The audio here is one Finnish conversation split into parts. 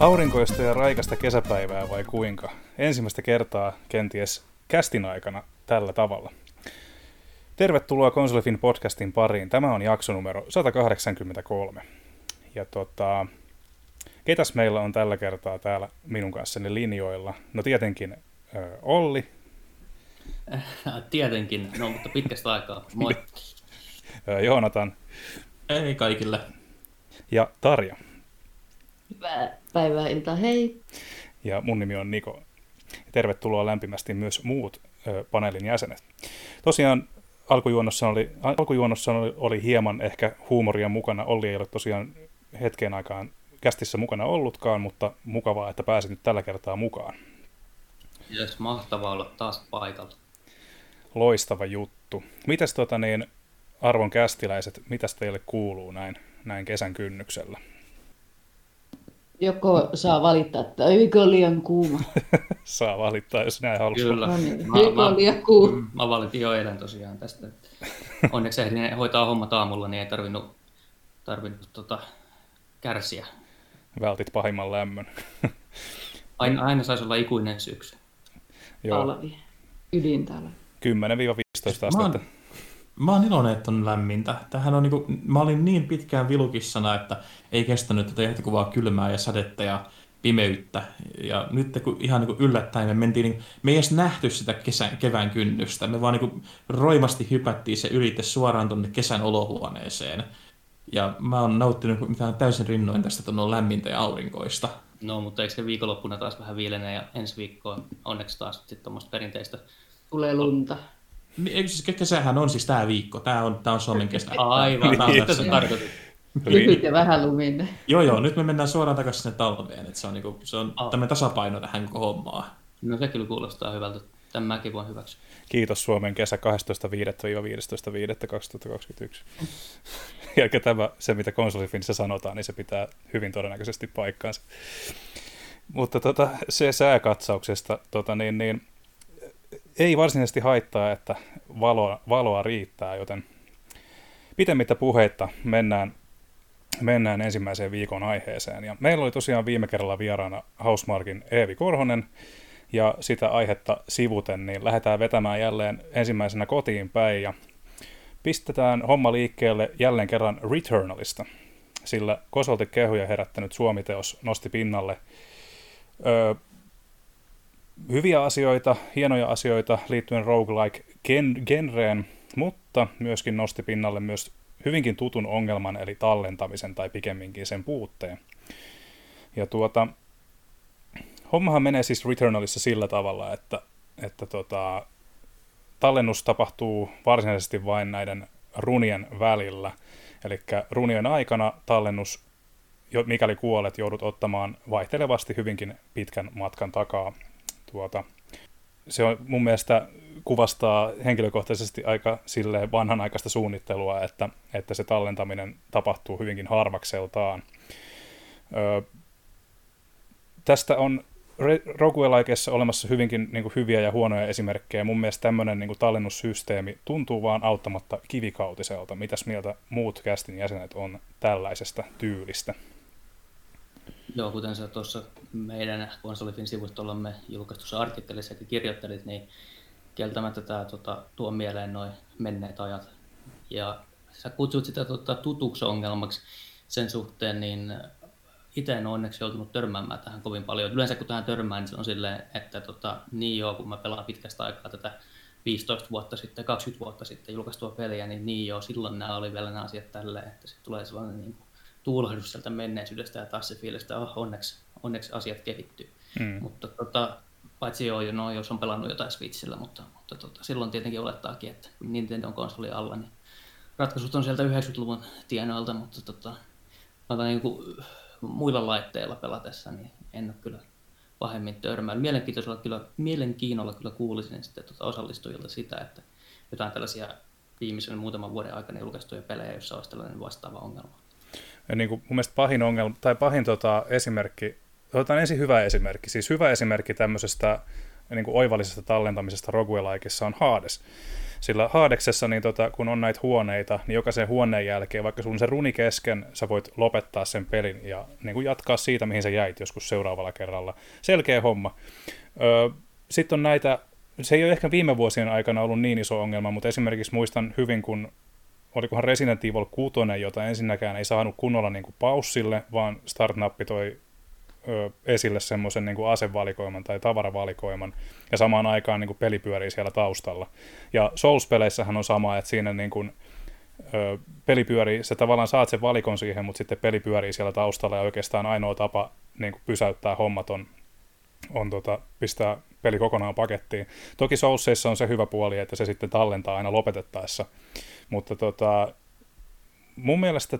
Aurinkoista ja raikasta kesäpäivää vai kuinka? Ensimmäistä kertaa kenties kästin aikana tällä tavalla. Tervetuloa Konsolifin podcastin pariin. Tämä on jakso numero 183. Ja ketäs meillä on tällä kertaa täällä minun kanssani linjoilla? No tietenkin Olli. Tietenkin, no mutta pitkästä aikaa. Moi. Joonatan. Hei kaikille. Ja Tarja. Hyvää päivää, iltaa, hei. Ja mun nimi on Niko. Tervetuloa lämpimästi myös muut paneelin jäsenet. Tosiaan alkujuonnossa oli hieman ehkä huumoria mukana. Olli ei ole tosiaan hetkeen aikaan kästissä mukana ollutkaan, mutta mukavaa, että pääsit nyt tällä kertaa mukaan. Jes, mahtavaa olla taas paikalla. Loistava juttu. Mitäs arvon kästiläiset, mitäs teille kuuluu näin kesän kynnyksellä? Joko saa valittaa, että eikö ole liian kuuma? Saa valittaa, jos näin haluaa. Kyllä. No niin. Mä valitin jo eilen tosiaan tästä. Onneksi ehdin hoitaa hommat aamulla, niin ei tarvinnut kärsiä. Vältit pahimman lämmön. Aina saisi olla ikuinen syksy. Joo. Talvi. Ydin talvi. 10-15 astetta. Mä oon iloinen, että on lämmintä. Tämähän on mä olin niin pitkään vilukissana, että ei kestänyt tätä jahtikuvaa kylmää ja sadetta ja pimeyttä. Ja nyt kun ihan yllättäen me ei edes nähty sitä kevään kynnystä. Me vaan roimasti hypättiin se ylite suoraan tuonne kesän olohuoneeseen. Ja mä oon nauttinut mitään täysin rinnoin tästä, että on lämmintä ja aurinkoista. No, mutta eikö se viikonloppuna taas vähän viilenee ja ensi viikkoon onneksi taas sitten tuommoista perinteistä tulee lunta. Kesähän on siis tää viikko. Tää on Suomen kesä. Aivan, mitä se tarkoittaa? Lyhyt ja vähän luminen. Joo, nyt me mennään suoraan takaisin sinne talveen. Et se on tämmöinen tasapaino tähän hommaan. No se kyllä kuulostaa hyvältä. Tämän mäkin voin hyväksyä. Kiitos Suomen kesä 12.5.–15.5.2021. Eli tämä, se mitä Konsolifinissä sanotaan, niin se pitää hyvin todennäköisesti paikkaansa. Mutta se sääkatsauksesta, ei varsinaisesti haittaa, että valoa riittää, joten pitemmittä puheitta mennään ensimmäiseen viikon aiheeseen. Ja meillä oli tosiaan viime kerralla vieraana Housemarquen Eevi Korhonen, ja sitä aihetta sivuten, niin lähdetään vetämään jälleen ensimmäisenä kotiin päin, ja pistetään homma liikkeelle jälleen kerran Returnalista, sillä kosolti kehuja herättänyt Suomi-teos nosti pinnalle hyviä asioita, hienoja asioita liittyen roguelike-genreen, mutta myöskin nosti pinnalle myös hyvinkin tutun ongelman, eli tallentamisen tai pikemminkin sen puutteen. Ja hommahan menee siis Returnalissa sillä tavalla, että tallennus tapahtuu varsinaisesti vain näiden runien välillä. Eli runien aikana tallennus, mikäli kuolet, joudut ottamaan vaihtelevasti hyvinkin pitkän matkan takaa. Se on mun mielestä kuvastaa henkilökohtaisesti aika silleen vanhanaikaista suunnittelua, että se tallentaminen tapahtuu hyvinkin harvakseltaan. Tästä on roguelikeissa olemassa hyvinkin hyviä ja huonoja esimerkkejä. Mun mielestä tämmöinen tallennussysteemi tuntuu vaan auttamatta kivikautiselta. Mitäs mieltä muut kästin jäsenet on tällaisesta tyylistä? Joo, kuten sä tuossa meidän Konsolifin sivustollamme julkaistussa artikkelissakin kirjoittelit, niin kieltämättä tämä tuo mieleen noin menneet ajat. Ja sä kutsut sitä tutuksi ongelmaksi sen suhteen, niin itse en ole onneksi joutunut törmäämään tähän kovin paljon. Yleensä kun tähän törmään, niin se on silleen, että kun mä pelaan pitkästä aikaa tätä 15 vuotta sitten, 20 vuotta sitten julkaistua peliä, niin silloin nämä oli vielä nämä asiat tälleen, että sitten tulee sellainen tuulahdus sieltä menneisyydestä ja taas se fiilis, että onneksi asiat kehittyy. Mm. Mutta paitsi jos on pelannut jotain Switchillä, mutta silloin tietenkin olettaakin, että Nintendo on konsoli alla, niin ratkaisut on sieltä 90-luvun tienoilta, mutta muilla laitteilla pelatessa, niin en ole kyllä pahemmin törmännyt. Mielenkiinnolla kyllä kuulisin sitten osallistujilta sitä, että jotain tällaisia viimeisen muutaman vuoden aikana julkaistuja pelejä, joissa olisi tällainen vastaava ongelma. Ja mun mielestä pahin ongelma, tai pahin esimerkki, otetaan ensin hyvä esimerkki. Siis hyvä esimerkki tämmöisestä oivallisesta tallentamisesta roguelikeissa on Hades. Sillä Haadeksessa, niin kun on näitä huoneita, niin jokaisen huoneen jälkeen, vaikka sun se runi kesken, sä voit lopettaa sen pelin ja niin kuin jatkaa siitä, mihin sä jäit joskus seuraavalla kerralla. Selkeä homma. Sitten on näitä, se ei ole ehkä viime vuosien aikana ollut niin iso ongelma, mutta esimerkiksi muistan hyvin, kun olikohan Resident Evil 6, jota ensinnäkään ei saanut kunnolla niin kuin paussille, vaan start-nappi toi esille semmoisen niin kuin asevalikoiman tai tavaravalikoiman, ja samaan aikaan niin kuin peli pyörii siellä taustalla. Ja Souls-peleissähän on sama, että siinä niin kuin, peli pyörii, sä tavallaan saat sen valikon siihen, mutta sitten peli pyörii siellä taustalla, ja oikeastaan ainoa tapa niin kuin pysäyttää hommat on pistää peli kokonaan pakettiin. Toki Soulsissa on se hyvä puoli, että se sitten tallentaa aina lopetettaessa, mutta mun mielestä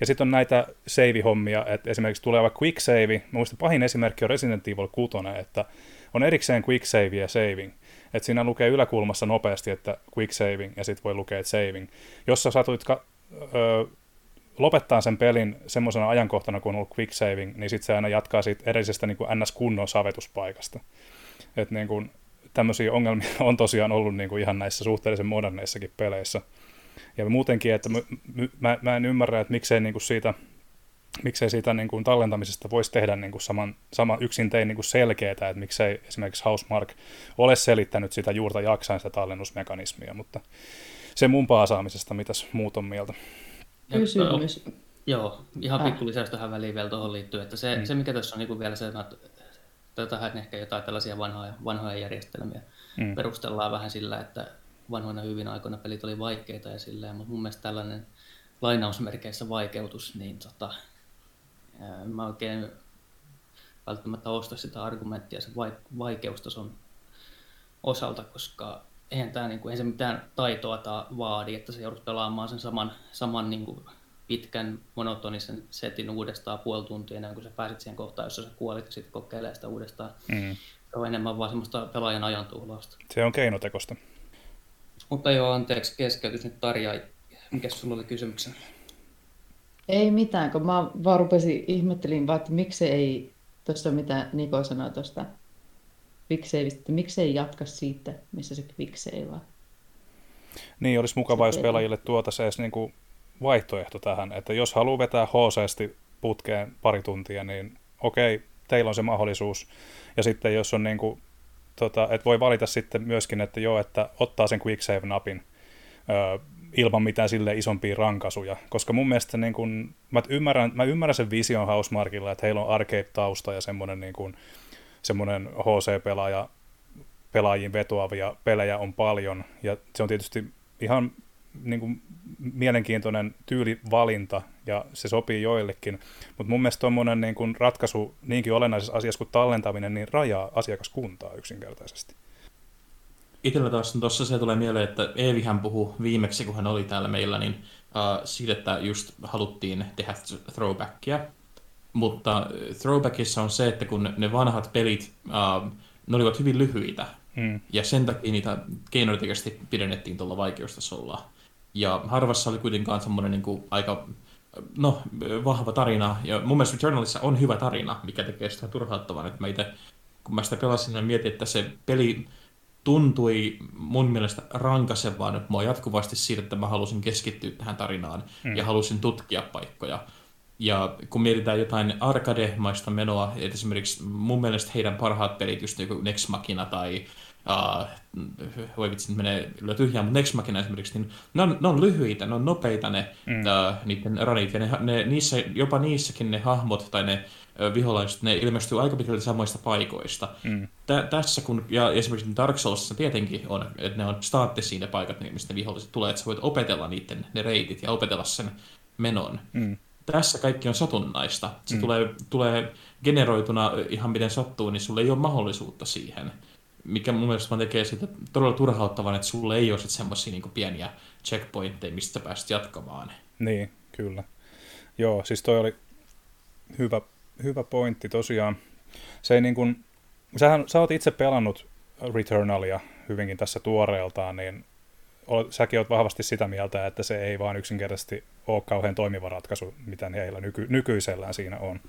ja sitten on näitä save-hommia, että esimerkiksi tuleva quick save, mä muistan pahin esimerkki on Resident Evil 6, että on erikseen quick save ja saving, että siinä lukee yläkulmassa nopeasti, että quick saving, ja sitten voi lukea, että saving. Jos sä satuit lopettaa sen pelin semmoisena ajankohtana, kun on ollut quick saving, niin sitten se aina jatkaa siitä edellisestä niin kuin NS-kunnon savetuspaikasta. Että niin kuin tämmöisiä ongelmia on tosiaan ollut niin kuin ihan näissä suhteellisen moderneissakin peleissä. Ja muutenkin, että mä en ymmärrä, että miksei siitä niin kuin tallentamisesta voisi tehdä niin kuin sama yksin tein niin kuin selkeää, että miksei esimerkiksi Housemarque ole selittänyt sitä juurta jaksain sitä tallennusmekanismia, mutta se mun paasaamisesta, mitäs muut on mieltä? Kysymys. Joo, ihan pikku lisäys tähän väliin vielä tuohon liittyen, että se mikä tässä on niin kuin vielä se, että tähän ehkä jotain tällaisia vanhoja järjestelmiä perustellaan vähän sillä, että vanhoina hyvin aikoina pelit oli vaikeita ja silleen, mutta mun mielestä tällainen lainausmerkeissä vaikeutus, niin mä oikein välttämättä osta sitä argumenttia sen vaikeustason osalta, koska eihän tämä, ei se mitään taitoa vaadi, että sä joudut pelaamaan sen saman niin kuin pitkän monotonisen setin uudestaan puoli tuntia ennen kuin sä pääsit siihen kohtaan, jossa sä kuolit ja sitten kokeilee sitä uudestaan. Se on enemmän vaan semmoista pelaajan ajantuhlausta. Se on keinotekosta. Mutta joo, anteeksi, keskeytys nyt Tarja. Mikäs sulla oli kysymyksenä? Ei mitään, kun mä vaan ihmettelin, että miksi ei tuossa mitä Niko sanoi tuosta quicksaveista, että miksi ei jatka siitä, missä se quicksaveaa. Niin, olisi mukavaa, jos pelaajille tuotaisiin edes niinku vaihtoehto tähän, että jos haluaa vetää hc-sti putkeen pari tuntia, niin okei, teillä on se mahdollisuus, ja sitten jos on niinku että voi valita sitten myöskin, että ottaa sen quick save-napin ilman mitään sille isompia rankasuja, koska mun mielestä niin kun, mä ymmärrän sen vision Housemarquella, että heillä on arcade-tausta ja semmoinen HC-pelaaja, pelaajiin vetoavia pelejä on paljon, ja se on tietysti ihan niin kun, mielenkiintoinen tyylivalinta, ja se sopii joillekin, mutta mun mielestä tuommoinen niin kun ratkaisu niinkin olennaisessa asiassa kuin tallentaminen, niin rajaa asiakaskuntaa yksinkertaisesti. Itsellä taas tuossa se tulee mieleen, että Eevihän puhui viimeksi, kun hän oli täällä meillä, niin siitä, että just haluttiin tehdä throwbackia, mutta throwbackissa on se, että kun ne vanhat pelit, ne olivat hyvin lyhyitä, ja sen takia niitä keinotekoisesti pidennettiin tuolla vaikeustasolla. Ja harvassa oli kuitenkaan semmoinen niin kuin aika vahva tarina. Ja mun mielestä Returnalissa on hyvä tarina, mikä tekee sitä turhauttavan. Että mä itse, kun mä sitä pelasin, niin mietin, että se peli tuntui mun mielestä rankasevaa nyt mua jatkuvasti siitä, että mä halusin keskittyä tähän tarinaan ja halusin tutkia paikkoja. Ja kun mietitään jotain arcade-maista menoa, että esimerkiksi mun mielestä heidän parhaat pelit, just joku Nex Machina tai voi vitsi, menee tyhjään, mutta Nex Machina esimerkiksi, niin ne on lyhyitä, ne on nopeita ne niiden runit, ja jopa niissäkin ne hahmot tai ne viholaiset, ne ilmestyy aika pitkälti samoista paikoista. Tässä kun, ja esimerkiksi Dark Soulsissa tietenkin on, että ne on staattisia ne paikat, mistä ne viholliset tulee, että sä voit opetella niiden ne reitit ja opetella sen menon. Tässä kaikki on satunnaista. Se tulee generoituna ihan miten sattuu, niin sulle ei ole mahdollisuutta siihen. Mikä mun mielestä tekee siitä todella turhauttavan, että sulle ei ole semmoisia niin pieniä checkpointteja, mistä sä pääset jatkamaan. Niin, kyllä. Joo, siis toi oli hyvä pointti tosiaan. Se ei niin kuin, sä oot itse pelannut Returnalia hyvinkin tässä tuoreeltaan, niin säkin oot vahvasti sitä mieltä, että se ei vaan yksinkertaisesti ole kauhean toimiva ratkaisu, mitä heillä nykyisellään siinä on.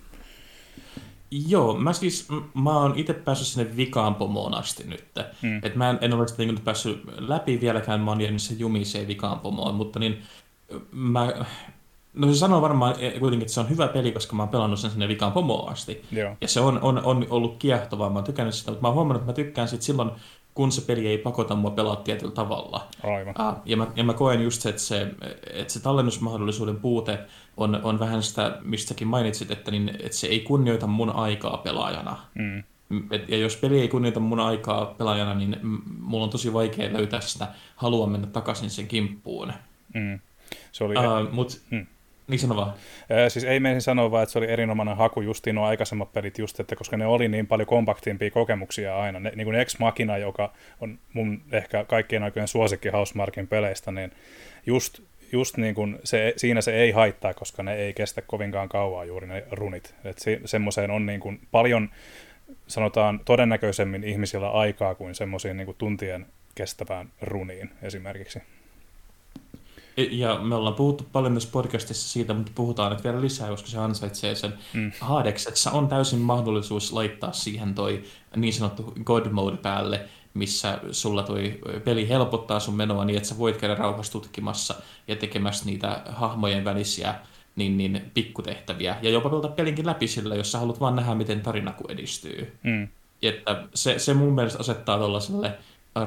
Joo, mä siis, mä oon itse päässyt sinne vikaan pomoon asti nyt. Et mä en ole sitä niin päässyt läpi vieläkään, mä oon jäänyt se jumiseen vikaan pomoon, mutta niin mä... No se sanoo varmaan kuitenkin, että se on hyvä peli, koska mä oon pelannut sen sinne vikaan pomoon asti. Joo. Ja se on ollut kiehtovaa, mä oon tykännyt sitä, mutta mä oon huomannut, että mä tykkään siitä silloin, kun se peli ei pakota mua pelaa tietyllä tavalla. Aivan. Ja mä koen just se, että se tallennusmahdollisuuden puute on vähän sitä, mistäkin mainitsit, että se ei kunnioita mun aikaa pelaajana. Mm. Ja jos peli ei kunnioita mun aikaa pelaajana, niin mulla on tosi vaikea löytää sitä halua mennä takaisin sen kimppuun. Mm. Se oli... Niin sano vaan. Siis ei meisin sanoa vaan, että se oli erinomainen haku justiin nuo aikaisemmat pelit just, että koska ne oli niin paljon kompaktimpia kokemuksia aina. Niin kuin Ex Machina, joka on mun ehkä kaikkien aikojen suosikki Housemarquen peleistä, niin just niin kuin siinä se ei haittaa, koska ne ei kestä kovinkaan kauaa juuri ne runit. Että semmoiseen on niin kuin paljon, sanotaan todennäköisemmin ihmisillä aikaa kuin semmoisiin niin kuin tuntien kestävään runiin esimerkiksi. Ja me ollaan puhuttu paljon myös podcastissa siitä, mutta puhutaan nyt vielä lisää, koska se ansaitsee sen. Haadeksessa on täysin mahdollisuus laittaa siihen toi niin sanottu God Mode päälle, missä sulla toi peli helpottaa sun menoa niin, että sä voit käydä rauhassa tutkimassa ja tekemässä niitä hahmojen välisiä niin pikkutehtäviä. Ja jopa pelata pelinkin läpi sillä, jos sä haluat vaan nähdä, miten tarinaku edistyy. Mm. Että se mun mielestä asettaa tuollaiselle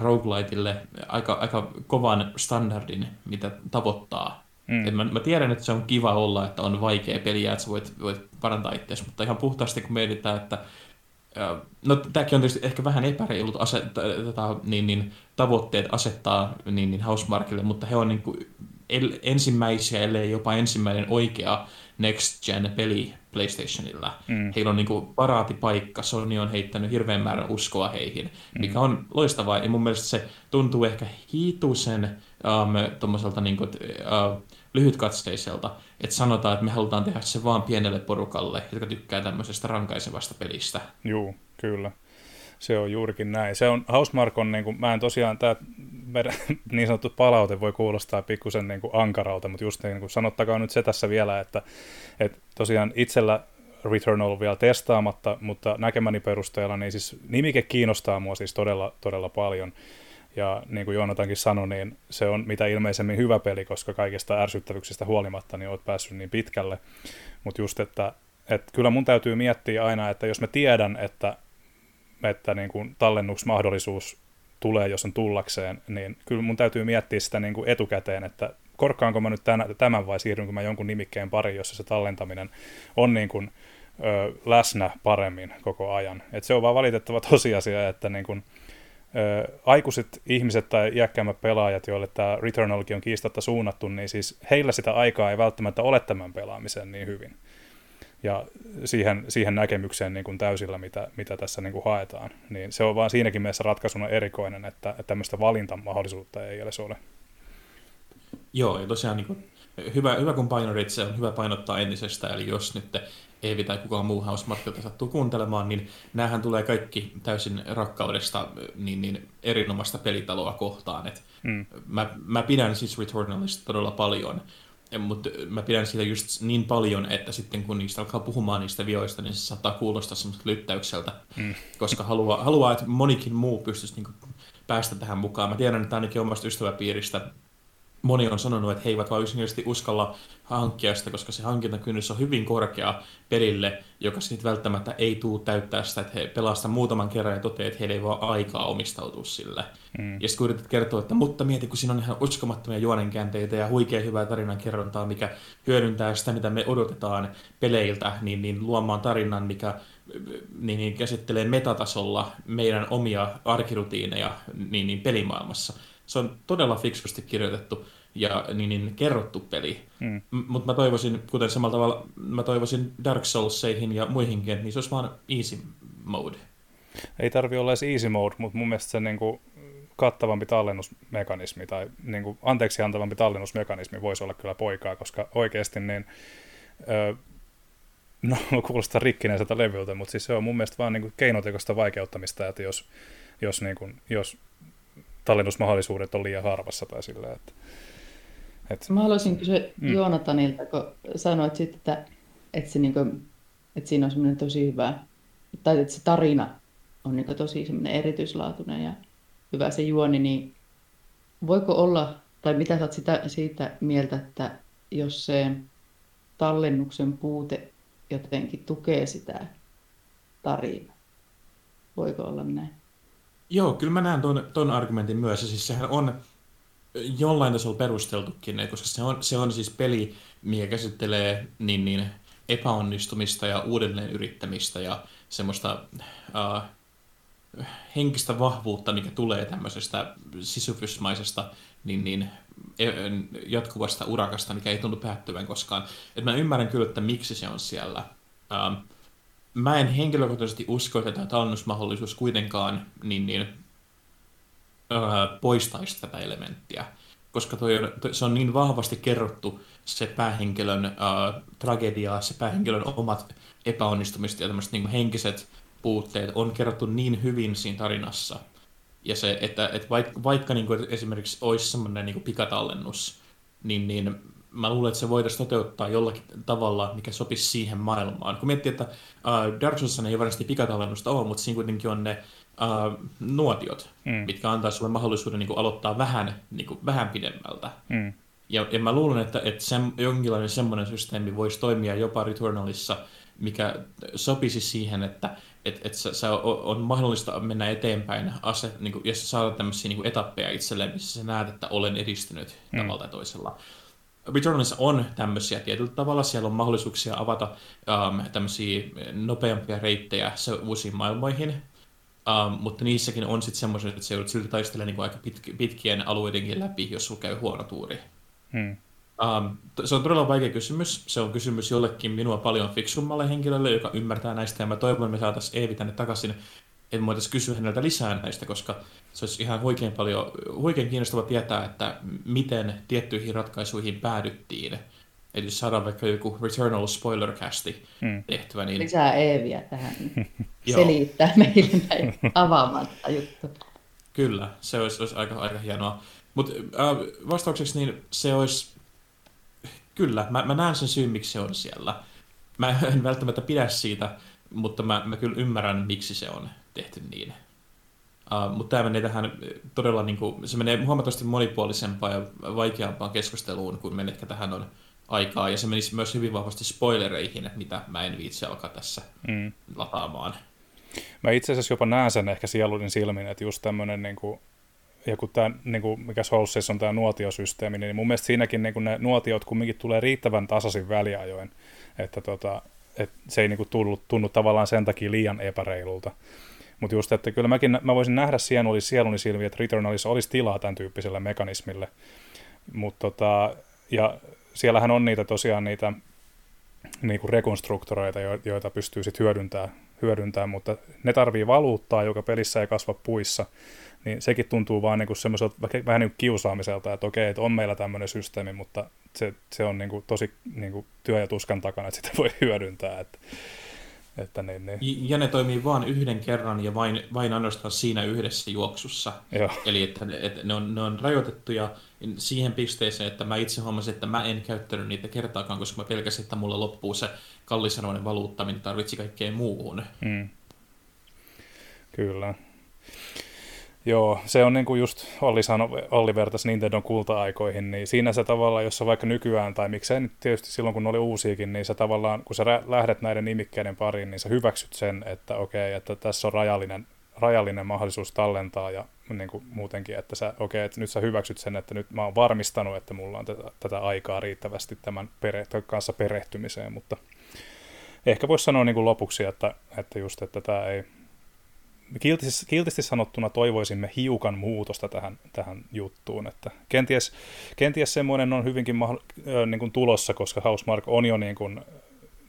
rogueliteille aika kovan standardin, mitä tavoittaa. Mm. Mä tiedän, että se on kiva olla, että on vaikea peliä, että sä voit parantaa itseäsi, mutta ihan puhtaasti kun mietitään, että no tämäkin on tietysti ehkä vähän epäreilut tavoitteet asettaa niin Housemarquelle, mutta he on niin kuin ensimmäisiä, ellei jopa ensimmäinen oikea Next Gen peli PlayStationilla. Mm. Heillä on niin kuin paraatipaikka, Sony on heittänyt hirveän määrän uskoa heihin, mikä on loistavaa. Ja mun mielestä se tuntuu ehkä hiituisen tommoselta niin kuin, lyhytkatseiselta, että sanotaan, että me halutaan tehdä se vaan pienelle porukalle, jotka tykkää tämmöisestä rankaisevasta pelistä. Joo, kyllä. Se on juurikin näin. Se on Housemarque on, niin kuin, mä en tosiaan, tämä meidän niin sanottu palaute voi kuulostaa pikkusen niin kuin ankaralta, mutta just niin kuin sanottakaa nyt se tässä vielä, että tosiaan itsellä Returnal on vielä testaamatta, mutta näkemäni perusteella niin siis nimike kiinnostaa mua siis todella, todella paljon. Ja niin kuin Joonatankin sanoi, niin se on mitä ilmeisemmin hyvä peli, koska kaikista ärsyttävyyksistä huolimatta niin olet päässyt niin pitkälle. Mutta just, että kyllä mun täytyy miettiä aina, että jos mä tiedän, että niin kuin tallennusmahdollisuus tulee, jos on tullakseen, niin kyllä mun täytyy miettiä sitä niin kuin etukäteen, että korkkaanko mä nyt tämän vai siirrynkö mä jonkun nimikkeen pariin, jossa se tallentaminen on niin kuin, läsnä paremmin koko ajan. Et se on vaan valitettava tosiasia, että niin kuin, aikuiset ihmiset tai iäkkäämmät pelaajat, joille tämä Returnalkin on kiistatta suunnattu, niin siis heillä sitä aikaa ei välttämättä ole tämän pelaamisen niin hyvin. Ja siihen näkemykseen niin kuin täysillä, mitä tässä niin kuin haetaan. Niin se on vaan siinäkin mielessä ratkaisuna erikoinen, että tämmöistä valintamahdollisuutta ei edes ole. Joo, ja tosiaan niin kuin, hyvä kun painorit, se on hyvä painottaa entisestään. Eli jos nyt Eevi tai kukaan muu Housemarquelta sattuu kuuntelemaan, niin näähän tulee kaikki täysin rakkaudesta niin erinomaista pelitaloa kohtaan. Mä pidän siis Returnalista todella paljon. Mutta mä pidän siitä just niin paljon, että sitten kun niistä alkaa puhumaan niistä vioista, niin se saattaa kuulostaa semmoista lyttäykseltä, koska haluaa, että monikin muu pystyisi niinku päästä tähän mukaan. Mä tiedän, että ainakin omasta ystäväpiiristä moni on sanonut, että he eivät vaan yksinkertaisesti uskalla hankkia sitä, koska se hankintakynnys on hyvin korkea pelille, joka sitten välttämättä ei tule täyttää sitä, että he pelastaa muutaman kerran ja toteaa, että heillä ei vaan aikaa omistautua sille. Ja sitten kun yrität kertoa, että mutta mieti, kun siinä on ihan uskomattomia juonenkäänteitä ja huikea hyvää tarinankerrontaa, mikä hyödyntää sitä, mitä me odotetaan peleiltä, niin luomaan tarinan, mikä niin käsittelee metatasolla meidän omia arkirutiineja niin pelimaailmassa. Se on todella fiksusti kirjoitettu ja niin kerrottu peli. Mutta mä toivoisin, kuten samalla tavalla, mä toivoisin Dark Soulseihin ja muihinkin, että niissä olisi vaan easy mode. Ei tarvitse olla edes easy mode, mutta mun mielestä se niinku kattavampi tallennusmekanismi tai niinku anteeksiantavampi tallennusmekanismi voisi olla kyllä poikaa, koska oikeasti niin... No kuulostaa rikkinäiseltä levyltä, mutta siis se on mun mielestä vaan niinku keinotekoista vaikeuttamista, että jos tallennusmahdollisuudet on liian harvassa tai sillä, että... Mä haluaisin kysyä Joonatanilta, kun sanoit sitten, että siinä on semmoinen tosi hyvä tai että se tarina on niin tosi erityislaatuinen ja hyvä se juoni, niin voiko olla, tai mitä saat siitä mieltä, että jos se tallennuksen puute jotenkin tukee sitä tarinaa, voiko olla näin? Joo, kyllä mä näen ton argumentin myös, ja siis sehän on jollain tasolla perusteltukin, koska se on siis peli, mikä käsittelee niin epäonnistumista ja uudelleen yrittämistä ja semmoista henkistä vahvuutta, mikä tulee tämmöisestä sisyfysmaisesta jatkuvasta urakasta, mikä ei tunnu päättyvän koskaan. Et mä ymmärrän kyllä, että miksi se on siellä. Mä en henkilökohtaisesti usko, että tämä tallennusmahdollisuus kuitenkaan poistaisi tätä elementtiä, koska se on niin vahvasti kerrottu se päähenkilön tragedia, se päähenkilön omat epäonnistumiset ja tämmöiset niin henkiset puutteet on kerrottu niin hyvin siinä tarinassa. Ja se, että vaikka niin kuin esimerkiksi olisi semmoinen niin pikatallennus, niin mä luulen, että se voitaisiin toteuttaa jollakin tavalla, mikä sopisi siihen maailmaan. Kun miettii, että Dark Souls ei varmasti pikatalennusta ole, mutta siinä kuitenkin on ne nuotiot, mitkä antaa sulle mahdollisuuden niin kuin aloittaa vähän pidemmältä. Ja mä luulen, että jonkinlainen semmoinen systeemi voisi toimia jopa Returnalissa, mikä sopisi siihen, että se on mahdollista mennä eteenpäin, ja saada tämmöisiä niin kuin etappeja itselleen, missä sä näet, että olen edistynyt tavalla tai toisella. Returnalissa on tämmöisiä tietyllä tavalla, siellä on mahdollisuuksia avata tämmöisiä nopeampia reittejä uusiin maailmoihin, mutta niissäkin on sitten semmoiset, että se joudut silti taistelemaan niin kuin aika pitkien alueidenkin läpi, jos sulla käy huono tuuri. Se on todella vaikea kysymys. Se on kysymys jollekin minua paljon fiksummalle henkilölle, joka ymmärtää näistä, ja mä toivon, että me saataisiin Eevi tänne takaisin, että me voitaisiin kysyä häneltä lisää näistä, koska se olisi ihan huikein kiinnostava tietää, että miten tiettyihin ratkaisuihin päädyttiin. Eli jos saadaan vaikka joku Returnal spoiler-casti tehtyä. Niin... Lisää Eeviä tähän selittää meille näin avaamatta juttu. Kyllä, se olisi aika hienoa. Mutta vastaukseksi niin se olisi... Kyllä, mä näen sen syyn, miksi se on siellä. Mä en välttämättä pidä siitä, mutta mä kyllä ymmärrän, miksi se on tehty niin. Mutta tämä menee tähän todella, se menee huomattavasti monipuolisempaan ja vaikeampaan keskusteluun kuin meillä ehkä tähän on aikaa. Ja se menisi myös hyvin vahvasti spoilereihin, mitä mä en viitsi alkaa tässä lataamaan. Mä itse asiassa jopa näen sen ehkä sielun silmin, että just tämmöinen... Ja kun tämä, mikä Soulsissa on tämä nuotiosysteemi, niin mun mielestä siinäkin ne nuotiot kumminkin tulee riittävän tasaisin väliajoin, että se ei tunnu tavallaan sen takia liian epäreilulta. Mutta just, että kyllä mä voisin nähdä sieluni silmiin, että Returnalissa olisi tilaa tämän tyyppiselle mekanismille. Ja siellähän on niitä tosiaan niitä rekonstruktoreita, joita pystyy sitten hyödyntämään, mutta ne tarvii valuuttaa, joka pelissä ei kasva puissa. Niin sekin tuntuu vaan semmoiselta vähän kiusaamiselta, että okei, että on meillä tämmöinen systeemi, mutta se on tosi työ ja tuskan takana, että sitä voi hyödyntää. Ja ne toimii vaan yhden kerran ja vain ainoastaan siinä yhdessä juoksussa. Joo. Eli että ne on rajoitettuja siihen pisteeseen, että mä itse huomasin, että mä en käyttänyt niitä kertaakaan, koska mä pelkäsin, että mulla loppuu se kallisarvoinen valuutta, mitä tarvitsi kaikkeen muuhun. Kyllä. Joo, se on just Olli vertaisi Nintendon kulta-aikoihin, niin siinä se tavallaan, jos sä vaikka nykyään, tai miksei nyt tietysti silloin, kun ne oli uusiakin, niin sä tavallaan, kun sä lähdet näiden nimikkeiden pariin, niin sä hyväksyt sen, että okei, että tässä on rajallinen mahdollisuus tallentaa ja muutenkin, että sä okei, että nyt sä hyväksyt sen, että nyt mä oon varmistanut, että mulla on tätä aikaa riittävästi tämän kanssa perehtymiseen, mutta ehkä voisi sanoa lopuksi, että tämä ei... Kiltisti sanottuna toivoisimme hiukan muutosta tähän juttuun, että kenties semmoinen on hyvinkin tulossa, koska Housemarque on jo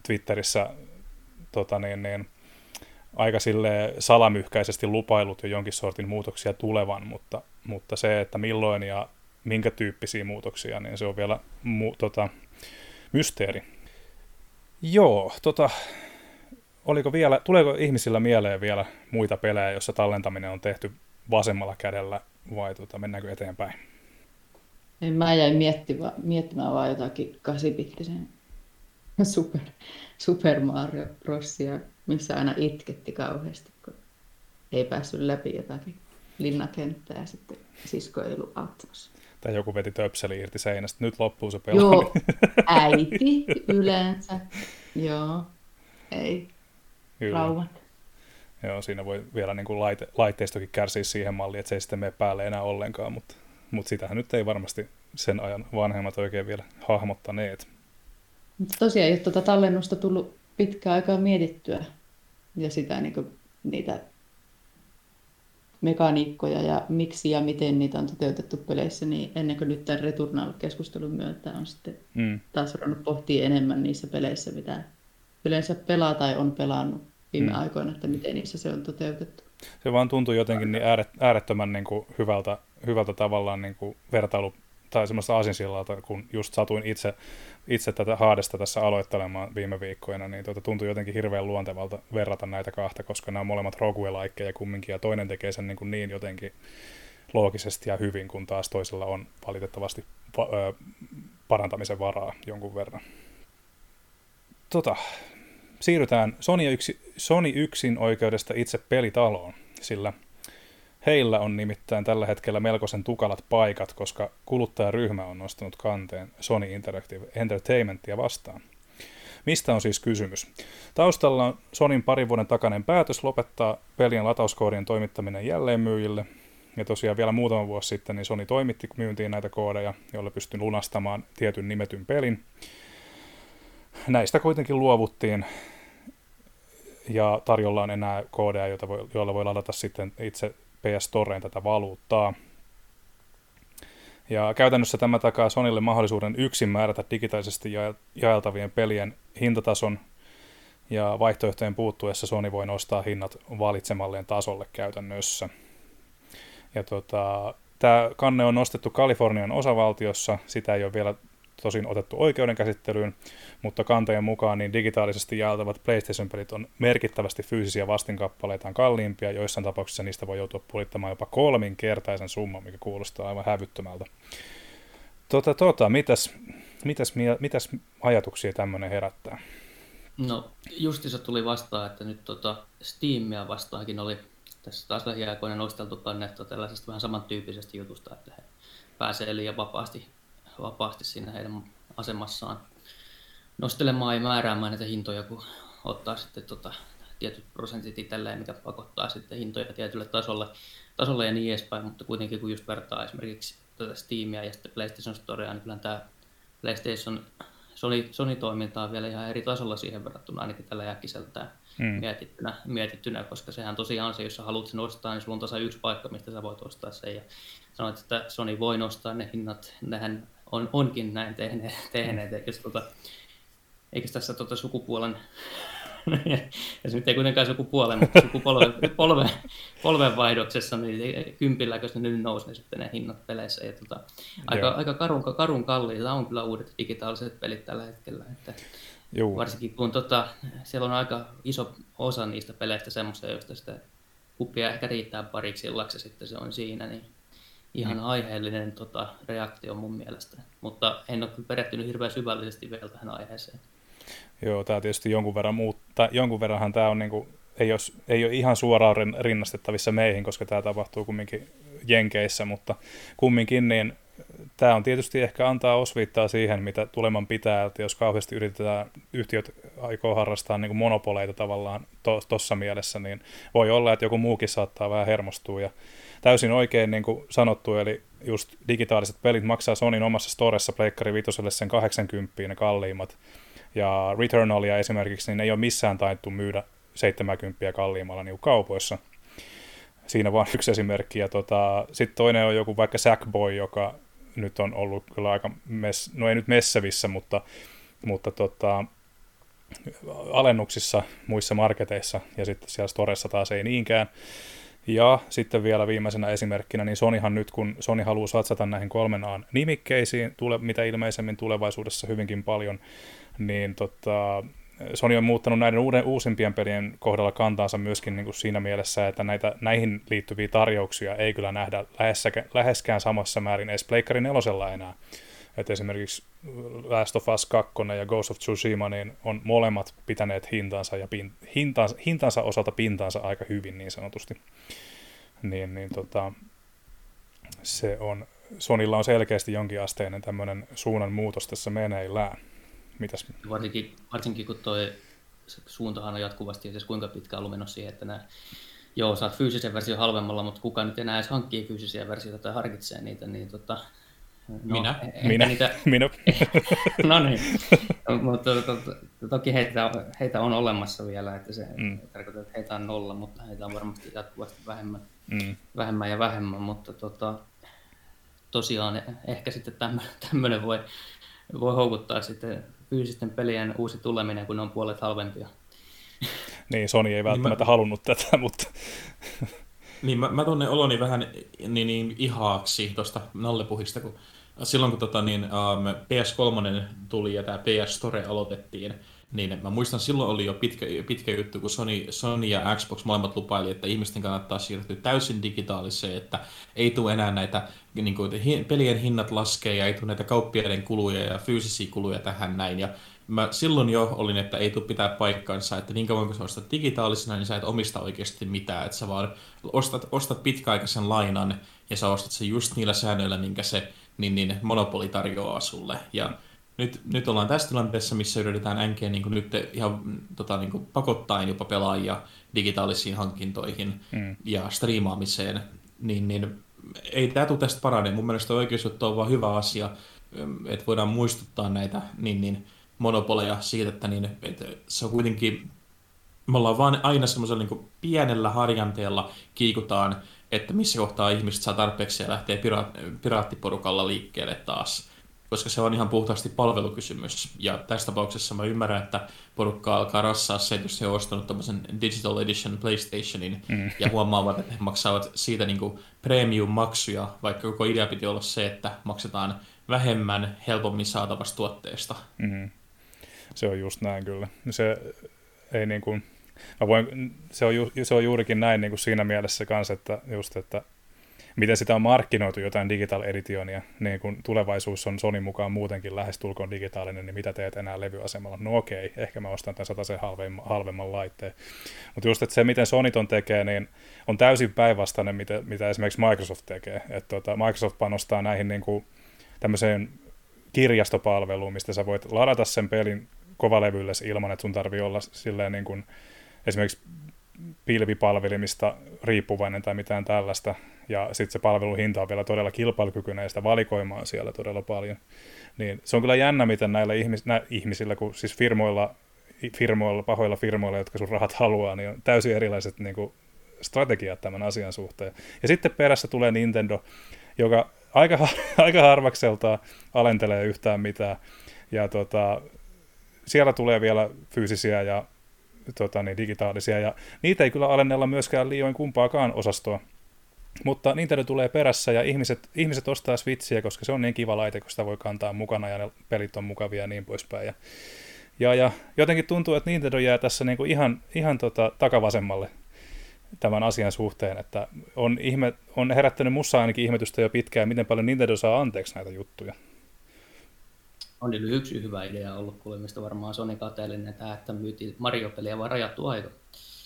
Twitterissä aika salamyhkäisesti lupailut jo jonkin sortin muutoksia tulevan, mutta se, että milloin ja minkä tyyppisiä muutoksia, niin se on vielä mysteeri. Joo, tuleeko ihmisillä mieleen vielä muita pelejä, joissa tallentaminen on tehty vasemmalla kädellä, vai mennäänkö eteenpäin? Mä jäin miettimään vaan jotakin 8-bittisen Super Mario Brosia, missä aina itketti kauheasti, kun ei päässyt läpi jotakin linnakenttää ja sitten sisko ei ollut auttamassa. Tai joku veti töpseli irti seinästä, nyt loppuu se pelaaminen. Joo, äiti yleensä, joo, ei, rauhan. Joo, siinä voi vielä niin kuin laitteistokin kärsiä siihen malliin, että se ei sitten mene päälle enää ollenkaan, mutta sitähän nyt ei varmasti sen ajan vanhemmat oikein vielä hahmottaneet. Mutta tosiaan ei ole tuota tallennusta tullut pitkään aikaa mietittyä ja sitä, niin kuin, niitä mekaniikkoja ja miksi ja miten niitä on toteutettu peleissä, niin ennen kuin nyt tämän Returnal-keskustelun myötä on sitten taas ruvennut pohtia enemmän niissä peleissä, mitä yleensä pelaa tai on pelannut viime aikoina, että miten niissä se on toteutettu. Se vaan tuntuu jotenkin niin äärettömän niin kuin hyvältä tavallaan niin kuin vertailu tai semmoista aasinsillalta, kun just satuin itse tätä haadesta tässä aloittelemaan viime viikkoina, niin tuntui jotenkin hirveän luontevalta verrata näitä kahta, koska nämä molemmat roguelikeja kumminkin, ja toinen tekee sen niin jotenkin loogisesti ja hyvin, kun taas toisella on valitettavasti parantamisen varaa jonkun verran. Siirrytään Sony yksin oikeudesta itse pelitaloon, sillä heillä on nimittäin tällä hetkellä melkoisen tukalat paikat, koska kuluttajaryhmä on nostanut kanteen Sony Interactive Entertainmentia vastaan. Mistä on siis kysymys? Taustalla on Sonyn parin vuoden takainen päätös lopettaa pelien latauskoodien toimittaminen jälleenmyyjille. Ja tosiaan vielä muutama vuosi sitten niin Sony toimitti myyntiin näitä koodeja, joilla pystyi lunastamaan tietyn nimetyn pelin. Näistä kuitenkin luovuttiin. Ja tarjolla on enää koodeja, joilla voi ladata sitten itse PS Storeen tätä valuuttaa. Ja käytännössä tämä takaa Sonylle mahdollisuuden yksin määrätä digitaalisesti jaeltavien pelien hintatason, ja vaihtoehtojen puuttuessa Sony voi nostaa hinnat valitsemalleen tasolle käytännössä. Ja tämä kanne on nostettu Kalifornian osavaltiossa, sitä ei ole vielä tosin otettu oikeudenkäsittelyyn, mutta kanteen mukaan niin digitaalisesti jaeltavat PlayStation-pelit on merkittävästi fyysisiä vastinkappaleita kalliimpia, joissain tapauksissa niistä voi joutua pulittamaan jopa 3-kertaisen summan, mikä kuulostaa aivan hävyttömältä. Mitäs ajatuksia tämmöinen herättää? No, justiinsa tuli vastaan, että nyt Steamia vastaakin oli tässä taas lähiaikoina nosteltu kannetta tällaisesta vähän samantyyppisestä jutusta, että he pääsee liian vapaasti siinä heidän asemassaan nostelemaan ja määräämään näitä hintoja, kun ottaa sitten tietyt prosentit itselleen, mikä pakottaa sitten hintoja tietylle tasolle ja niin edespäin, mutta kuitenkin kun just vertaa esimerkiksi tätä Steamia ja sitten PlayStation Storea, niin kyllä tämä PlayStation Sony-toiminta on vielä ihan eri tasolla siihen verrattuna ainakin tällä äkkiseltään mietittynä, koska sehän tosiaan se, jos sä haluat sen ostaa, niin sulla on tasa yksi paikka, mistä sä voit ostaa sen, ja sanoit, että Sony voi nostaa ne hinnat, nehän onkin näin tehneet, eikös tässä sukupuolen, ja se nyt ei kuitenkaan sukupuolen, mutta polvenvaihdoksessa, niin kympilläkös ne nyt nousee sitten ne hinnat peleissä, ja aika karun kalliita on kyllä uudet digitaaliset pelit tällä hetkellä, että juu. Varsinkin kun siellä on aika iso osa niistä peleistä semmoisia, joista sitä kuppia ehkä riittää pariksi illaksi, sitten se on siinä, niin ihan aiheellinen reaktio mun mielestä, mutta en ole kyllä perehtynyt hirveän syvällisesti vielä tähän aiheeseen. Joo, tämä tietysti jonkun verranhan tämä on, niin kuin, ei ole ihan suoraan rinnastettavissa meihin, koska tämä tapahtuu kumminkin Jenkeissä, mutta kumminkin niin tämä on tietysti ehkä antaa osviittaa siihen, mitä tuleman pitää, että jos kauheasti yritetään, yhtiöt aikoo harrastaa niin kuin monopoleita tavallaan tuossa mielessä, niin voi olla, että joku muukin saattaa vähän hermostua ja täysin oikein niin kuin sanottu, eli just digitaaliset pelit maksaa Sonyn omassa storessa Pleikkari Vitoselle sen 80 ne kalliimmat, ja Returnalia esimerkiksi, niin ei ole missään taittu myydä 70 kalliimmalla niin kuin kaupoissa. Siinä vaan yksi esimerkki, ja sitten toinen on joku vaikka Sackboy, joka nyt on ollut kyllä aika, no ei nyt messävissä, mutta alennuksissa muissa marketeissa, ja sitten siellä storessa taas ei niinkään. Ja sitten vielä viimeisenä esimerkkinä, niin Sonyhan nyt, kun Sony haluaa satsata näihin 3A:n nimikkeisiin, mitä ilmeisemmin tulevaisuudessa hyvinkin paljon, niin Sony on muuttanut näiden uusimpien pelien kohdalla kantaansa myöskin niin kuin siinä mielessä, että näihin liittyviä tarjouksia ei kyllä nähdä läheskään samassa määrin edes Pleikkari 4:llä enää. Että esimerkiksi Last of Us 2 ja Ghost of Tsushima niin on molemmat pitäneet hintansa ja hintansa osalta pintaansa aika hyvin niin sanotusti. Se on, Sonylla on selkeästi jonkinasteinen tämmöinen suunnanmuutos tässä meneillään. Mitäs? Varsinkin kun tuo suuntahan on jatkuvasti, siis kuinka pitkään ollut menossa siihen, että saat fyysisen version halvemmalla, mutta kuka nyt enää edes hankkii fyysisiä versioita tai harkitsee niitä, niin Minä. No niin, mutta toki heitä on olemassa vielä, että se tarkoittaa, että heitä on nolla, mutta heitä on varmasti jatkuvasti vähemmän ja vähemmän, mutta tosiaan ehkä sitten tämmöinen voi houkuttaa sitten fyysisten pelien uusi tuleminen, kun ne on puolet halvempia. Niin, Sony ei välttämättä halunnut tätä, mutta... Niin, mä tunnen oloni vähän ihaaksi tuosta nallepuhista, kun silloin kun PS3 tuli ja tämä PS Store aloitettiin, niin mä muistan silloin oli jo pitkä juttu, kun Sony ja Xbox molemmat lupaili, että ihmisten kannattaa siirtyä täysin digitaaliseen, että ei tule enää näitä pelien hinnat laskee ja ei tule näitä kauppiaiden kuluja ja fyysisiä kuluja tähän näin. Ja mä silloin jo olin, että ei tule pitää paikkaansa, että niin kauan kun sä ostat digitaalisena, niin sä et omista oikeasti mitään, että sä vaan ostat pitkäaikaisen lainan ja sä ostat sen just niillä säännöillä, minkä se monopoli tarjoaa sulle. Ja nyt ollaan tässä tilanteessa, missä yritetään änkeä nyt ihan pakottaen jopa pelaajia digitaalisiin hankintoihin ja striimaamiseen, niin ei tämä tule tästä parane. Mun mielestä oikeusjuttu on vaan hyvä asia, että voidaan muistuttaa näitä monopoleja siitä, että se on kuitenkin, me ollaan vaan aina semmoisella pienellä harjanteella kiikutaan, että missä kohtaa ihmiset saa tarpeeksi ja lähtee piraattiporukalla liikkeelle taas, koska se on ihan puhtaasti palvelukysymys. Ja tässä tapauksessa mä ymmärrän, että porukka alkaa rassaa sen, jos he on ostanut tämmöisen Digital Edition PlayStationin ja huomaavat, että he maksavat siitä premium-maksuja, vaikka koko idea piti olla se, että maksetaan vähemmän helpommin saatavasta tuotteesta. Mm-hmm. Se on just näin kyllä. Se on juurikin näin siinä mielessä kanssa, että just, että miten sitä on markkinoitu jotain digital editionia, niin kun tulevaisuus on Sonin mukaan muutenkin lähestulkoon digitaalinen, niin mitä teet enää levyasemalla? No okei, ehkä mä ostan tämän 100 halvemman laitteen. Mutta just, että se miten Soniton tekee, niin on täysin päinvastainen, mitä esimerkiksi Microsoft tekee. Et Microsoft panostaa näihin tämmöiseen kirjastopalveluun, mistä sä voit ladata sen pelin kovalevyllesi ilman, että sun tarvii olla silleen esimerkiksi pilvipalvelimista riippuvainen tai mitään tällaista. Ja sitten se palvelun hinta on vielä todella kilpailukykyinen ja sitä valikoimaa siellä todella paljon. Niin se on kyllä jännä, miten näillä ihmisillä, kun siis pahoilla firmoilla, jotka sun rahat haluaa, niin on täysin erilaiset strategiat tämän asian suhteen. Ja sitten perässä tulee Nintendo, joka aika harvakseltaan alentelee yhtään mitään. Ja siellä tulee vielä fyysisiä ja digitaalisia, ja niitä ei kyllä alennella myöskään liioin kumpaakaan osastoa. Mutta Nintendo tulee perässä, ja ihmiset ostaa Switchiä, koska se on niin kiva laite, kun sitä voi kantaa mukana, ja ne pelit on mukavia ja niin poispäin. Ja jotenkin tuntuu, että Nintendo jää tässä ihan takavasemmalle tämän asian suhteen, että on herättänyt musta ainakin ihmetystä jo pitkään, miten paljon Nintendo saa anteeksi näitä juttuja. On yksi hyvä idea ollut kuulemista varmaan Sony kateellinen tämä, että myytiin Mario-peliä vaan rajattu aika.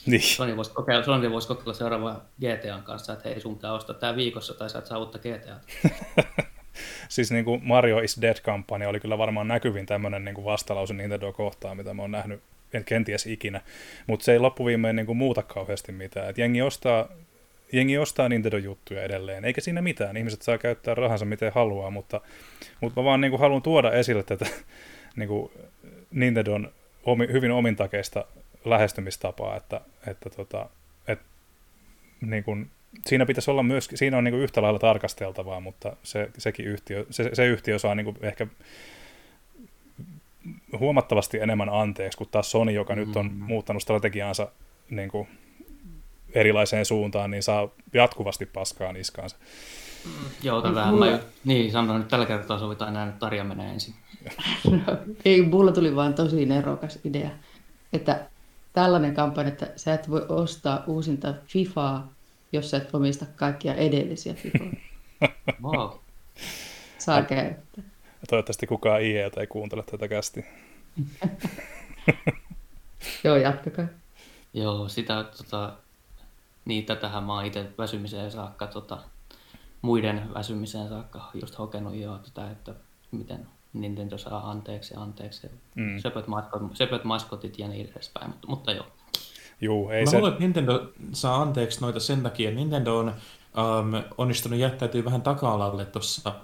Niin. Sony voisi kokeilla seuraavaa GTAn kanssa, että hei, sun pitää ostaa tää viikossa tai sä et saa uutta GTAta. Siis Mario is Dead-kampanja oli kyllä varmaan näkyvin tämmöinen vastalause Nintendo kohtaan, mitä mä oon nähnyt kenties ikinä, mutta se ei loppuviimein muuta kauheasti mitään. Et jengi ostaa Nintendo-juttuja edelleen, eikä siinä mitään. Ihmiset saa käyttää rahansa miten haluaa, mutta mä vaan haluan tuoda esille tätä Nintendon hyvin omintakeista lähestymistapaa, että siinä pitäisi olla myös, siinä on yhtä lailla tarkasteltavaa, mutta se yhtiö saa ehkä huomattavasti enemmän anteeksi kuin taas Sony, joka nyt on muuttanut strategiaansa erilaiseen suuntaan, niin saa jatkuvasti paskaa niskaansa. Joo, sanon nyt tällä kertaa sovitaan näin, että Tarja menee ensin. Ei, mulla tuli vaan tosi nerokas idea, että tällainen kampanja, että sä et voi ostaa uusinta FIFAa, jos sä et omista kaikkia edellisiä FIFAa. Wow. Saa käyttää. Ja toivottavasti kukaan EA:ltä ei kuuntele tätä kästi. Joo, jatkakaa. Joo, sitä niin tätähän mä oon itse väsymiseen saakka muiden väsymiseen saakka just hokenut jo tätä, että miten Nintendo saa anteeksi. Söpöt maskotit ja niin edespäin, mutta joo. Juu, ei mä luulen, että Nintendo saa anteeksi noita sen takia, että Nintendo on onnistunut jättäytyy vähän taka-alalle tuossa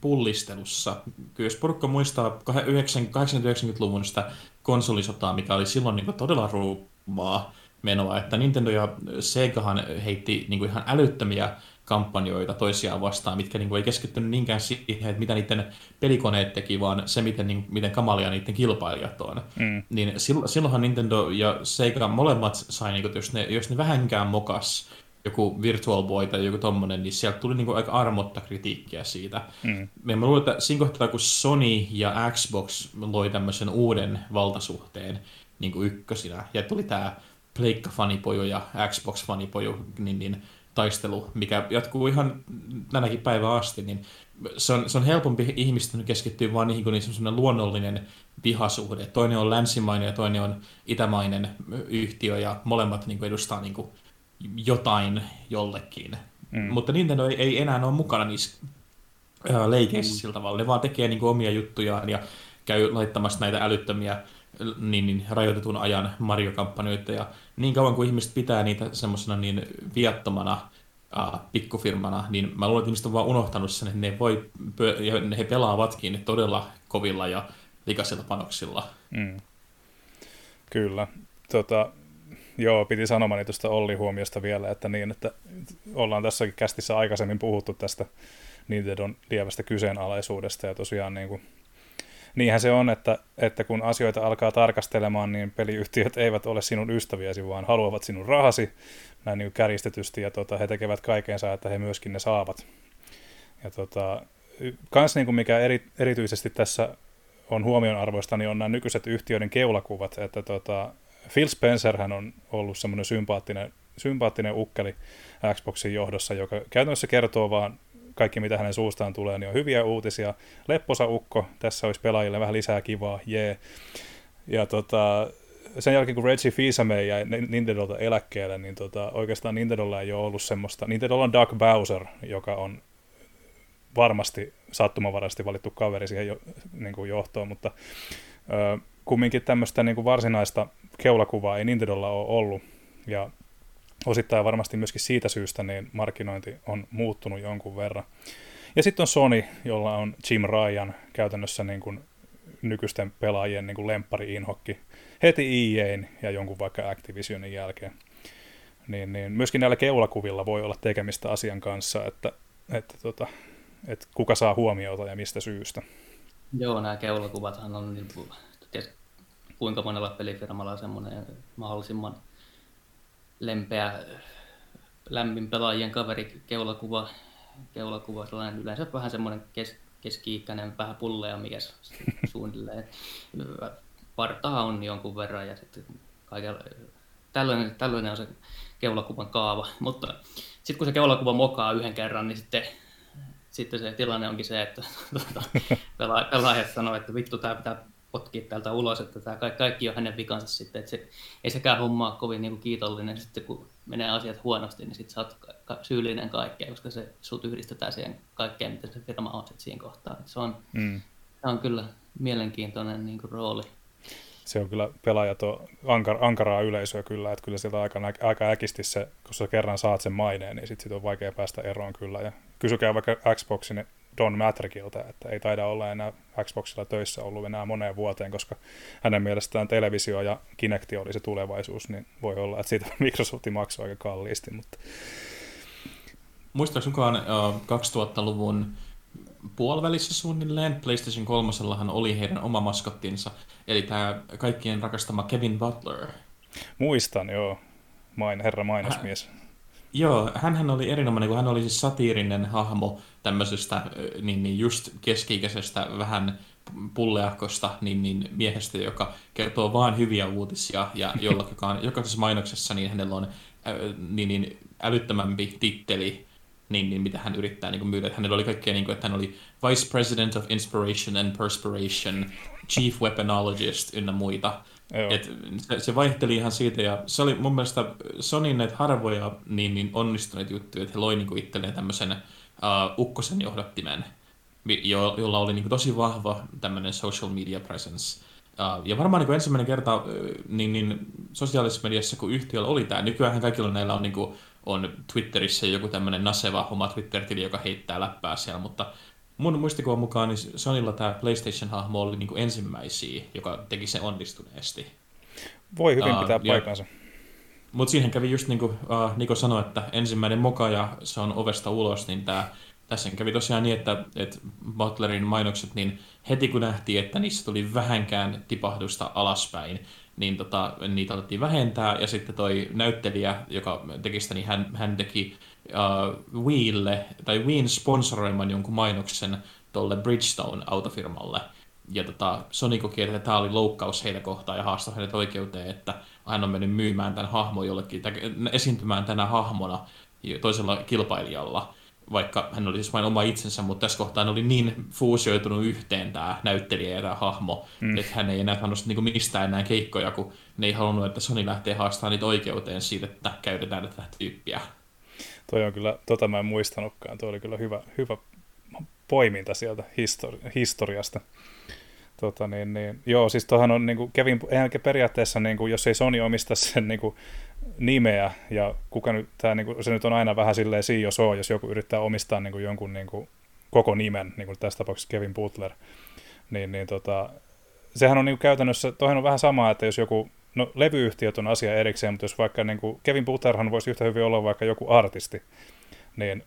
pullistelussa. Kyllä jos porukka muistaa 80-90-luvun sitä konsolisotaa, mikä oli silloin niin todella ruumaa menoa, että Nintendo ja Segahan heitti niin ihan älyttömiä kampanjoita toisiaan vastaan, mitkä niin ei keskittynyt niinkään siihen, että mitä niiden pelikoneet teki, vaan se, miten kamalia niiden kilpailijat on. Niin silloinhan Nintendo ja Sega molemmat sai, niin jos ne vähänkään mokas joku Virtual Boy tai joku tommonen, niin sieltä tuli niin aika armotta kritiikkiä siitä. Mä luulen, että siinä kohtaa, kun Sony ja Xbox loi tämmöisen uuden valtasuhteen niin ykkösinä, ja tuli tää Pleikka-fanipoju ja Xbox-fanipoju, niin taistelu, mikä jatkuu ihan tänäkin päivään asti, niin se on helpompi ihmisten keskittyä vaan niihin, kun niissä on semmoinen luonnollinen vihasuhde. Toinen on länsimainen ja toinen on itämainen yhtiö, ja molemmat niin kuin edustaa niin kuin jotain jollekin. Mutta Nintendo ei enää ole mukana niissä leikeissä sillä tavalla. Ne vaan tekee niin kuin omia juttujaan ja käy laittamassa näitä älyttömiä niin rajoitetun ajan Mario-kampanjoita, ja niin kauan kuin ihmiset pitää niitä semmoisena niin viattomana pikkufirmana, niin mä luulen, että ihmiset on vaan unohtanut sen, että he pelaavatkin todella kovilla ja likaisilla panoksilla. Kyllä. Joo, piti sanomani tuosta Olli-huomiosta vielä, että ollaan tässäkin kästissä aikaisemmin puhuttu tästä Nintendon lievästä kyseenalaisuudesta, ja tosiaan niin kuin niinhän se on, että kun asioita alkaa tarkastelemaan, niin peliyhtiöt eivät ole sinun ystäviäsi, vaan haluavat sinun rahasi näin niin kärjistetysti, ja he tekevät kaikensa, että he myöskin ne saavat. Ja kans niin kuin mikä erityisesti tässä on huomionarvoista, niin on nämä nykyiset yhtiöiden keulakuvat, että Phil Spencerhän on ollut semmoinen sympaattinen ukkeli Xboxin johdossa, joka käytännössä kertoo vaan kaikki, mitä hänen suustaan tulee, niin on hyviä uutisia. Lepposa ukko, tässä olisi pelaajille vähän lisää kivaa, jee. Ja sen jälkeen, kun Reggie Fils-Aimé jäi Nintendolta eläkkeelle, niin oikeastaan Nintendolla ei ole ollut semmoista. Nintendolla on Doug Bowser, joka on varmasti sattumanvaraisesti valittu kaveri siihen johtoon, mutta kumminkin tämmöistä niin kuin varsinaista keulakuvaa ei Nintendolla ole ollut. Ja osittain varmasti myöskin siitä syystä niin markkinointi on muuttunut jonkun verran. Ja sitten on Sony, jolla on Jim Ryan käytännössä niin kuin nykyisten pelaajien niin kuin lemppari-inhokki heti EA:n ja jonkun vaikka Activisionin jälkeen. Niin myöskin näillä keulakuvilla voi olla tekemistä asian kanssa, että kuka saa huomiota ja mistä syystä. Joo, nämä keulakuvathan on, tiedät, kuinka monella pelifirmalla on semmoinen mahdollisimman lempeä, lämmin pelaajien kaveri, keulakuva sellainen, yleensä vähän semmoinen keski-ikäinen, vähän pullea mies suunnilleen. Partaa on jonkun verran ja sitten tällainen on se keulakuvan kaava, mutta sitten kun se keulakuva mokaa yhden kerran, niin sitten se tilanne onkin se, että pelaajat sanoo, että vittu, tämä pitää potkia täältä ulos, että tämä kaikki on hänen vikansa sitten, että se ei sekään hommaa kovin niin kuin kiitollinen, sitten kun menee asiat huonosti, niin sitten sä oot syyllinen kaikkeen, koska se sut yhdistetään siihen kaikkeen, mitä se firma on sitten siinä kohtaa. Se on kyllä mielenkiintoinen niin kuin rooli. Se on kyllä pelaajat on ankaraa yleisöä kyllä, että kyllä sieltä aika äkisti se, kun sä kerran saat sen maineen, niin sitten on vaikea päästä eroon kyllä. Ja kysykää vaikka Xboxin Don Matrickilta, että ei taida olla enää Xboxilla töissä ollut enää moneen vuoteen, koska hänen mielestään televisio ja Kinecti oli se tulevaisuus, niin voi olla, että siitä Microsoft maksoi aika kalliisti. Mutta muistaakseni mukaan 2000-luvun puolivälissä suunnilleen PlayStation 3:llahan oli heidän oma maskottinsa, eli tämä kaikkien rakastama Kevin Butler. Muistan, joo. Herra mainosmies. Joo, hänhän oli erinomainen, kun hän oli siis satiirinen hahmo tämmöisestä niin just keski-ikäisestä, vähän pulleakosta niin miehestä, joka kertoo vain hyviä uutisia, ja jokaisessa mainoksessa niin hänellä on älyttömämpi titteli niin mitä hän yrittää niin kuin myydä. Hänellä oli kaikkea, niin kuin, että hän oli Vice President of Inspiration and Perspiration, Chief Weaponologist ynnä muita. Et se vaihteli ihan siitä, ja se oli mun mielestä Sonyin näitä harvoja niin onnistuneita juttuja, että he loi niin itselleen tämmöisen ukkosen johdattimen, jolla oli niin kuin tosi vahva tämmöinen social media presence. Ja varmaan niin ensimmäinen kerta niin sosiaalisessa mediassa, kun yhtiöllä oli tämä, nykyään kaikilla näillä on, niin kuin, on Twitterissä joku tämmöinen naseva oma Twitter-tili, joka heittää läppää siellä, mutta mun muistikuvan mukaan niin Sonylla tämä PlayStation-hahmo oli niin kuin ensimmäisiä, joka teki sen onnistuneesti. Voi hyvin pitää paikkansa. Mutta siihen kävi just niin kuin Niko sanoi, että ensimmäinen moka ja se on ovesta ulos, niin tässä kävi tosiaan niin, että Butlerin mainokset, niin heti kun nähtiin, että niissä tuli vähänkään tipahdusta alaspäin, niin niitä alettiin vähentää, ja sitten toi näyttelijä, joka teki sitä, niin hän teki Wiille, tai Wiin sponsoroiman jonkun mainoksen tuolle Bridgestone-autofirmalle. Ja Sony koki, että tämä oli loukkaus heitä kohtaan ja haastoi hänet oikeuteen, että hän on mennyt myymään tämän hahmon jollekin, tai esiintymään tänä hahmona toisella kilpailijalla. Vaikka hän oli siis vain oma itsensä, mutta tässä kohtaa hän oli niin fuusioitunut yhteen tämä näyttelijä ja tämä hahmo, että hän ei enää halunnut niinku mistään enää keikkoja, kun ne ei halunnut, että Sony lähtee haastamaan niitä oikeuteen siitä, että käytetään tätä tyyppiä. Toi on kyllä, mä en muistanutkaan, toi oli kyllä hyvä poiminta sieltä historiasta. Joo, siis tuohan on, niinku, eihän periaatteessa, niinku, jos ei Sony omista sen niinku, nimeä, ja kuka nyt, tää, niinku, se nyt on aina vähän silleen si jos oo, jos joku yrittää omistaa niinku, jonkun niinku, koko nimen, niinku tässä tapauksessa Kevin Butler, niin sehän on niinku, käytännössä, toihan on vähän sama, että jos joku, no levyyhtiöt on asia erikseen, mutta jos vaikka niinku, Kevin Butlerhan voisi yhtä hyvin olla vaikka joku artisti, niin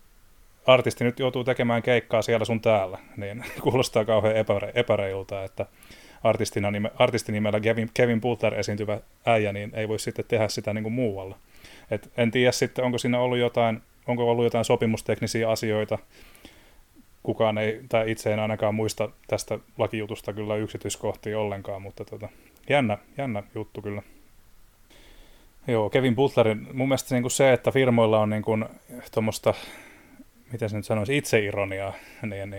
artisti nyt joutuu tekemään keikkaa siellä sun täällä, niin kuulostaa kauhean epäreilulta, että artistinimellä Kevin Butler esiintyvä äijä, niin ei voi sitten tehdä sitä niin kuin muualla. Et en tiedä sitten, onko siinä ollut jotain sopimusteknisiä asioita. Kukaan ei, tai itse en ainakaan muista tästä lakijutusta kyllä yksityiskohtia ollenkaan, mutta jännä juttu kyllä. Joo, Kevin Butlerin, mun mielestä niin kuin se, että firmoilla on niin kuin tuommoista, miten se nyt sanoisi, itseironiaa, niin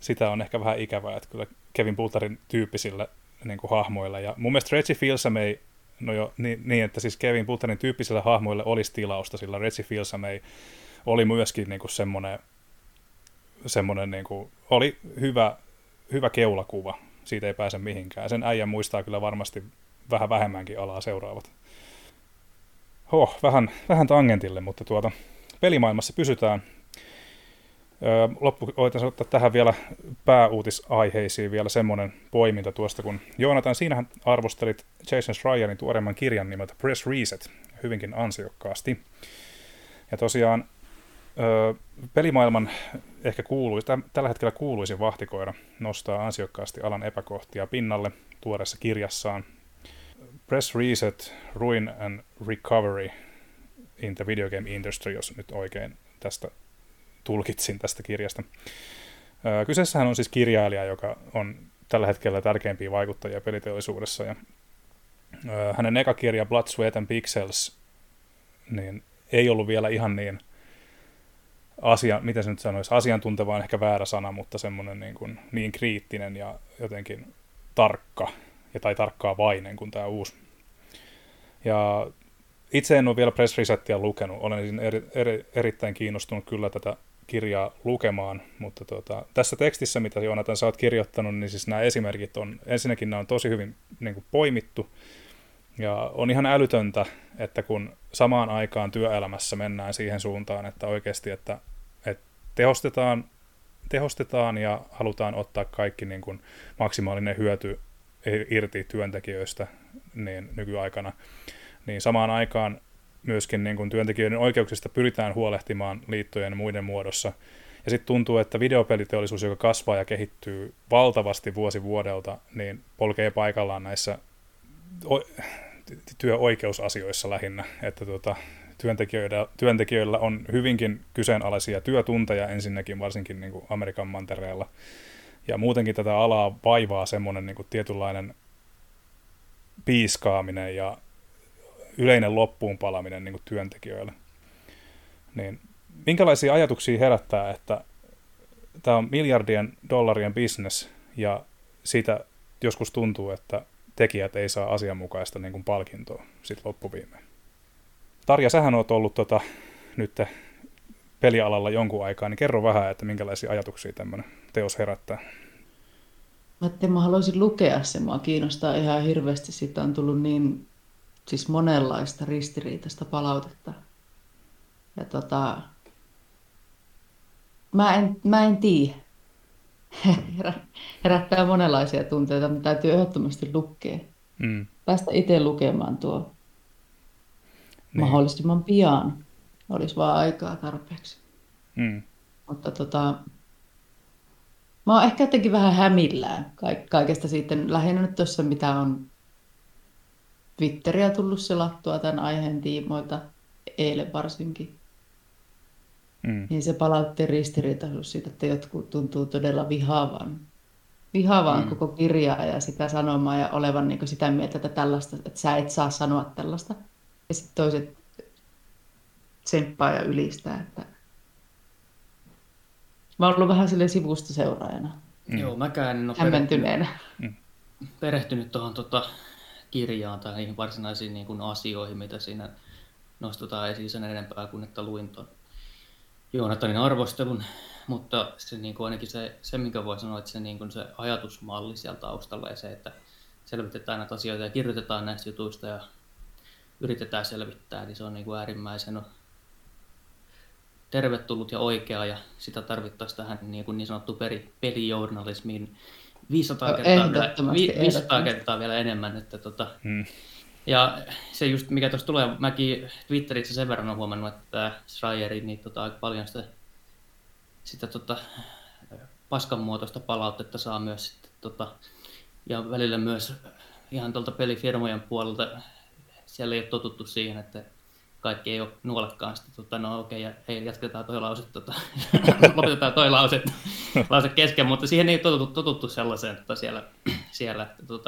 sitä on ehkä vähän ikävää, että kyllä Kevin Butlerin tyyppisillä niin kuin hahmoilla, ja mun mielestä Reggie Fils-Aime ei, että siis Kevin Butlerin tyyppisillä hahmoilla olisi tilausta, sillä Reggie Fils-Aime ei oli myöskin niin kuin semmoinen niin kuin, oli hyvä keulakuva, siitä ei pääse mihinkään, sen äijän muistaa kyllä varmasti vähän vähemmänkin alaa seuraavat. Vähän tangentille, mutta pelimaailmassa pysytään. Voitaisiin ottaa tähän vielä pääuutisaiheisiin vielä semmoinen poiminta tuosta, kun Joonatan, siinähän arvostelit Jason Schreierin tuoreemman kirjan nimeltä Press Reset hyvinkin ansiokkaasti. Ja tosiaan pelimaailman ehkä tällä hetkellä kuuluisin vahtikoira nostaa ansiokkaasti alan epäkohtia pinnalle tuoreessa kirjassaan Press Reset, Ruin and Recovery in the Video Game Industry, jos nyt oikein tästä tulkitsin tästä kirjasta. Kyseessähän on siis kirjailija, joka on tällä hetkellä tärkeimpiä vaikuttajia peliteollisuudessa. Ja hänen eka kirja Blood, Sweat and Pixels niin ei ollut vielä ihan niin asiantunteva on ehkä väärä sana, mutta semmoinen niin kriittinen ja jotenkin tarkka tai tarkkaavainen kuin tämä uusi. Ja itse en ole vielä Press Resettiä lukenut, olen erittäin kiinnostunut kyllä tätä kirjaa lukemaan, mutta tässä tekstissä, mitä Joonatan sä oot kirjoittanut, niin siis nämä esimerkit on, ensinnäkin nämä on tosi hyvin niin kuin poimittu, ja on ihan älytöntä, että kun samaan aikaan työelämässä mennään siihen suuntaan, että oikeasti että tehostetaan ja halutaan ottaa kaikki niin kuin maksimaalinen hyöty irti työntekijöistä niin nykyaikana, niin samaan aikaan myöskin niin kuin työntekijöiden oikeuksista pyritään huolehtimaan liittojen ja muiden muodossa. Ja sitten tuntuu, että videopeliteollisuus, joka kasvaa ja kehittyy valtavasti vuosi vuodelta, niin polkee paikallaan näissä työoikeusasioissa lähinnä. Että työntekijöillä on hyvinkin kyseenalaisia työtunteja ensinnäkin, varsinkin niin kuin Amerikan mantereella. Ja muutenkin tätä alaa vaivaa semmoinen niin kuin tietynlainen piiskaaminen ja yleinen loppuun palaminen niin kuin työntekijöillä. Niin minkälaisia ajatuksia herättää, että tämä on miljardien dollarien business ja siitä joskus tuntuu, että tekijät ei saa asianmukaista niin kuin palkintoa sitten loppuviimein. Tarja, sähän oot ollut nyt pelialalla jonkun aikaa, niin kerro vähän, että minkälaisia ajatuksia tämmöinen teos herättää. Mä haluaisin lukea sen, mua kiinnostaa ihan hirveästi. Siitä on tullut niin siis monenlaista ristiriitaista palautetta. Ja mä en tiedä. Herättää monenlaisia tunteita, mutta täytyy ehdottomasti lukea. Päästä itse lukemaan tuo niin. Mahdollisimman pian. Olisi vaan aikaa tarpeeksi. Mutta mä oon ehkä jotenkin vähän hämillään kaikesta sitten. Lähinnä nyt tuossa, mitä on Twitteriä tullut selattua tämän aiheen tiimoilta, eilen varsinkin. Niin se palautti ristiriitaisuus siitä, että jotkut tuntuu todella vihaavan koko kirjaa ja sitä sanomaa ja olevan niin kuin sitä mieltä, että tällaista, että sä et saa sanoa tällaista. Ja sitten toiset tsemppaa ja ylistää, että mä oon ollut vähän silleen sivusta seuraajana. Joo, mäkään en ole hämmentyneenä. Perehtynyt tuohon kirjaan tai niihin varsinaisiin niin kuin asioihin, mitä siinä nostetaan esiin sen enempää kuin että luin tuon Joonatanin arvostelun. Mutta se, niin kuin ainakin se, minkä voi sanoa, että se, niin kuin se ajatusmalli siellä taustalla ja se, että selvitetään näitä asioita ja kirjoitetaan näistä jutuista ja yritetään selvittää, niin se on niin kuin äärimmäisen tervetullut ja oikea, ja sitä tarvittaisiin tähän niin sanottu pelijournalismiin 500 kertaa vielä enemmän. Että Ja se just, mikä tuossa tulee, mäkin Twitterissä sen verran on huomannut, että Schreieri niin aika paljon sitä paskanmuotoista palautetta saa myös, sitten, ja välillä myös ihan tuolta pelifirmojen puolelta, siellä ei ole totuttu siihen, että kaikki ei ole nuolekkaan sitä, jatketaan toi lause, lopetetaan toi lause kesken, mutta siihen ei ole totuttu sellaiseen siellä on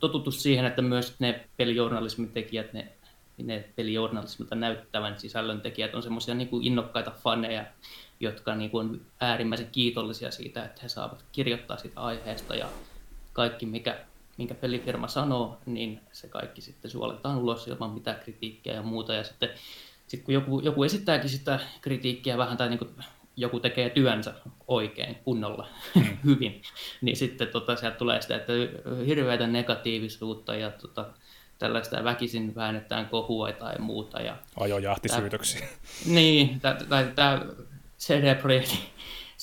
totuttu siihen, että myös ne pelijournalismin tekijät, ne pelijournalismilta näyttävän sisällön tekijät on semmoisia niin kuin innokkaita faneja, jotka niin kuin on äärimmäisen kiitollisia siitä, että he saavat kirjoittaa sitä aiheesta ja kaikki minkä pelifirma sanoo, niin se kaikki sitten suoletaan ulos ilman mitään kritiikkiä ja muuta. Ja sitten kun joku esittääkin sitä kritiikkiä vähän tai niin kuin joku tekee työnsä oikein, kunnolla, hyvin, niin sitten sieltä tulee sitä, että hirveätä negatiivisuutta ja tällaista väkisin väännetään kohua tai muuta. Ja ajojahtisyytöksiä. Niin, tämä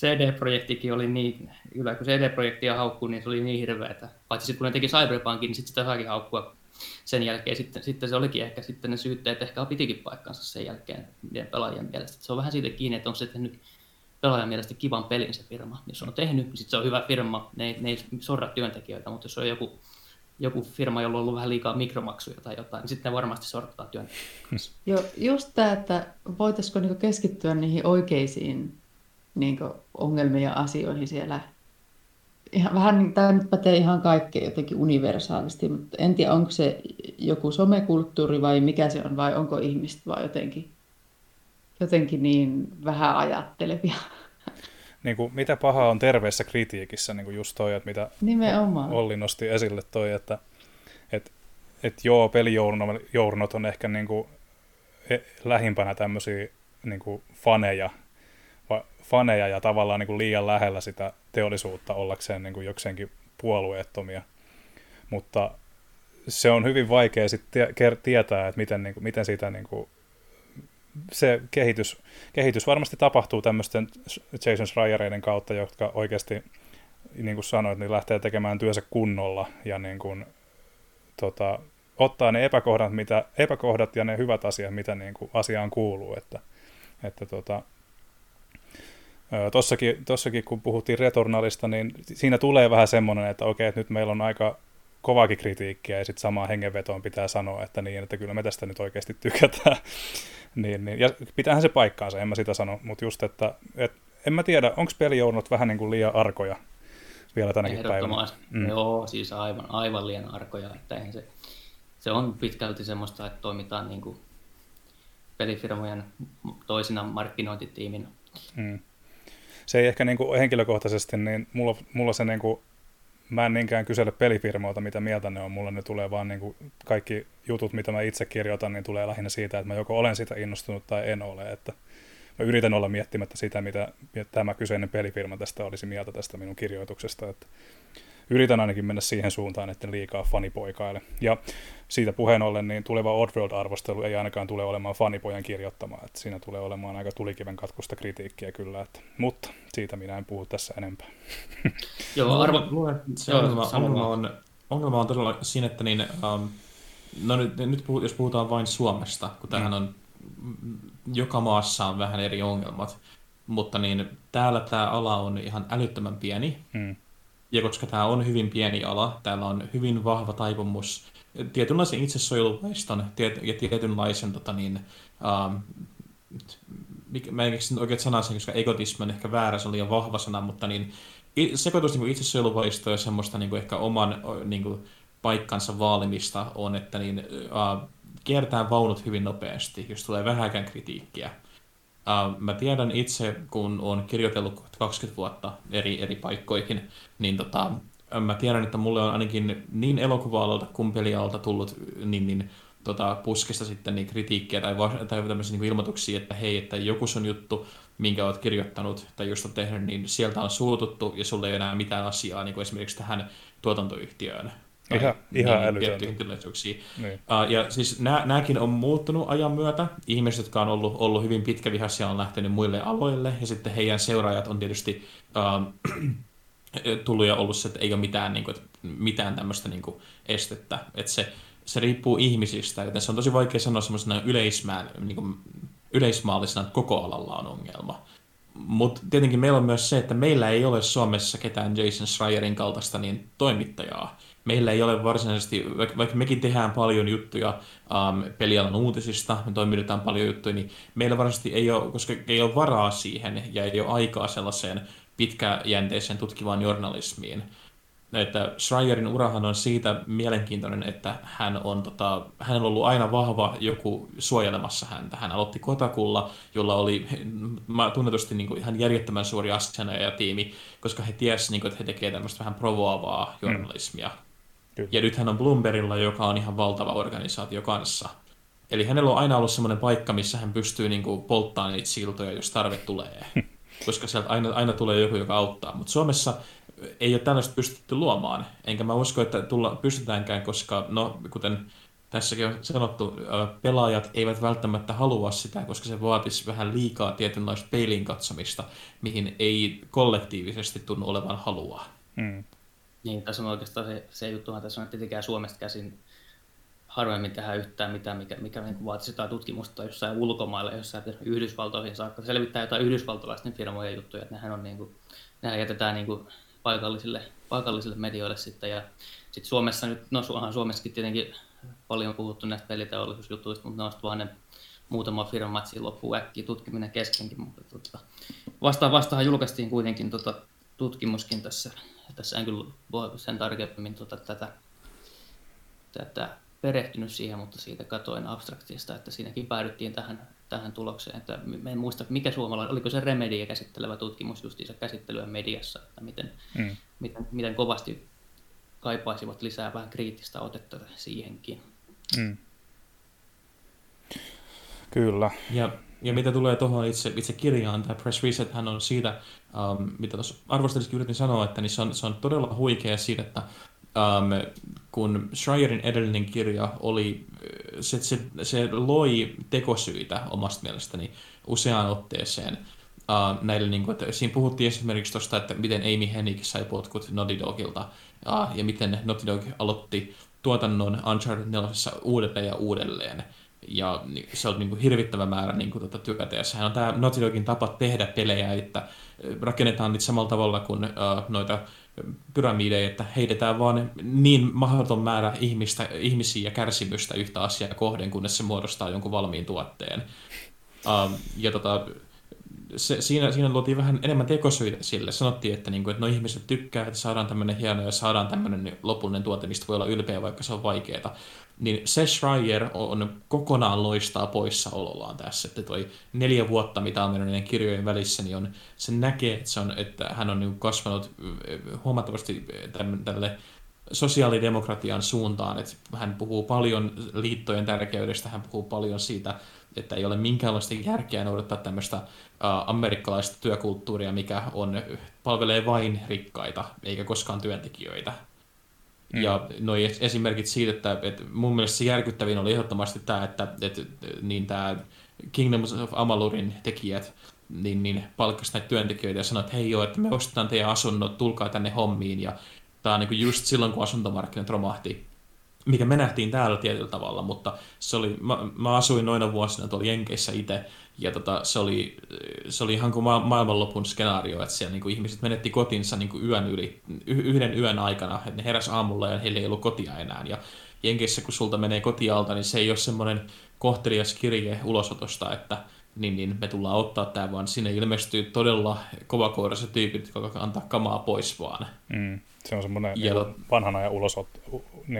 CD-projektikin oli niin, kyllä kun CD-projektia haukkuu, niin se oli niin hirveätä. Paitsi sitten kun ne teki Cyberpunkin, niin sitten sitä saakin haukkua sen jälkeen. Sitten se olikin ehkä sitten ne syytteet ehkä pitikin paikkansa sen jälkeen pelaajan mielestä. Se on vähän siitä kiinni, että onko se tehnyt pelaajan mielestä kivan pelin se firma. Jos on tehnyt, niin sitten se on hyvä firma. Ne ei sorra työntekijöitä, mutta jos on joku firma, jolla on ollut vähän liikaa mikromaksuja tai jotain, niin sitten ne varmasti sorttaa työntekijöitä kanssa. Joo, just tämä, että voitaisiko niinku keskittyä niihin oikeisiin niinku ongelmiin ja asioihin siellä. Tämä nyt pätee ihan kaikkea jotenkin universaalisti, mutta en tiedä, onko se joku somekulttuuri vai mikä se on, vai onko ihmiset vaan jotenkin niin vähän ajattelevia. Niin kuin, mitä pahaa on terveessä kritiikissä, niin kuin just toi, että mitä nimenomaan Olli nosti esille toi, että joo, pelijournot on ehkä niin kuin lähimpänä tämmöisiä niin kuin faneja ja tavallaan niin kuin liian lähellä sitä teollisuutta ollakseen niin kuin jokseenkin puolueettomia, mutta se on hyvin vaikea sitten tietää, että miten siitä niin kuin se kehitys varmasti tapahtuu tämmöisten Jason Schreiereiden kautta, jotka oikeasti, niin kuin sanoit, niin lähtee tekemään työnsä kunnolla ja niin kuin, ottaa ne epäkohdat ja ne hyvät asiat, mitä niin kuin asiaan kuuluu, että Tossakin, kun puhuttiin Returnalista, niin siinä tulee vähän semmoinen, että okei, että nyt meillä on aika kovaakin kritiikkiä ja sitten samaan hengenvetoon pitää sanoa, että niin, että kyllä me tästä nyt oikeasti tykätään. niin, ja pitäähän se paikkaansa, en mä sitä sano, mutta just, että en mä tiedä, onko pelijournot vähän niin kuin liian arkoja vielä tänäkin päivänä? Joo, siis aivan liian arkoja, että se on pitkälti semmoista, että toimitaan niin kuin pelifirmojen toisina markkinointitiiminä. Mm. Se ei ehkä niinku henkilökohtaisesti, niin mulla se niinku, mä en niinkään kysele pelifirmoilta, mitä mieltä ne on. Mulle ne tulee vaan niinku kaikki jutut, mitä mä itse kirjoitan, niin tulee lähinnä siitä, että mä joko olen sitä innostunut tai en ole. Että mä yritän olla miettimättä sitä, mitä tämä kyseinen pelifirma tästä olisi mieltä tästä minun kirjoituksesta. Että yritän ainakin mennä siihen suuntaan, että liikaa fanipoikaille. Ja siitä puheen ollen, niin tuleva Oddworld-arvostelu ei ainakaan tule olemaan fanipojan kirjoittamaa. Että siinä tulee olemaan aika tulikiven katkusta kritiikkiä kyllä. Että, mutta siitä minä en puhu tässä enempää. Joo, ongelma on todella siinä, että niin, no nyt jos puhutaan vain Suomesta, kun tämähän on joka maassa on vähän eri ongelmat, mutta niin täällä tämä ala on ihan älyttömän pieni. Ja koska tämä on hyvin pieni ala, täällä on hyvin vahva taipumus tietynlaisen itsesuojeluvaiston ja tietynlaisen, mä en keksinyt oikein sanaa sen, koska egotismi on ehkä väärä, se on liian vahva sana, mutta niin, sekoitus niin itsesuojeluvaistoa ja semmoista niin ehkä oman niin paikkansa vaalimista on, että niin, kiertää vaunut hyvin nopeasti, jos tulee vähäkään kritiikkiä. Mä tiedän itse, kun olen kirjoitellut 20 vuotta eri paikkoihin, niin mä tiedän, että mulle on ainakin niin elokuva-alalta kuin pelialalta tullut puskista sitten niin kritiikkiä tai tämmöisiä niin ilmoituksia, että hei, että joku sun juttu, minkä olet kirjoittanut tai just olet tehnyt, niin sieltä on suututtu ja sulle ei enää mitään asiaa niin kuin esimerkiksi tähän tuotantoyhtiöön. Ihan älytöntä. Niin. Ja siis nämäkin on muuttunut ajan myötä. Ihmiset, jotka on ollut hyvin pitkävihaisia, on lähtenyt muille aloille. Ja sitten heidän seuraajat on tietysti tullut ja ollut se, että ei ole mitään tämmöistä estettä. Että se riippuu ihmisistä. Joten se on tosi vaikea sanoa semmoisena yleismaallisena, että koko alalla on ongelma. Mutta tietenkin meillä on myös se, että meillä ei ole Suomessa ketään Jason Schreierin kaltaista niin toimittajaa. Meillä ei ole varsinaisesti, vaikka mekin tehdään paljon juttuja pelialan uutisista, me toimitetaan paljon juttuja, niin meillä varsinaisesti ei ole, koska ei ole varaa siihen ja ei ole aikaa sellaiseen pitkäjänteiseen tutkivaan journalismiin. Että Schreierin urahan on siitä mielenkiintoinen, että hän on ollut aina vahva joku suojelemassa häntä. Hän aloitti Kotakulla, jolla oli tunnetusti niin kuin ihan järjettömän suuri asianajatiimi, koska he tiesivät, niin että he tekevät tämmöistä vähän provoavaa journalismia. Kyllä. Ja nyt hän on Bloombergilla, joka on ihan valtava organisaatio kanssa. Eli hänellä on aina ollut semmoinen paikka, missä hän pystyy niin kuin polttamaan niitä siltoja, jos tarve tulee. Koska sieltä aina tulee joku, joka auttaa. Mutta Suomessa ei ole tällaista pystytty luomaan, enkä mä usko, että pystytäänkään, koska, no, kuten tässäkin on sanottu, pelaajat eivät välttämättä halua sitä, koska se vaatisi vähän liikaa tietynlaista peiliin katsomista, mihin ei kollektiivisesti tunnu olevan halua. Mm. Niin, tässä on oikeastaan se juttuhan, tässä on tietenkään Suomesta käsin harvemmin tehdä yhtään mitään, mikä vaatisi jotain tutkimusta jossain ulkomailla, jossain Yhdysvaltoihin saakka, selvittää jotain yhdysvaltalaisten firmojen juttuja, että nehän jätetään paikallisille medioille sitten, ja sitten Suomessa nyt, no Suomessakin tietenkin paljon puhuttu näistä peliteollisuusjutuista, mutta ne on vaan ne muutama firma, että siinä loppuu äkkiä tutkiminen keskenkin, mutta vastahan julkaistiin kuitenkin tutkimuskin tässä en kyllä sen tarkemmin tätä perehtynyt siihen, mutta siitä katoin abstraktista, että siinäkin päädyttiin tähän tulokseen, että en muista, mikä suomalainen, oliko se Remedia käsittelevä tutkimus justiinsa käsittelyä mediassa, että miten kovasti kaipaisivat lisää vähän kriittistä otetta siihenkin. Mm. Kyllä. Ja mitä tulee tuohon itse kirjaan, tämä Press Reset on siitä, mitä tuossa arvostelissakin yritin sanoa, että niin se on todella huikea siitä, että kun Schreierin edellinen kirja oli, se loi tekosyitä omasta mielestäni useaan otteeseen. Näille, niin kuin, että siinä puhuttiin esimerkiksi tuosta, että miten Amy Hennig sai potkut Naughty Dogilta ja miten Naughty Dog aloitti tuotannon Uncharted 4 uudelleen ja uudelleen. Ja se on niin kuin hirvittävä määrä niin kuin työtä. Ja sehän on tämä Naughty Dogin tapa tehdä pelejä, että rakennetaan niitä samalla tavalla kuin noita pyramideja, että heitetään vaan niin mahdoton määrä ihmisiä ja kärsimystä yhtä asiaa kohden, kunnes se muodostaa jonkun valmiin tuotteen. Ja siinä luotiin vähän enemmän tekosyitä sille. Sanottiin, että, niin kuin, että no ihmiset tykkää, että saadaan tämmöinen hieno ja saadaan tämmöinen lopullinen tuote, mistä voi olla ylpeä, vaikka se on vaikeaa. Niin se Schreier on kokonaan loistaa poissaolollaan tässä, että toi 4 vuotta, mitä on mennyt näiden kirjojen välissä, niin on, se näkee, että, se on, että hän on niin kasvanut huomattavasti tälle sosiaalidemokratian suuntaan, että hän puhuu paljon liittojen tärkeydestä, hän puhuu paljon siitä, että ei ole minkäänlaista järkeä noudattaa tämmöistä amerikkalaista työkulttuuria, mikä on, palvelee vain rikkaita, eikä koskaan työntekijöitä. Ja noi esimerkit siitä, että mun mielestä se järkyttävin oli ehdottomasti tämä, että niin tämä Kingdom of Amalurin tekijät niin palkkasivat näitä työntekijöitä ja sanoivat, että hei joo, että me ostetaan teidän asunnot, tulkaa tänne hommiin. Ja tämä on niin kuin just silloin, kun asuntomarkkinat romahti, mikä me nähtiin täällä tietyllä tavalla, mutta se oli, mä asuin noina vuosina tuolla Jenkeissä itse, ja se oli ihan kuin maailmanlopun skenaario, että siellä niin kuin ihmiset menetti kotinsa niin kuin yön yli, yhden yön aikana, että ne heräsi aamulla ja heillä ei ollut kotia enää, ja Jenkeissä kun sulta menee kotialta, niin se ei ole semmoinen kohtelias kirje ulosotosta, että niin me tullaan ottaa tämä, vaan sinne ilmestyy todella kovakouraiset tyypit, jotka antaa kamaa pois vaan. Se on semmoinen niin vanhan ajan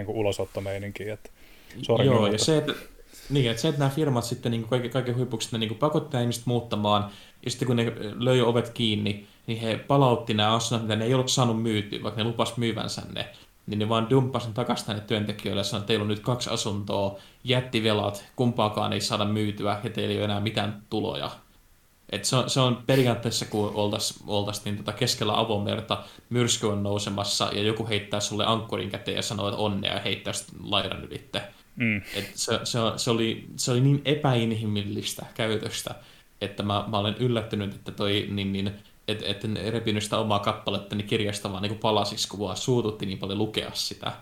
ulosottomeininki. Että joo, ja se, että nämä firmat sitten niin kaiken huipuksi ne niin pakottaa ihmiset muuttamaan, ja sitten kun ne löi ovet kiinni, niin he palautti nämä asunnot, mitä ne ei ollut saanut myytyä, vaikka ne lupas myyvänsä ne. Niin ne vaan dumppasi ne takaisin tänne työntekijöille ja sanoi, että teillä on nyt 2 asuntoa, jättivelat, kumpaakaan ei saada myytyä ja teillä ei ole enää mitään tuloja. Et se on periaatteessa, kun oltaisiin niin keskellä avomerta, myrsky on nousemassa ja joku heittää sulle ankkurin käteen ja sanoo, että onnea ja heittää laidan ylitte. Et se oli niin epäinhimillistä käytöstä, että mä olen yllättynyt, että toi että en repinyt sitä omaa kappalettani kirjasta, vaan niin palasiksi, kun vaan suututti niin paljon lukea sitä.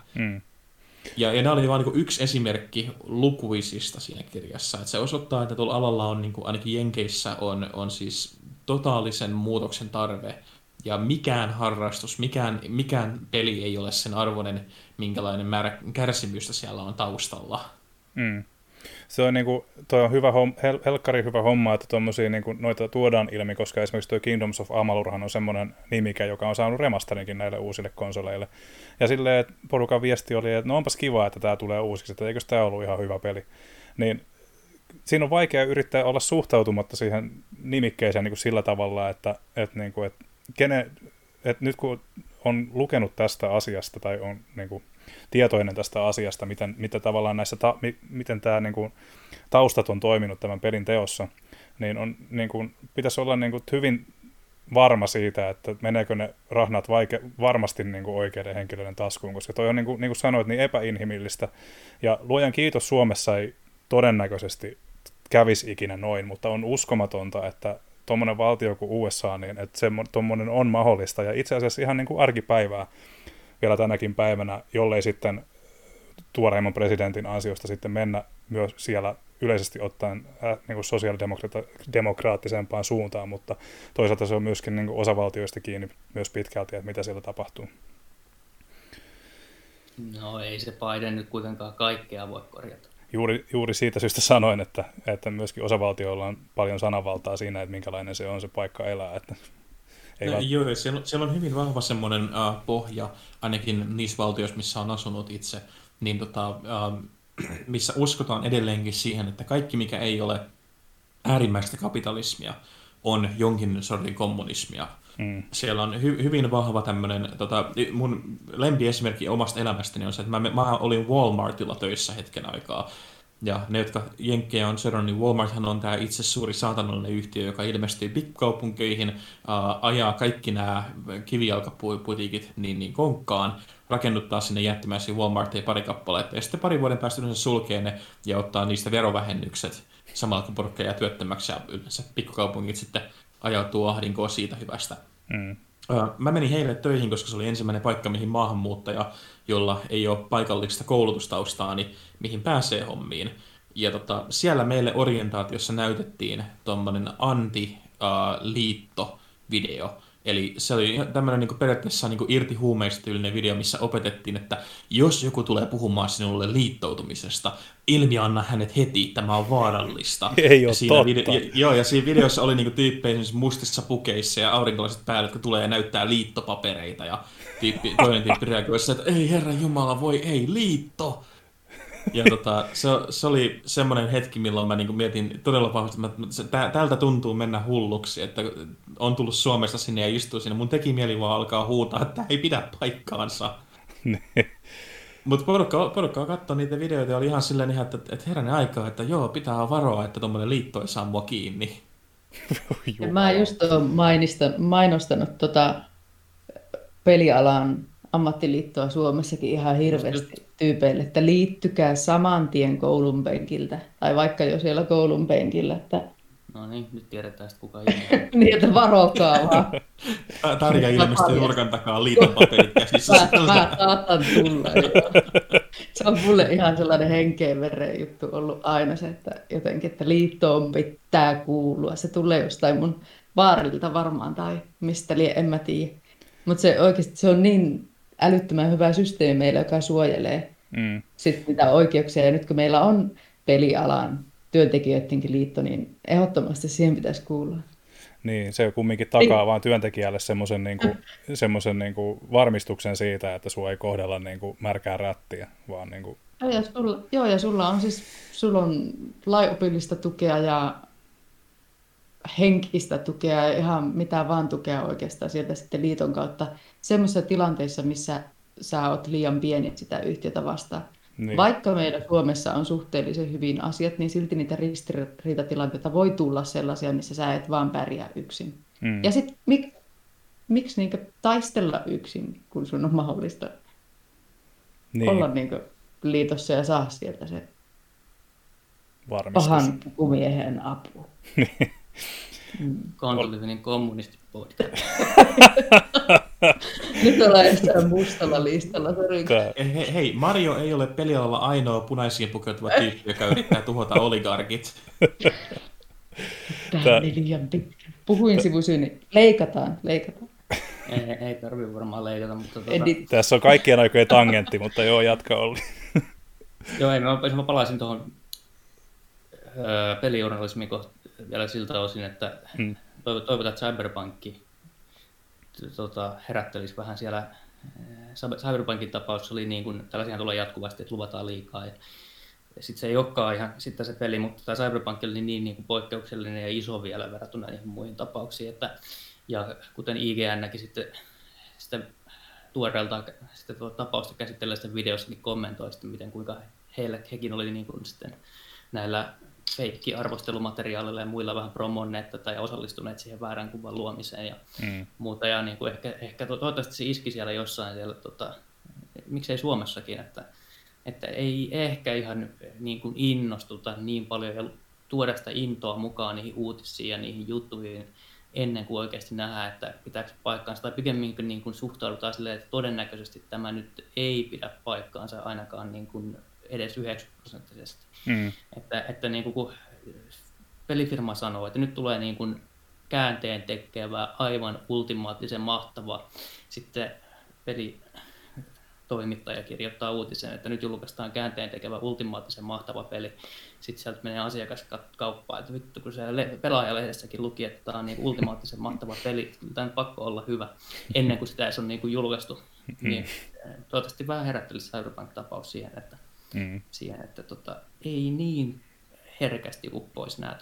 Ja nämä oli vain niin yksi esimerkki lukuisista siinä kirjassa. Että se osoittaa, että tuolla alalla on, niin kuin, ainakin Jenkeissä, on siis totaalisen muutoksen tarve. Ja mikään harrastus, mikään peli ei ole sen arvoinen, minkälainen määrä kärsimystä siellä on taustalla. Se on niinku, toi on hyvä homma, että tommosia niinku noita tuodaan ilmi, koska esimerkiksi toi Kingdoms of Amalurhan on semmoinen nimikä, joka on saanut remasterinkin näille uusille konsoleille. Ja silleen porukan viesti oli, että no onpas kiva, että tää tulee uusiksi, että eikös tää ollut ihan hyvä peli. Niin siinä on vaikea yrittää olla suhtautumatta siihen nimikkeeseen niinku sillä tavalla, että nyt kun on lukenut tästä asiasta tai on niinku tietoinen tästä asiasta, mitä tavallaan näissä miten tämä niin kuin, taustat on toiminut tämän pelin teossa, niin, on, niin kuin, pitäisi olla niin kuin, hyvin varma siitä, että meneekö ne rahnat varmasti niin kuin, oikeiden henkilöiden taskuun, koska toi on niin kuin sanoit, niin epäinhimillistä. Ja luojan kiitos, Suomessa ei todennäköisesti kävisi ikinä noin, mutta on uskomatonta, että tuommoinen valtio kuin USA, niin että tuommoinen on mahdollista ja itse asiassa ihan niin kuin arkipäivää vielä tänäkin päivänä, jollei sitten tuoreimman presidentin ansiosta sitten mennä myös siellä yleisesti ottaen niin kuin sosiaalidemokraattisempaan suuntaan, mutta toisaalta se on myöskin niin kuin osavaltioista kiinni myös pitkälti, että mitä siellä tapahtuu. No ei se Biden nyt kuitenkaan kaikkea voi korjata. Juuri siitä syystä sanoin, että myöskin osavaltioilla on paljon sananvaltaa siinä, että minkälainen se on se paikka elää, että no, joo, siellä on hyvin vahva semmoinen pohja, ainakin niissä valtioissa, missä on asunut itse, niin missä uskotaan edelleenkin siihen, että kaikki, mikä ei ole äärimmäistä kapitalismia, on jonkin sortin kommunismia. Siellä on hyvin vahva tämmöinen, mun lempiesimerkki omasta elämästäni on se, että mä olin Walmartilla töissä hetken aikaa. Ja ne, jotka jenkkejä on seurannut, niin Walmarthan on tämä itse suuri saatanallinen yhtiö, joka ilmestyy pikkukaupunkeihin, ajaa kaikki nämä kivijalkaputiikit niin konkkaan, rakennuttaa sinne jättimäisiä Walmartteja pari kappaletta, ja sitten parin vuoden päästä yleensä sulkee ne ja ottaa niistä verovähennykset, samalla kun porukka jää työttömäksi, ja yleensä pikkukaupungit sitten ajautuu ahdinkoon siitä hyvästä. Mä menin heille töihin, koska se oli ensimmäinen paikka, mihin maahanmuuttaja, jolla ei ole paikallista koulutustaustaa, niin mihin pääsee hommiin. Ja siellä meille orientaatiossa näytettiin tuommoinen anti-liitto-video, Eli se oli tämmöinen niin periaatteessa niin irti huumeista tyylinen video, missä opetettiin, että jos joku tulee puhumaan sinulle liittoutumisesta, ilmianna hänet heti, tämä on vaarallista. Ei ole siinä totta. Ja siinä videossa oli niin tyyppejä mustissa pukeissa ja aurinkolaiset päälle, jotka tulee ja näyttää liittopapereita. Ja toinen tyyppi reagoi, että ei herran jumala, voi ei, liitto! Ja se oli semmoinen hetki, milloin mä niinku mietin todella vahvasti, että tältä tuntuu mennä hulluksi, että on tullut Suomesta sinne ja istuu sinne. Mun teki mieli vaan alkaa huutaa, että tämä ei pidä paikkaansa. Mutta porukkaa katsoi niitä videoita ja oli ihan silleen, että herranen aikaa, että joo, pitää varoa, että tuommoinen liitto ei saa mua kiinni. Ja mä just mainostanut pelialan ammattiliittoa Suomessakin ihan hirveästi tyypeille, että liittykää saman tien koulun penkiltä, tai vaikka jo siellä koulun penkillä. Että... No niin, nyt tiedetään sitten kuka ilmestyy. Niin, että varokaa vaan. Tarja ilmestyy nurkan takaa liitopaperit käsissä. Mä saatan tulla. Se on mulle ihan sellainen henkeen vereen juttu ollut aina se, että jotenkin, että liittoon pitää kuulua. Se tulee jostain mun vaarilta varmaan, tai mistä liian, en mä tiedä. Mutta se oikeasti se on niin älyttömän hyvä systeemi meillä, joka suojelee sitten niitä oikeuksia. Ja nyt kun meillä on pelialan työntekijöidenkin liitto, niin ehdottomasti siihen pitäisi kuulla. Niin, se kumminkin takaa vaan työntekijälle semmoisen niinku varmistuksen siitä, että sua ei kohdella niinku märkää rättiä. Vaan niinku... ja sulla on siis lainopillista tukea ja henkistä tukea ja ihan mitä vaan tukea oikeastaan sieltä sitten liiton kautta semmoisissa tilanteissa, missä sä oot liian pieni sitä yhtiötä vastaan. Niin. Vaikka meillä Suomessa on suhteellisen hyvin asiat, niin silti niitä ristiriitatilanteita voi tulla sellaisia, missä sä et vaan pärjää yksin. Ja sitten miksi niinkö taistella yksin, kun sun on mahdollista olla niinkö liitossa ja saa sieltä se varmistus. Pahan pukumiehen apua. Kontrollinen kommunistipodcast. Nyt ollaan jossain mustalla listalla. Hei, Mario ei ole pelialalla ainoa punaisiin pukeutuva tyyppi, joka yrittää tuhota oligarkit. Tämä oli liian pitkä. Puhuin sivusyyni. Leikataan. Ei tarvitse varmaan leikata. Mutta tässä on kaikkien aikojen tangentti, mutta joo, jatka Olli. Joo, ei, mä palaisin tuohon pelijournalismin kohtaan. Vielä siltä osin, että toivotaan, että Cyberpunkki herättelisi vähän siellä. Cyberpunkin tapaus oli niin kuin, tällaisia tulee jatkuvasti, että luvataan liikaa. Ja sitten se ei olekaan ihan sitten se peli, mutta tämä Cyberpunk oli niin kuin poikkeuksellinen ja iso vielä verrattuna niihin muihin tapauksiin. Että, ja kuten IGN-näkin sitten tuoreeltaan tapausta käsitellessä videossakin kommentoi, miten kuinka hekin oli niin kuin sitten näillä feikki-arvostelumateriaaleilla ja muilla vähän promonneet tai osallistuneet siihen väärän kuvan luomiseen ja muuta. Ja niin kuin ehkä toivottavasti se iski siellä jossain, siellä, miksei Suomessakin, että ei ehkä ihan niin kuin innostuta niin paljon ja tuoda sitä intoa mukaan niihin uutisiin ja niihin juttuihin ennen kuin oikeasti nähdään, että pitääkö paikkaansa. Tai pikemminkin niin kuin suhtaudutaan silleen, että todennäköisesti tämä nyt ei pidä paikkaansa ainakaan niin kuin edes 90%. Että niin kuin, kun pelifirma sanoo, että nyt tulee niin kuin käänteen tekevä, aivan ultimaattisen mahtava, sitten pelitoimittaja kirjoittaa uutisen, että nyt julkaistaan käänteen tekevä, ultimaattisen mahtava peli. Sitten sieltä menee asiakaskauppaan, että vittu, kun siellä pelaajalehdessäkin luki, että tämä on niin kuin ultimaattisen mahtava peli, tämä on pakko olla hyvä, ennen kuin sitä ei ole niin kuin julkaistu. Niin, toivottavasti vähän herättelisi Cyberpunk-tapaus siihen, että ei niin herkästi uppoisi nämä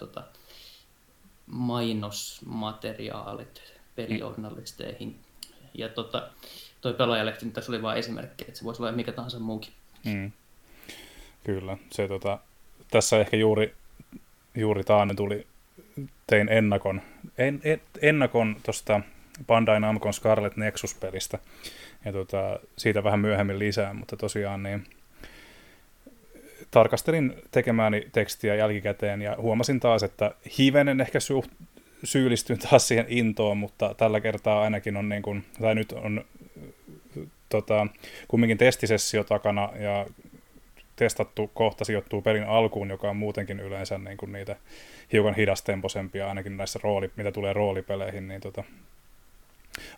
mainosmateriaalit pelijournalisteihin. Ja toi pelaajalehti, niin tässä oli vain esimerkki, että se voisi olla mikä tahansa muukin. Kyllä, se tässä ehkä juuri tein ennakon tuosta Bandai Namcon Scarlet Nexus-pelistä, ja siitä vähän myöhemmin lisää, mutta tosiaan niin tarkastelin tekemääni tekstiä jälkikäteen ja huomasin taas, että hivenen ehkä syyllistyin taas siihen intoon, mutta tällä kertaa ainakin on niin kuin, tai nyt on kumminkin testisessio takana ja testattu kohta sijoittuu pelin alkuun, joka on muutenkin yleensä niin kuin niitä hiukan hidastempoisempia ainakin näissä mitä tulee roolipeleihin, niin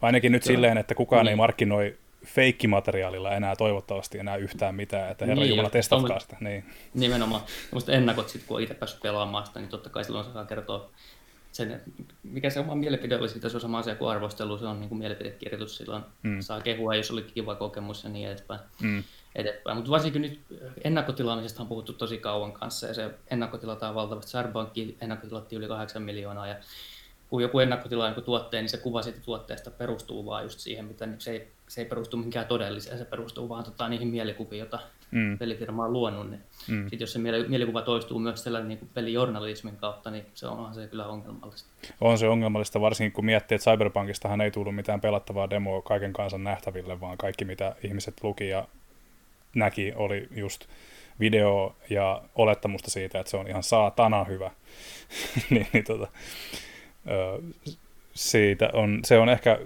Ainakin nyt silleen, että kukaan ei markkinoi feikkimateriaalilla enää toivottavasti enää yhtään mitään, että herra jumala testatkaa sitä. Niin. Nimenomaan. Tämmöiset ennakot sitten, kun on itse päässyt pelaamaan sitä, niin totta kai silloin saa kertoa sen, mikä se oma mielipide oli siitä, se on sama asia kuin arvostelu, se on niin kuin mielipidekirjoitus, silloin saa kehua, jos oli kiva kokemus ja niin edespäin. Mutta varsinkin nyt ennakkotilaamisesta on puhuttu tosi kauan kanssa, ja se ennakkotilataan valtavasti. Sarbankki ennakkotilatti yli 8 miljoonaa, ja kun joku ennakkotilaa joku tuotteen, niin se kuva siitä tuotteesta perustuu vaan just siihen, mitä se ei perustu mihinkään todelliseen, se perustuu vaan niihin mielikuviin, joita pelifirma on luonut. Niin sitten jos se mielikuva toistuu myös sellainen niin pelijournalismin kautta, niin se onhan se kyllä ongelmallista. On se ongelmallista, varsinkin kun miettii, että Cyberpunkistahan ei tullut mitään pelattavaa demoa kaiken kansan nähtäville, vaan kaikki mitä ihmiset luki ja näki oli just video ja olettamusta siitä, että se on ihan saatana hyvä. Se on ehkä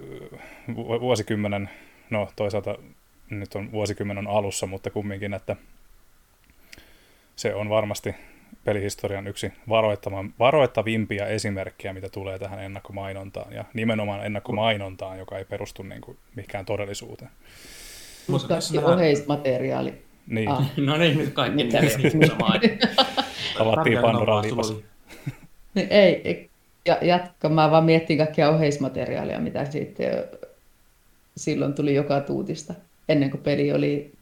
vuosikymmenen, no toisaalta nyt on vuosikymmenen alussa, mutta kumminkin, että se on varmasti pelihistorian yksi varoittavimpia esimerkkejä, mitä tulee tähän ennakkomainontaan ja nimenomaan ennakkomainontaan, joka ei perustu niin kuin mihinkään todellisuuteen. Mutta kaikki oheismateriaali. Niin. No niin, nyt kaikki niin samaan. Avattiin Pandoran lipas. Ei. Jatkamaan, vaan miettiin kaikkia oheismateriaalia, mitä sitten silloin tuli joka tuutista, ennen kuin peli oli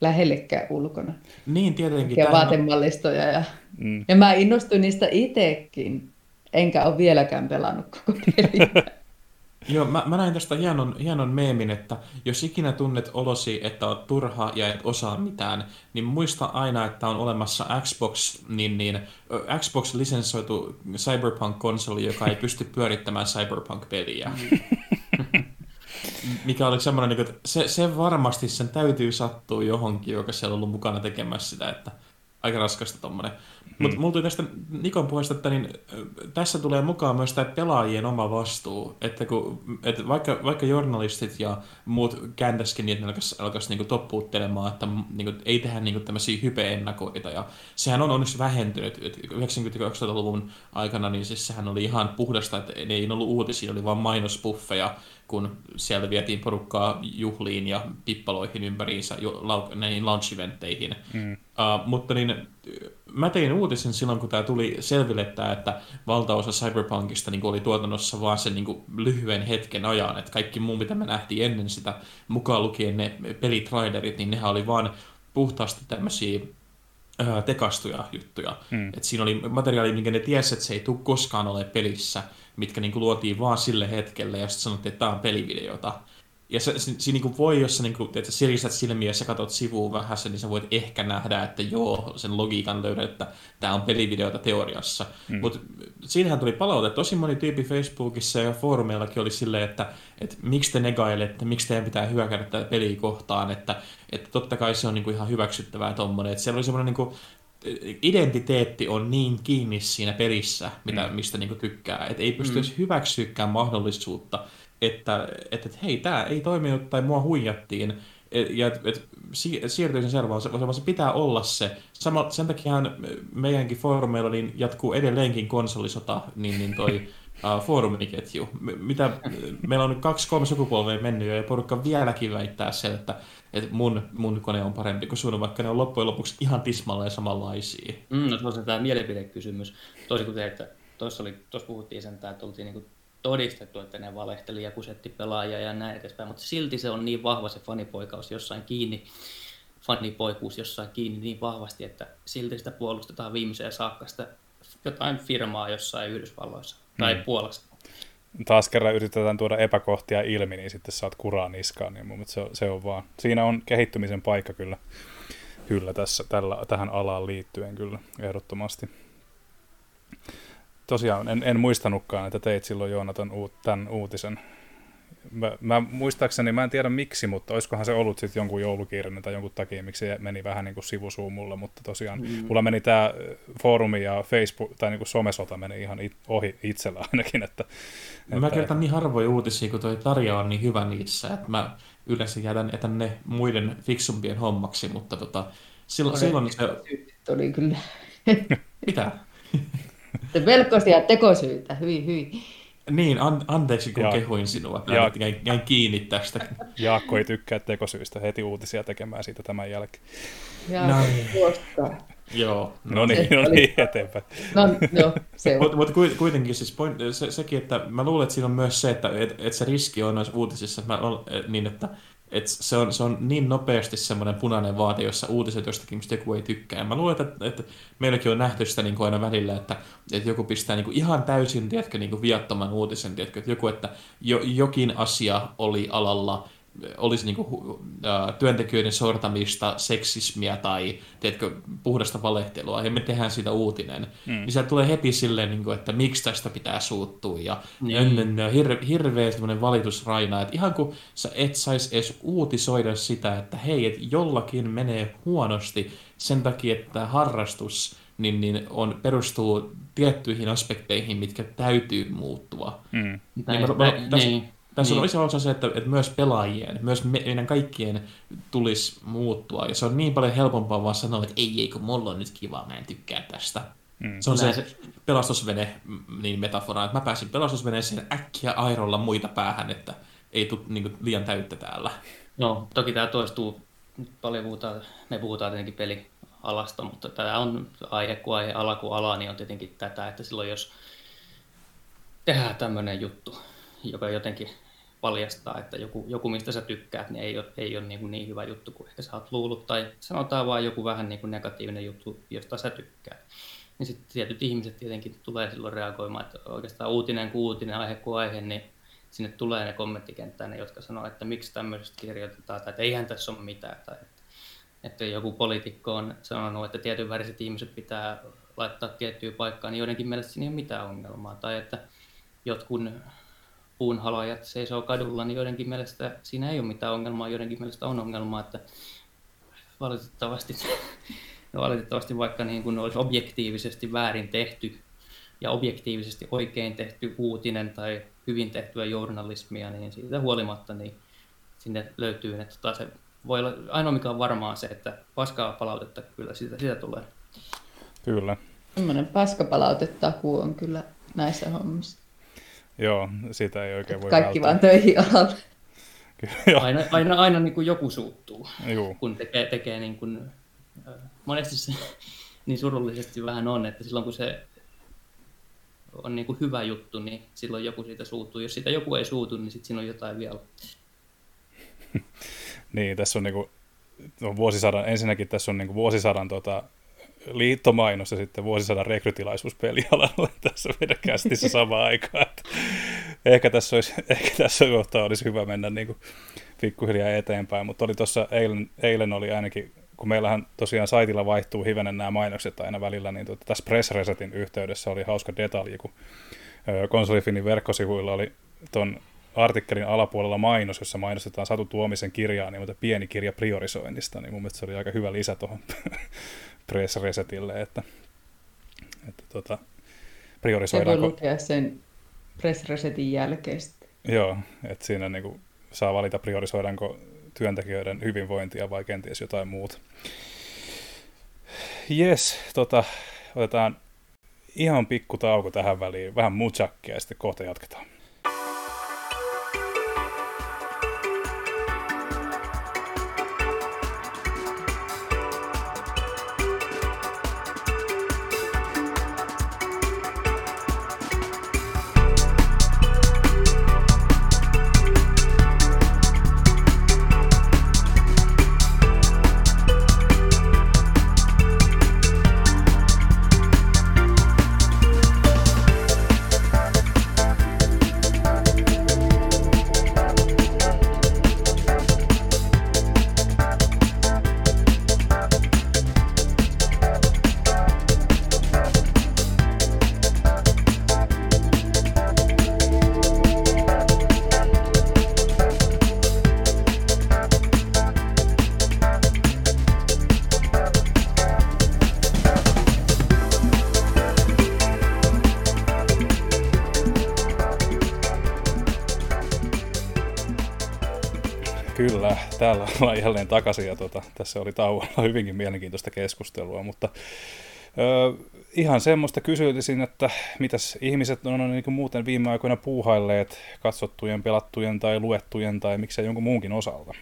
lähellekään ulkona. Niin, tietenkin. Ja vaatemallistoja. Ja mä innostuin niistä itsekin, enkä ole vieläkään pelannut koko peliä. Joo, mä näin tästä hienon meemin, että jos ikinä tunnet olosi, että olet turha ja et osaa mitään, niin muista aina, että on olemassa Xbox, Xbox-lisensoitu Cyberpunk-konsoli, joka ei pysty pyörittämään Cyberpunk-peliä. Mikä oli semmoinen, että se varmasti sen täytyy sattua johonkin, joka siellä on ollut mukana tekemässä sitä, että aika raskasta tommoinen. Mutta mulla tuli tästä Nikon puheesta, että niin, tässä tulee mukaan myös tämä pelaajien oma vastuu. Että vaikka journalistit ja muut kääntäisikin niin, että ne alkaisi niinku toppuuttelemaan, että niinku, ei tehdä niinku tämmöisiä hype-ennakoita. Ja sehän on onneksi vähentynyt. 90-luvun aikana niin siis sehän oli ihan puhdasta, että ei ollut uutisia, oli vaan mainospuffeja, kun sieltä vietiin porukkaa juhliin ja pippaloihin ympäriinsä näihin launch-eventteihin. Mutta niin, mä tein uutisen silloin, kun tämä tuli selville, että valtaosa Cyberpunkista niin oli tuotannossa vaan sen niin lyhyen hetken ajan. Että kaikki muu, mitä me nähtiin ennen sitä, mukaan lukien ne pelitrailerit, niin nehän oli vaan puhtaasti tämmöisiä tekastuja juttuja. Et siinä oli materiaali, minkä ne tiesi, että se ei tule koskaan ole pelissä, mitkä niin luotiin vaan sille hetkelle, ja sitten sanottiin, että tämä on pelivideota. Ja se niin voi, jos sä niin siristät silmiä ja sä katot sivuun vähän, niin sä voit ehkä nähdä, että joo, sen logiikan löydät, että tämä on pelivideota teoriassa. Mutta siinähän tuli palautetta. Tosi moni tyyppi Facebookissa ja foorumeillakin oli silleen, että miksi te negailette, miksi teidän pitää hyökätä tätä peliä kohtaan, että totta kai se on niin kuin ihan hyväksyttävää tommoinen. Että siellä oli semmoinen niin identiteetti on niin kiinni siinä pelissä, mistä niin kuin tykkää, että ei pystyisi hyväksyykään mahdollisuutta, että hei, tämä ei toiminut tai mua huijattiin, ja siirtyisin seuraavaan. Se pitää olla se. Sen takiahan meidänkin foorumeilla niin jatkuu edelleenkin konsolisota, niin toi foorumiketju. Mitä, meillä on nyt 2-3 sukupolvea mennyt ja porukka vieläkin väittää sen, että mun kone on parempi kuin sun, vaikka ne on loppujen lopuksi ihan tismalleen samanlaisia. Tosiaan tämä mielipidekysymys. Toisin kuin teiltä, tuossa puhuttiin sen, että oltiin niinku todistettu, että ne valehteli ja kusetti pelaajia ja näin edespäin, mutta silti se on niin vahva se fanipoikuus jossain kiinni niin vahvasti, että silti sitä puolustetaan viimeiseen saakka sitä jotain firmaa jossain Yhdysvalloissa tai Puolassa. Taas kerran yritetään tuoda epäkohtia ilmi, niin sitten saat kuraa niskaan, niin mun mielestä se on vaan. Siinä on kehittymisen paikka kyllä tähän alaan liittyen kyllä ehdottomasti. Tosiaan en muistanutkaan, että teit silloin Joonatan tämän uutisen. Mä muistaakseni, mä en tiedä miksi, mutta olisikohan se ollut sitten jonkun joulukirjan tai jonkun takia, miksi se meni vähän niin kuin sivusuun mulla, mutta tosiaan mulla meni tämä foorumi ja Facebook, tai niin kuin somesota meni ihan ohi itsellä ainakin. Mä kertaan niin harvoja uutisia, kun toi Tarja on niin hyvä niissä, että mä yleensä jätän ne muiden fiksumpien hommaksi, mutta silloin se oli kyllä. Mitä? Velkoisia tekosyitä, hyi. Niin, anteeksi kun kehuin sinua. Jäin kiinni tästä. Jaakko ei tykkää tekosyistä heti uutisia tekemään siitä tämän jälkeen. Joo. No niin, eteenpäin. Mutta kuitenkin siis sekin, että mä luulen, että siinä on myös se, että se riski on noissa uutisissa niin, että se on niin nopeasti semmoinen punainen vaate, jossa uutiset jostakin, mistä joku ei tykkää. Ja mä luulen, että meilläkin on nähty sitä niin kuin aina välillä, että joku pistää niin kuin ihan täysin niin kuin viattoman uutisen, että joku, että jokin asia oli alalla, olisi niin kuin työntekijöiden sortamista, seksismiä tai puhdasta valehtelua, ja me tehdään siitä uutinen. Niin sieltä tulee heti silleen, niin kuin, että miksi tästä pitää suuttua, ja hirveä semmoinen valitusraina, että ihan kun sä et saisi edes uutisoida sitä, että hei, että jollakin menee huonosti sen takia, että harrastus niin on, perustuu tiettyihin aspekteihin, mitkä täytyy muuttua. Tässä on iso osa se, että myös pelaajien, myös meidän kaikkien tulisi muuttua. Ja se on niin paljon helpompaa vaan sanoa, että ei, kun mulla on nyt kivaa, mä en tykkää tästä. Se on se pelastusvene niin metafora, että mä pääsin pelastusveneeseen äkkiä airolla muita päähän, että ei tule niin kuin liian täyttä täällä. No, toki tämä toistuu paljon muuta. Me puhutaan tietenkin pelialasta, mutta tämä on aihe kuin aihe, ala kuin ala, niin on tietenkin tätä, että silloin jos tehdään tämmöinen juttu, joka jotenkin paljastaa, että joku mistä sä tykkäät, niin ei ole niin hyvä juttu kuin ehkä sä oot luullut, tai sanotaan vaan joku vähän niin kuin negatiivinen juttu, josta sä tykkäät. Niin sitten tietyt ihmiset tietenkin tulee silloin reagoimaan, että oikeastaan uutinen kuin uutinen, aihe kuin aihe, niin sinne tulee ne kommenttikenttään, ne, jotka sanoo, että miksi tämmöisestä kirjoitetaan, tai että eihän tässä ole mitään, tai että joku poliitikko on sanonut, että tietyn väriset ihmiset pitää laittaa tiettyyn paikkaan, niin joidenkin mielestä siinä ei ole mitään ongelmaa, tai että jotkun puunhalajat seisoo kadulla, niin joidenkin mielestä siinä ei ole mitään ongelmaa, joidenkin mielestä on ongelmaa, että valitettavasti vaikka niin kuin olisi objektiivisesti väärin tehty ja objektiivisesti oikein tehty uutinen tai hyvin tehtyä journalismia, niin siitä huolimatta niin sinne löytyy, että se voi olla, ainoa mikä on varmaa se, että paskaa palautetta kyllä sitä tulee. Kyllä. Tällainen paskapalautetakuu on kyllä näissä hommissa. Joo, sitä ei oikein voi välttää. Kaikki vaan töihin alalle. Aina niin kuin joku suuttuu, kun tekee niin kuin, monesti se niin surullisesti vähän on, että silloin kun se on niin kuin hyvä juttu, niin silloin joku siitä suuttuu. Jos siitä joku ei suutu, niin sitten siinä on jotain vielä. Niin, tässä on niin kuin, ensinnäkin tässä on niin kuin vuosisadan liittomainos ja sitten vuosisadan rekrytilaisuus pelialalla tässä meidän kästissä samaan aikaan. Ehkä tässä kohtaa olisi hyvä mennä niin kuin pikkuhiljaa eteenpäin, mutta oli tuossa eilen oli ainakin, kun meillähän tosiaan saitilla vaihtuu hivenen nämä mainokset aina välillä, niin tässä Press Resetin yhteydessä oli hauska detalji, kun Konsolifinin verkkosivuilla oli tuon artikkelin alapuolella mainos, jossa mainostetaan Satu Tuomisen kirjaa, niin mutta pieni kirja priorisoinnista, niin mun mielestä se oli aika hyvä lisä tuohon Press Resetille, että priorisoidaan. Se voi lukea sen Press Resetin jälkeen. Joo, että siinä niin kuin saa valita, priorisoidaanko työntekijöiden hyvinvointia vai kenties jotain muuta. Jes, otetaan ihan pikku tauko tähän väliin, vähän muchakkia ja sitten kohta jatketaan. Täällä ollaan jälleen takaisin ja tässä oli tauolla hyvinkin mielenkiintoista keskustelua, mutta Ihan semmoista kysyilisin, että mitäs ihmiset on niin kuin muuten viime aikoina puuhailleet katsottujen, pelattujen tai luettujen tai miksei jonkun muunkin osalta.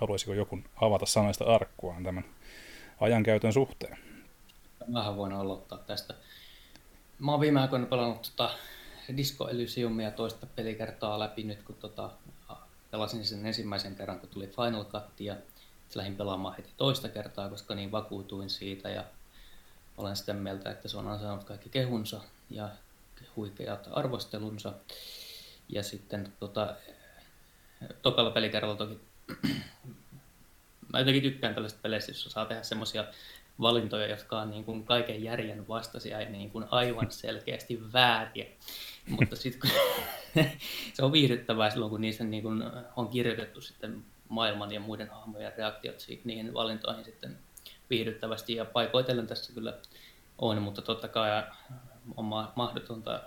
Haluaisiko joku avata sanaista arkkuaan tämän ajankäytön suhteen? Mähän voin aloittaa tästä. Mä oon viime aikoina pelannut Disco Elysiumia toista pelikertaa läpi nyt, kun pelasin sen ensimmäisen kerran, kun tuli Final Cut, ja lähdin pelaamaan heti toista kertaa, koska niin vakuutuin siitä ja olen sitä mieltä, että se on ansainnut kaikki kehunsa ja huikeat arvostelunsa. Ja sitten tokalla pelikerralla toki mä jotenkin tykkään tällaisista peleistä, jossa saa tehdä semmoisia valintoja, jotka on niin kuin kaiken järjen vastaisia ja niin kuin aivan selkeästi vääriä. Mutta sitten se on viihdyttävää silloin, kun niistä niin kuin on kirjoitettu sitten maailman ja muiden hahmojen reaktiot niihin valintoihin sitten viihdyttävästi. Ja paikoitellen tässä kyllä on, mutta totta kai on mahdotonta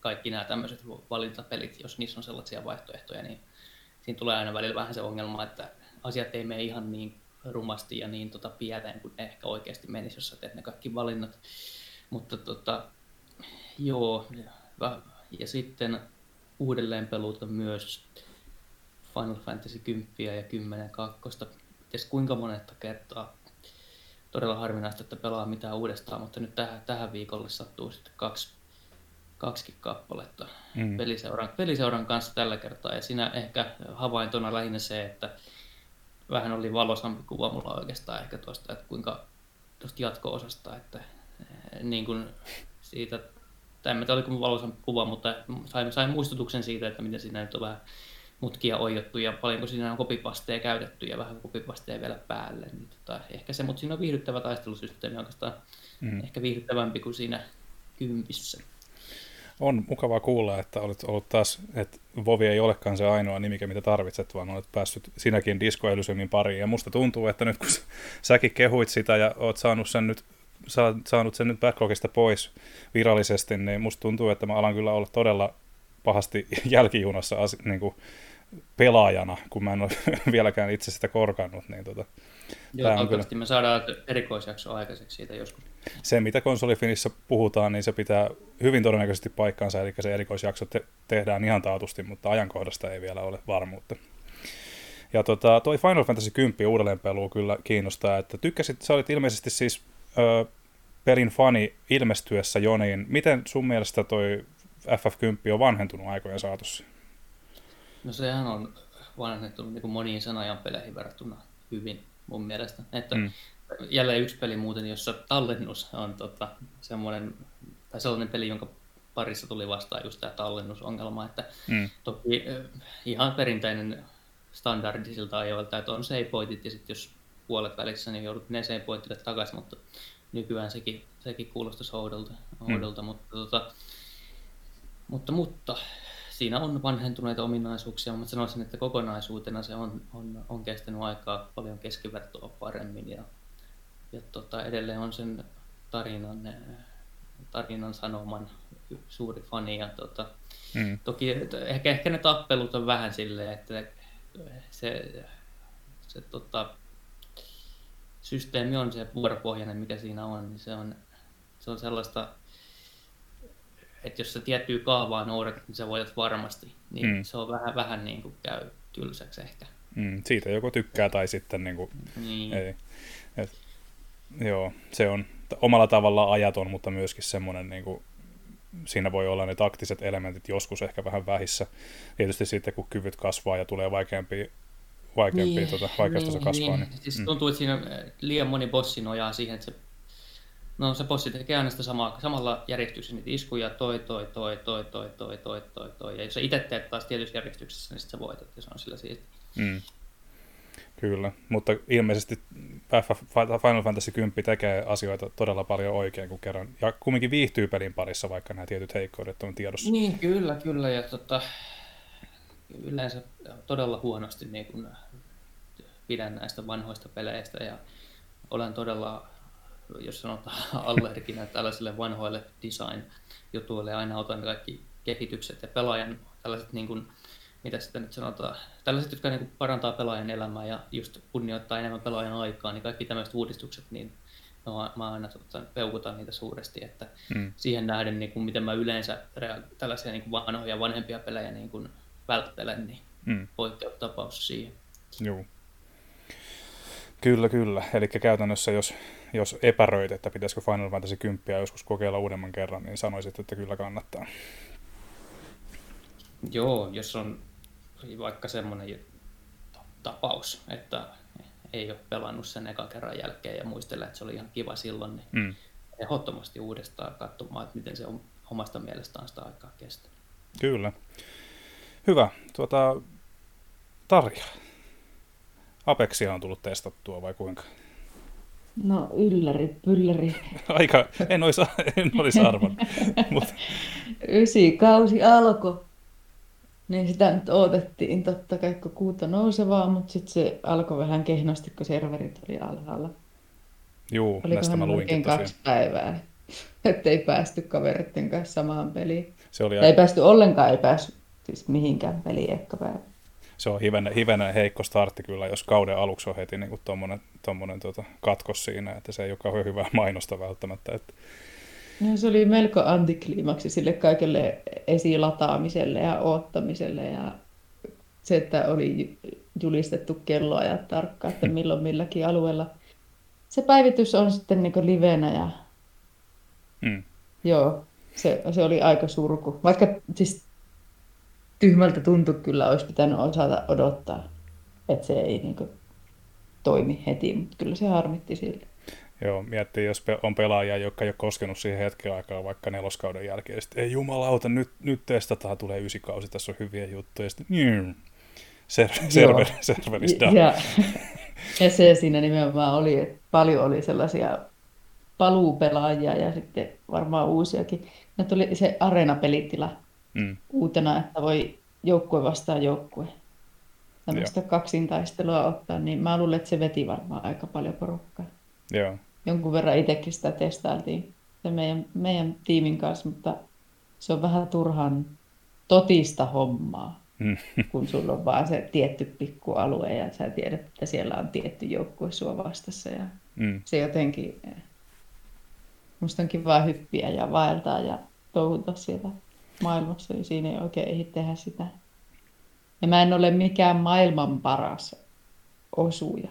kaikki nämä tämmöiset valintapelit, jos niissä on sellaisia vaihtoehtoja, niin siinä tulee aina välillä vähän se ongelma, että asiat ei mene ihan niin rumasti ja niin pieten, kun ne ehkä oikeasti menisi, jos sä teet ne kaikki valinnat. Mutta joo, ja sitten uudelleenpeluuta myös Final Fantasy 10 ja 10 kakkosta. Pitäisi kuinka monetta kertaa. Todella harvinaista, että pelaa mitään uudestaan, mutta nyt tähän viikolle sattuu sitten kaksi kappaletta peliseuran kanssa tällä kertaa. Ja siinä ehkä havaintona lähinnä se, että vähän oli valoisampi kuva mulla oikeastaan ehkä tuosta, että kuinka tuosta jatko-osasta, että niin kuin siitä, en tiedä oliko valoisampi kuva, mutta sain muistutuksen siitä, että miten siinä nyt on vähän mutkia oijottu ja paljonko siinä on kopipasteja käytetty ja vähän kopipasteja vielä päälle. Niin ehkä se, mutta siinä on viihdyttävä taistelusysteemi oikeastaan, ehkä viihdyttävämpi kuin siinä 10. On mukavaa kuulla, että olet ollut taas, että Vovi ei olekaan se ainoa nimike, mitä tarvitset, vaan olet päässyt sinäkin Disco Elysiumin pariin. Ja musta tuntuu, että nyt kun säkin kehuit sitä ja olet saanut sen nyt backlogista pois virallisesti, niin musta tuntuu, että mä alan kyllä olla todella pahasti jälkijunassa niin kuin pelaajana, kun mä en ole vieläkään itse sitä korkannut. Niin joo, toivottavasti kyllä me saadaan erikoisjakso aikaiseksi siitä joskus. Se, mitä konsolifinissä puhutaan, niin se pitää hyvin todennäköisesti paikkaansa, eli se erikoisjakso tehdään ihan taatusti, mutta ajankohdasta ei vielä ole varmuutta. Ja toi Final Fantasy 10 uudelleenpelu kyllä kiinnostaa, että tykkäsit, sä olit ilmeisesti siis pelin fani ilmestyessä jo, niin miten sun mielestä toi FF10 on vanhentunut aikojen saatossa? No sehän on vanhentunut niin kuin moniin sen ajan peleihin verrattuna hyvin mun mielestä. Että jälleen yksi peli muuten, jossa tallennus on sellainen peli, jonka parissa tuli vastaan just tämä tallennusongelma. Että toki ihan perinteinen standardisilta ajoilta, että on savepointit ja sitten jos puolet välissä, niin joudut ne savepointille takaisin, mutta nykyään sekin kuulostaisi oudolta. Mutta siinä on vanhentuneita ominaisuuksia, mutta sanoisin, että kokonaisuutena se on kestänyt aikaa paljon keskivertoa paremmin ja edelleen on sen tarinan sanoman suuri fani ja toki ehkä ne tappelut on vähän silleen, että se systeemi on se vuoropohjainen, mikä siinä on, niin se on sellaista, että jos sä tiettyä kaavaa noudat, niin sä voitat varmasti. Niin se on vähän niin kuin käy tylsäksi ehkä. Siitä joko tykkää tai sitten niin kuin ei. Joo, se on omalla tavallaan ajaton, mutta myöskin semmoinen niin kuin siinä voi olla ne taktiset elementit joskus ehkä vähän vähissä. Tietysti sitten kun kyvyt kasvaa ja tulee vaikeampia vaikeustaso kasvaa. Niin. Siis tuntuu, että siinä liian moni bossi nojaa siihen, että se bossi tekee aina sitä samalla järjestyksessä niitä iskuja, toi. Ja jos sä itse teet taas tietyssä järjestyksessä, niin sit sä voitat, ja se on sillä siisti. Kyllä, mutta ilmeisesti Final Fantasy 10 tekee asioita todella paljon oikein, kun kerran, ja kumminkin viihtyy pelin parissa, vaikka nämä tietyt heikkoudet on tiedossa. Niin, kyllä, ja yleensä todella huonosti niin kun pidän näistä vanhoista peleistä, ja olen todella, jos sanotaan allerginen tällaisille vanhoille design-jutuille, aina otan kaikki kehitykset ja pelaajan tällaiset, niin kuin, mitä sitä nyt sanotaan, tällaiset, jotka niin kuin parantaa pelaajan elämää ja just kunnioittaa enemmän pelaajan aikaa, niin kaikki tämmöiset uudistukset, niin mä aina peukutan niitä suuresti, että siihen nähden, niin kuin, miten mä yleensä tällaisia niin kuin vanhoja vanhempia pelejä niin kuin välttelen, niin poikkeustapaus siihen. Joo. Kyllä, kyllä. Eli käytännössä, jos epäröit, että pitäisikö Final Fantasy 10 joskus kokeilla uudemman kerran, niin sanoisit, että kyllä kannattaa. Joo, jos on vaikka semmoinen tapaus, että ei ole pelannut sen ekan kerran jälkeen ja muistella, että se oli ihan kiva silloin, niin ehdottomasti uudestaan katsomaan, että miten se on omasta mielestään sitä aikaa kestää. Kyllä. Hyvä. Tarja, Apexia on tullut testattua vai kuinka? No ylläri, pylläri. Aika, en olisi arvannut. 9 kausi alkoi, niin sitä nyt odotettiin totta kai kuuta nousevaa, mutta sitten se alkoi vähän kehnosti, kun serverit oli alhaalla. Juu, näistä mä luinkin tosiaan. 2 päivää, ettei päästy kaveritten kanssa samaan peliin. Ei päästy ollenkaan, ei päästy siis mihinkään peliin ehkä päivä. Se on hivenen heikko startti kyllä, jos kauden aluksi on heti niin tuommoinen katkos siinä, että se ei ole kauhean hyvää mainosta välttämättä. Että... No, se oli melko antikliimaksi sille kaikelle esilataamiselle ja oottamiselle ja se, että oli julistettu kelloa ja tarkkaan, että milloin milläkin alueella. Se päivitys on sitten niin kuin livenä ja joo, se oli aika surku, vaikka siis tyhmältä tuntui kyllä, olisi pitänyt osata odottaa, että se ei niin kuin toimi heti, mutta kyllä se harmitti siltä. Joo, miettii, jos on pelaajia, jotka ei ole koskenut siihen hetken aikaa vaikka 4. kauden jälkeen, sitten ei jumalauta, nyt testataan, tulee 9 kausi, tässä on hyviä juttuja, ja sitten serveris down. Ja se siinä nimenomaan oli, että paljon oli sellaisia paluupelaajia ja sitten varmaan uusiakin. No tuli se areenapelitila uutena, että voi joukkue vastaan joukkue. Tällaista kaksintaistelua ottaa, niin mä luulen, että se veti varmaan aika paljon porukkaa. Joo. Jonkun verran itsekin sitä testailtiin meidän tiimin kanssa, mutta se on vähän turhan totista hommaa, kun sulla on vaan se tietty pikkualue ja sä tiedät, että siellä on tietty joukkue sua vastassa. Ja se jotenkin, musta on kivaa hyppiä ja vaeltaa ja touhuta siellä maailmassa, ja siinä ei oikein ehdi tehdä sitä. Ja mä en ole mikään maailman paras osuja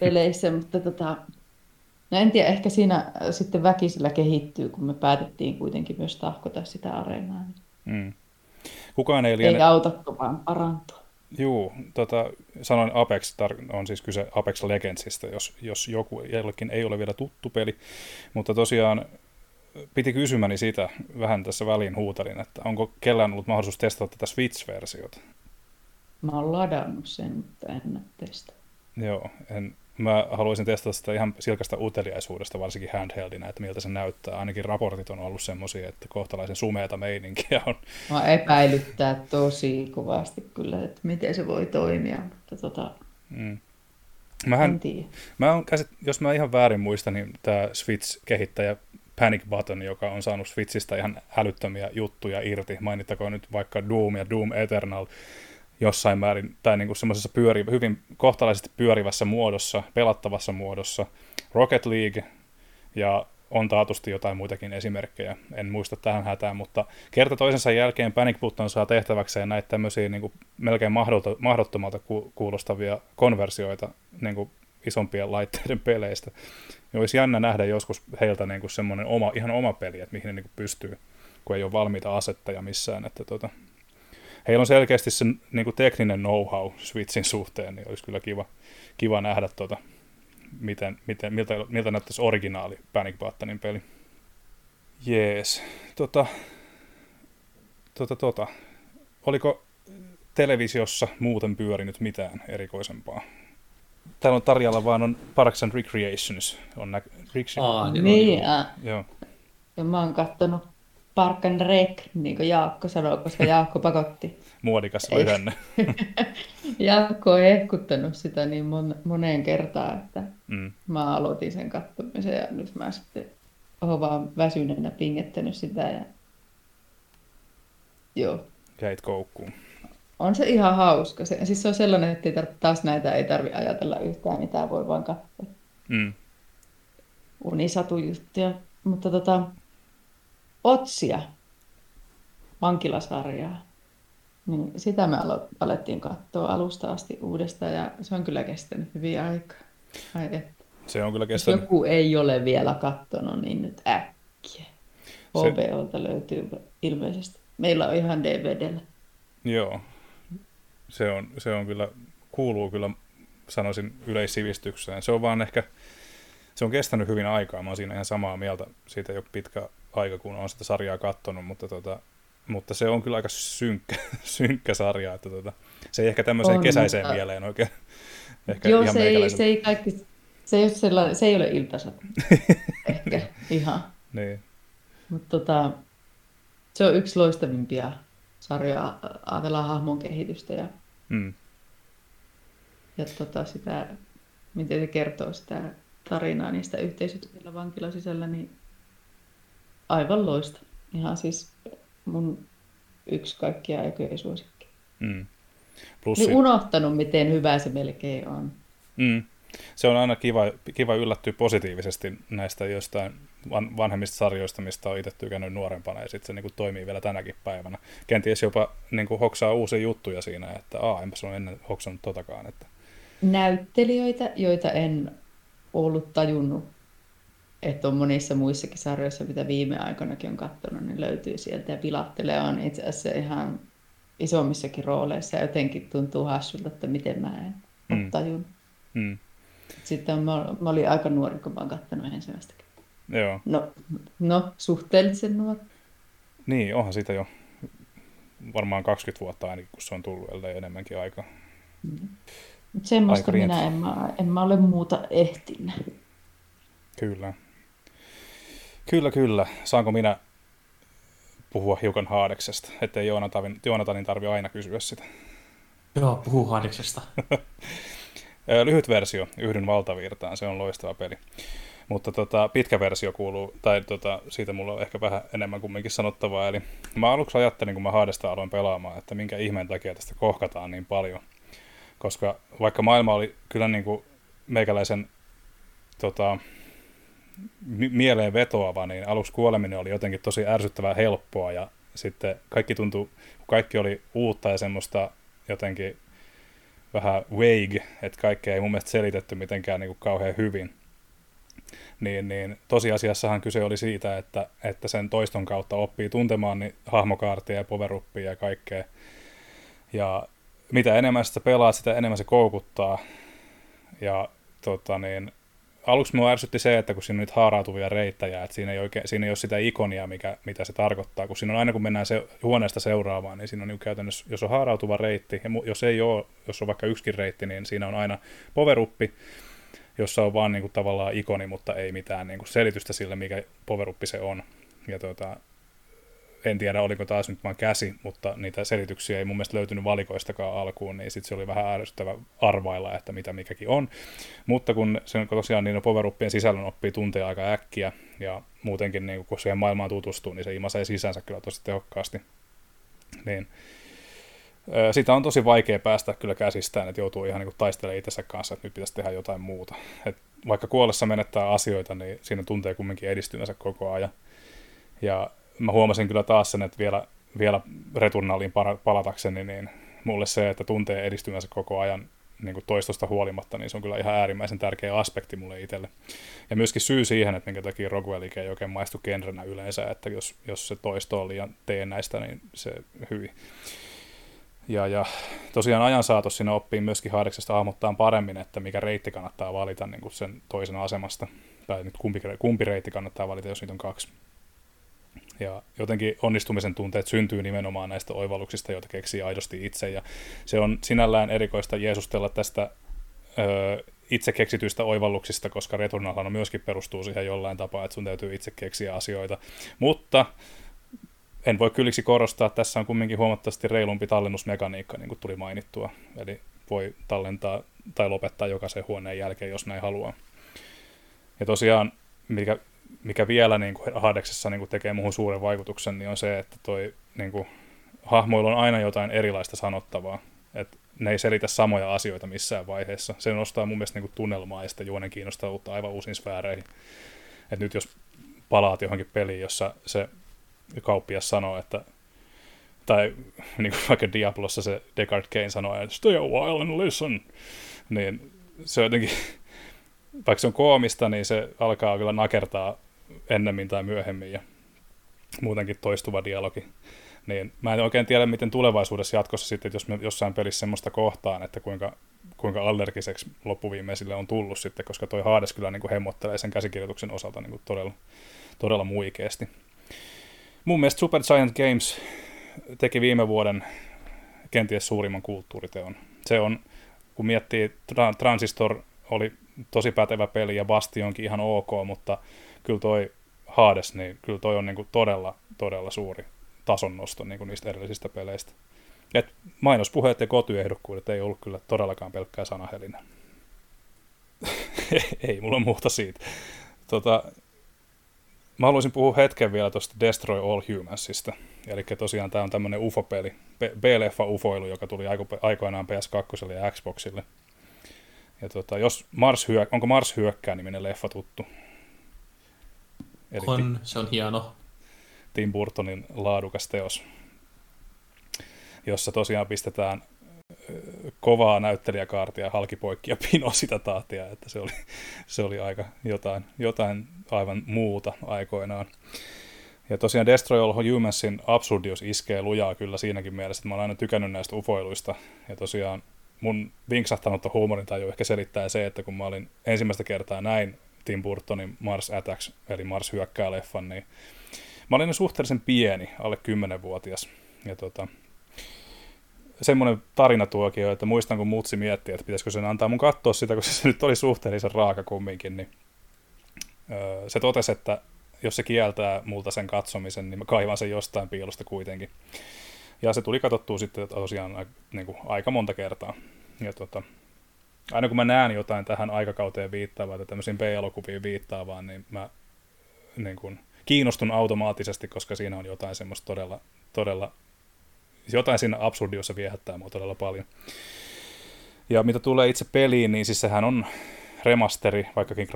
peleissä, mutta no en tiedä, ehkä siinä sitten väkisellä kehittyy, kun me päätettiin kuitenkin myös tahkota sitä areenaa. Kukaan ei liene... Ei autatko, vaan parantua. Juu, sanoin Apex, on siis kyse Apex Legendsista, jos joku jollekin ei ole vielä tuttu peli, mutta tosiaan piti kysymäni sitä vähän tässä väliin huutelin, että onko kellään ollut mahdollisuus testata tätä Switch-versiota? Mä oon ladannut sen, mutta en ole testannut. Joo, mä haluaisin testata sitä ihan silkasta uteliaisuudesta, varsinkin handheldinä, että miltä se näyttää. Ainakin raportit on ollut semmoisia, että kohtalaisen sumeata meininkiä on. Mä epäilyttää tosi kovasti kyllä, että miten se voi toimia, mutta en tiedä. Jos mä ihan väärin muistan, niin tämä Switch-kehittäjä Panic Button, joka on saanut Switchistä ihan älyttömiä juttuja irti, mainittakoon nyt vaikka Doom ja Doom Eternal, jossain määrin, tai niin kuin semmoisessa hyvin kohtalaisesti pyörivässä muodossa, pelattavassa muodossa, Rocket League, ja on taatusti jotain muitakin esimerkkejä, en muista tähän hätään, mutta kerta toisensa jälkeen Panic Button saa tehtäväkseen näitä tämmöisiä niin kuin melkein mahdottomalta kuulostavia konversioita niin kuin isompien laitteiden peleistä. Ja olisi jännä nähdä joskus heiltä niin kuin semmoinen ihan oma peli, että mihin ne niin kuin pystyy, kun ei ole valmiita asettajia missään, että heillä on selkeästi se niin kuin tekninen know-how Switchin suhteen, niin olisi kyllä kiva nähdä, miltä näyttäisi originaali Panic Buttonin peli. Jees. Oliko televisiossa muuten pyörinyt mitään erikoisempaa? Täällä on tarjolla vaan on Parks and Recreations. Joo. Ja mä oon kattonut Park and Rec, niin kuin Jaakko sanoo, koska Jaakko pakotti. Muodikas lyhenne. Jaakko on ehkuttanut sitä niin moneen kertaan, että mä aloitin sen katsomisen ja nyt mä sitten oon vaan väsyneenä pingettänyt sitä. Ja... Joo. Jäit koukkuun. On se ihan hauska. Siis se on sellainen, että ei tarvitse ajatella yhtään mitään, voi vaan katsoa. unisatujuttuja, mutta Otsia, vankilasarjaa, niin sitä me alettiin katsoa alusta asti uudestaan ja se on kyllä kestänyt hyvin aikaa. Se on kyllä kestänyt. Jos joku ei ole vielä katsonut, niin nyt äkkiä. HBO:lta löytyy ilmeisesti. Meillä on ihan DVD:llä. Joo. Se on kyllä, kuuluu kyllä, sanoisin, yleissivistykseen. Se on vaan ehkä, se on kestänyt hyvin aikaa. Mä oon siinä ihan samaa mieltä. Siitä ei ole pitkä aika, kun on sitä sarjaa katsonut, mutta se on kyllä aika synkkä sarja. Että se ei ehkä tämmöiseen kesäiseen mieleen oikein. Ehkä joo, se ei ole iltasat. Ehkä ihan. Niin. Mutta se on yksi loistavimpia sarjaa, ajatellaan hahmon kehitystä ja sitä, miten se kertoo sitä tarinaa niistä yhteisötyillä vankilasisällä, niin aivan loista. Ihan siis mun yksi kaikkia aikojen suosikki. Plussi. Niin unohtanut, miten hyvä se melkein on. Se on aina kiva yllättyä positiivisesti näistä jostain vanhemmista sarjoista, mistä on itse tykännyt nuorempana, ja sitten se niinku toimii vielä tänäkin päivänä. Kenties jopa niinku hoksaa uusia juttuja siinä, että enpä se ole ennen hoksannut totakaan. Että... Näyttelijöitä, joita en ollut tajunnut, että on monissa muissakin sarjoissa, mitä viime aikoinakin on katsonut, niin löytyy sieltä, ja Pilattelee on itse asiassa ihan isommissakin rooleissa, ja jotenkin tuntuu hassulta, että miten mä en ole tajunnut. Sitten mä olin aika nuori, kun mä oon katsonut ensimmäistäkin. Joo. No, suhteellisen nuori. Niin, onhan siitä jo varmaan 20 vuotta ainakin, kun se on tullut, ellei enemmänkin aikaa. Mutta semmoista minä en mä ole muuta ehtinyt. Kyllä. Saanko minä puhua hiukan Haadeksesta, ettei Joonatanin tarvitse aina kysyä sitä? Joo, puhu Haadeksesta. Lyhyt versio, yhdyn valtavirtaan, se on loistava peli. Mutta pitkä versio kuuluu, tai siitä mulla on ehkä vähän enemmän kumminkin sanottavaa. Eli mä aluksi ajattelin, kun mä Haadesta aloin pelaamaan, että minkä ihmeen takia tästä kohkataan niin paljon. Koska vaikka maailma oli kyllä niin kuin meikäläisen mieleen vetoava, niin aluksi kuoleminen oli jotenkin tosi ärsyttävää helppoa. Ja sitten kaikki tuntui, kun kaikki oli uutta ja semmoista jotenkin vähän vague, että kaikkea ei mun mielestä selitetty mitenkään niin kuin kauhean hyvin. Niin tosiasiassahan kyse oli siitä, että sen toiston kautta oppii tuntemaan niin hahmokaartia ja poweruppia ja kaikkea. Ja mitä enemmän sitä pelaa, sitä enemmän se koukuttaa. Ja aluksi minua ärsytti se, että kun siinä on nyt haarautuvia reittäjä, että siinä ei ole sitä ikonia, mitä se tarkoittaa. Kun siinä on aina, kun mennään huoneesta seuraavaan, niin siinä on niin käytännössä, jos on haarautuva reitti, ja jos on vaikka yksikin reitti, niin siinä on aina poweruppi, jossa on vaan niinku tavallaan ikoni, mutta ei mitään niinku selitystä sille, mikä poweruppi se on. Ja en tiedä, oliko taas nyt vaan käsi, mutta niitä selityksiä ei mun mielestä löytynyt valikoistakaan alkuun, niin sitten se oli vähän ärsyttävä arvailla, että mitä mikäkin on. Mutta kun sen tosiaan niin poweruppien sisällön oppii tunteja aika äkkiä, ja muutenkin niin kun siihen maailmaan tutustuu, niin se ilmaisee sisänsä kyllä tosi tehokkaasti. Niin. Sitä on tosi vaikea päästä kyllä käsistään, että joutuu ihan niin kuin taistelemaan itsensä kanssa, että nyt pitäisi tehdä jotain muuta. Et vaikka kuollessa menettää asioita, niin siinä tuntee kumminkin edistymänsä koko ajan. Ja mä huomasin kyllä taas sen, että vielä Returnaliin palatakseni, niin mulle se, että tuntee edistymänsä koko ajan niin kuin toistosta huolimatta, niin se on kyllä ihan äärimmäisen tärkeä aspekti mulle itselle. Ja myöskin syy siihen, että minkä takia roguelike ei oikein maistu genrenä yleensä, että jos se toisto on liian teennäistä, niin se hyvin. Ja tosiaan ajan saatossa siinä oppii myöskin Haadeksesta hahmottaa paremmin, että mikä reitti kannattaa valita niin kuin sen toisen asemasta. Tai nyt kumpi reitti kannattaa valita, jos niitä on kaksi. Ja jotenkin onnistumisen tunteet syntyy nimenomaan näistä oivalluksista, joita keksii aidosti itse. Ja se on sinällään erikoista jeesustella tästä itse keksityistä oivalluksista, koska Returnalhan myöskin perustuu siihen jollain tapaa, että sun täytyy itse keksiä asioita. Mutta... en voi kylliksi korostaa, että tässä on kumminkin huomattavasti reilumpi tallennusmekaniikka, niin kuin tuli mainittua. Eli voi tallentaa tai lopettaa jokaisen huoneen jälkeen, jos näin haluaa. Ja tosiaan, mikä vielä niin kuin Haadeksessa niin kuin tekee muuhun suuren vaikutuksen, niin on se, että niin kuin, hahmoilla on aina jotain erilaista sanottavaa. Et ne ei selitä samoja asioita missään vaiheessa. Se nostaa mun mielestä niin kuin tunnelmaa ja sitten juonen kiinnostaa uutta aivan uusiin sfääreihin. Et nyt jos palaat johonkin peliin, jossa se kauppias sanoo, että tai niin kuin vaikka Diablossa se Deckard Cain sanoo, että stay a while and listen, niin se jotenkin, vaikka se on koomista, niin se alkaa kyllä nakertaa ennemmin tai myöhemmin ja muutenkin toistuva dialogi. Niin mä en oikein tiedä, miten tulevaisuudessa jatkossa sitten, jos me jossain pelissä semmoista kohtaan, että kuinka allergiseksi loppuviimein sille on tullut sitten, koska toi Hades kyllä niin kuin hemmottelee sen käsikirjoituksen osalta niin kuin todella, todella muikeasti. Mun mielestä Supergiant Games teki viime vuoden kenties suurimman kulttuuriteon. Se on, kun miettii, Transistor oli tosi pätevä peli ja Bastionkin ihan ok, mutta kyllä toi Hades, niin kyllä toi on niin kuin todella, todella suuri tasonnosto niin kuin niistä erillisistä peleistä. Et mainospuheet ja kotyehdokkuudet ei ollut kyllä todellakaan pelkkää sanahelinä. Ei mulla muuta siitä. Mä haluaisin puhua hetken vielä tuosta Destroy All Humansista. Eli tosiaan tää on tämmönen UFO-peli, B-leffa-ufoilu, joka tuli aikoinaan PS2 ja Xboxille. Ja jos onko Mars hyökkää niminen leffa tuttu? On, se on hieno. Tim Burtonin laadukas teos, jossa tosiaan pistetään kovaa näyttelijäkaartia halkipoikki ja pino sitä tahtia, että se oli aika jotain aivan muuta aikoinaan. Ja tosiaan Destroy All Humansin absurdius iskee lujaa kyllä siinäkin mielessä, että mä oon aina tykännyt näistä ufoiluista. Ja tosiaan mun vinksahtanutta huumorintaju ehkä selittää se, että kun mä olin ensimmäistä kertaa näin Tim Burtonin Mars Attacks, eli Mars hyökkää leffan, niin mä olin suhteellisen pieni, alle 10-vuotias. Ja semmoinen tarinatuokio, että muistan kun mutsi miettii, että pitäisikö sen antaa mun katsoa sitä, koska se nyt oli suhteellisen raaka kumminkin, niin se totesi, että jos se kieltää multa sen katsomisen, niin mä kaivan sen jostain piilosta kuitenkin. Ja se tuli katsottua sitten tosiaan niin kuin aika monta kertaa. Ja aina kun mä näen jotain tähän aikakauteen viittaavaa tai tämmöisiin B-elokuviin viittaavaa, niin mä niin kuin kiinnostun automaattisesti, koska siinä on jotain semmoista todella, todella jotain siinä absurdiossa viehättää mua todella paljon. Ja mitä tulee itse peliin, niin siis sehän on remasteri, vaikkakin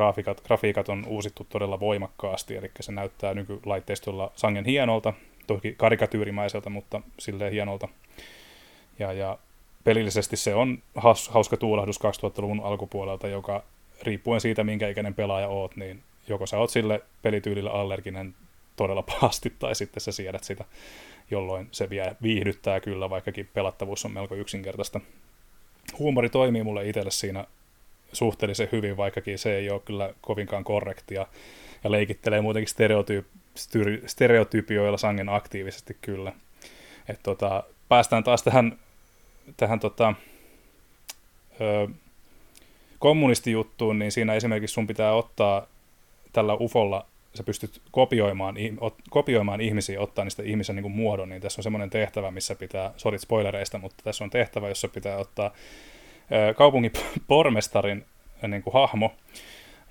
grafiikat on uusittu todella voimakkaasti, eli se näyttää nykylaitteistolla sangen hienolta, toki karikatyyrimäiseltä, mutta silleen hienolta. Ja pelillisesti se on hauska tuulahdus 2000-luvun alkupuolelta, joka riippuen siitä, minkä ikäinen pelaaja oot, niin joko sä oot sille pelityylillä allerginen todella pahasti, tai sitten sä siedät sitä, jolloin se viihdyttää kyllä, vaikkakin pelattavuus on melko yksinkertaista. Huumori toimii mulle itselle siinä suhteellisen hyvin, vaikkakin se ei ole kyllä kovinkaan korrektia, ja leikittelee muutenkin stereotypioilla sangen aktiivisesti kyllä. Et päästään taas tähän kommunistijuttuun, niin siinä esimerkiksi sun pitää ottaa tällä ufolla, sä pystyt kopioimaan ihmisiä, ottaa niistä ihmisen niin kuin muodon, niin tässä on semmoinen tehtävä, missä pitää, sorit spoilereista, mutta tässä on tehtävä, jossa pitää ottaa kaupungin pormestarin niin kuin hahmo,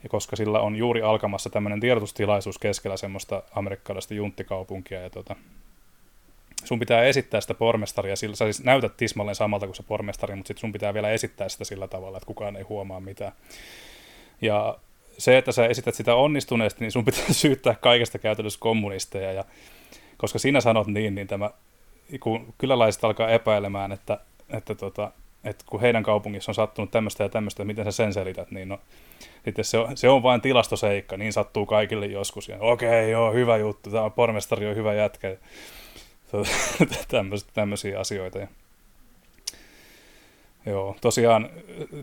koska sillä on juuri alkamassa tämmöinen tiedotustilaisuus keskellä semmoista amerikkalaista junttikaupunkia, ja sun pitää esittää sitä pormestaria, sillä, sä siis näytät tismalleen samalta kuin se pormestari, mutta sitten sun pitää vielä esittää sitä sillä tavalla, että kukaan ei huomaa mitään. Ja se, että sä esität sitä onnistuneesti, niin sun pitää syyttää kaikesta käytännössä kommunisteja, ja koska sinä sanot niin tämä, kun kyläläiset alkaa epäilemään, että kun heidän kaupungissa on sattunut tämmöistä ja tämmöistä, miten sä sen selität, niin no, sitten se on vain tilastoseikka, niin sattuu kaikille joskus, ja okei, joo, hyvä juttu, tämä pormestari on hyvä jätkä, tämmöisiä asioita. Joo, tosiaan